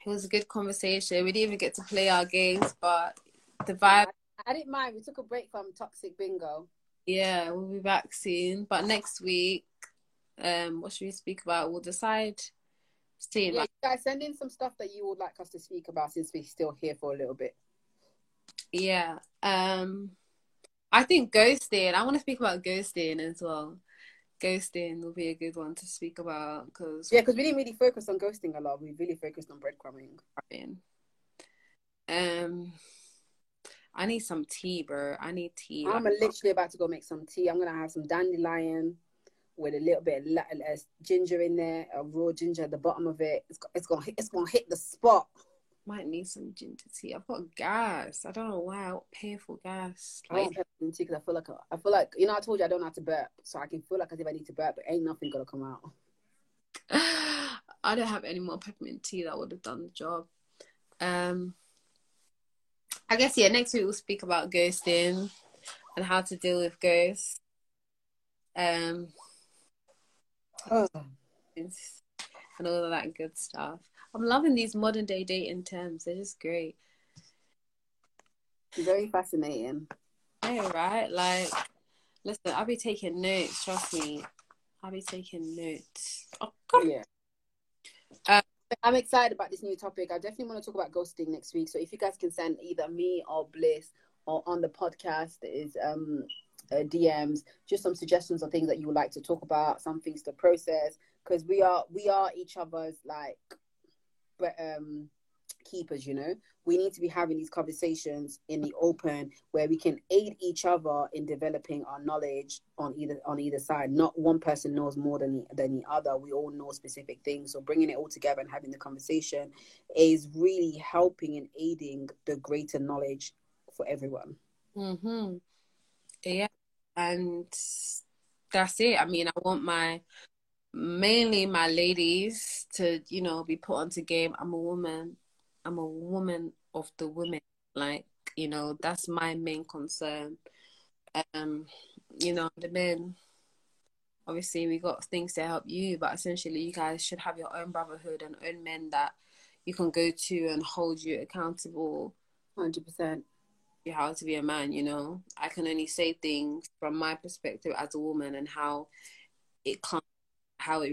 It was a good conversation. We didn't even get to play our games, but the vibe. I didn't mind. We took a break from Toxic Bingo. Yeah, we'll be back soon. But next week, what should we speak about? We'll decide. See, yeah, you guys, send in some stuff that you would like us to speak about since we're still here for a little bit. Yeah. I think ghosting. I want to speak about ghosting as well. Ghosting will be a good one to speak about because we didn't really focus on ghosting a lot. We really focused on breadcrumbing. I need some tea, bro. I need tea. I'm literally about to go make some tea. I'm going to have some dandelion with a little bit of ginger in there, a raw ginger at the bottom of it. It's going to hit the spot. Might need some ginger tea. I've got gas. I don't know why. Paying for gas. Like, I feel like, you know, I told you I don't have to burp. So I can feel like as if I need to burp, but ain't nothing going to come out. I don't have any more peppermint tea that would have done the job. I guess, yeah, next week we'll speak about ghosting and how to deal with ghosts. And all of that good stuff. I'm loving these modern day dating terms. They're just great. Very fascinating. Yeah, right? Like, listen, I'll be taking notes, trust me. I'll be taking notes. Oh, God. Yeah. I'm excited about this new topic. I definitely want to talk about ghosting next week. So if you guys can send either me or Bliss or on the podcast is DMs, just some suggestions or things that you would like to talk about, some things to process, because we are each other's like keepers, you know. We need to be having these conversations in the open where we can aid each other in developing our knowledge on either side. Not one person knows more than the other. We all know specific things, so bringing it all together and having the conversation is really helping and aiding the greater knowledge for everyone. Mm-hmm. Yeah, and that's it. I mean, I want mainly my ladies to, you know, be put onto game. I'm a woman of the women, like, you know, that's my main concern. You know, the men, obviously we got things to help you, but essentially you guys should have your own brotherhood and own men that you can go to and hold you accountable. 100%. How to be a man, you know. I can only say things from my perspective as a woman and how it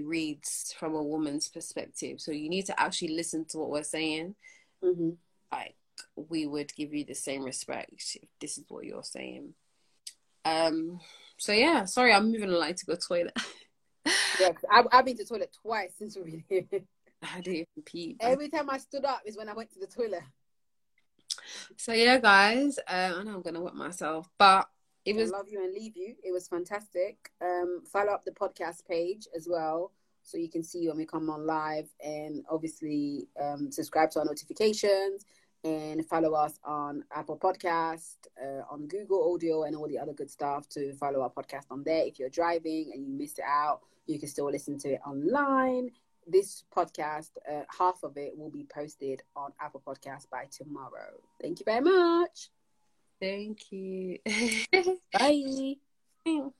reads from a woman's perspective. So you need to actually listen to what we're saying. Mm-hmm. Like, we would give you the same respect if this is what you're saying. So yeah, sorry, I'm moving along to go to the toilet. Yes, I've been to the toilet twice since we've been here. I didn't even pee. Every time I stood up is when I went to the toilet. So yeah, guys, I know I'm gonna whip myself, but it was, I love you and leave you. It was fantastic. Follow up the podcast page as well, so you can see when we come on live, and obviously subscribe to our notifications and follow us on Apple Podcast, on Google Audio, and all the other good stuff to follow our podcast on there. If you're driving and you missed it out, you can still listen to it online. This podcast, half of it will be posted on Apple Podcasts by tomorrow. Thank you very much. Thank you. Bye.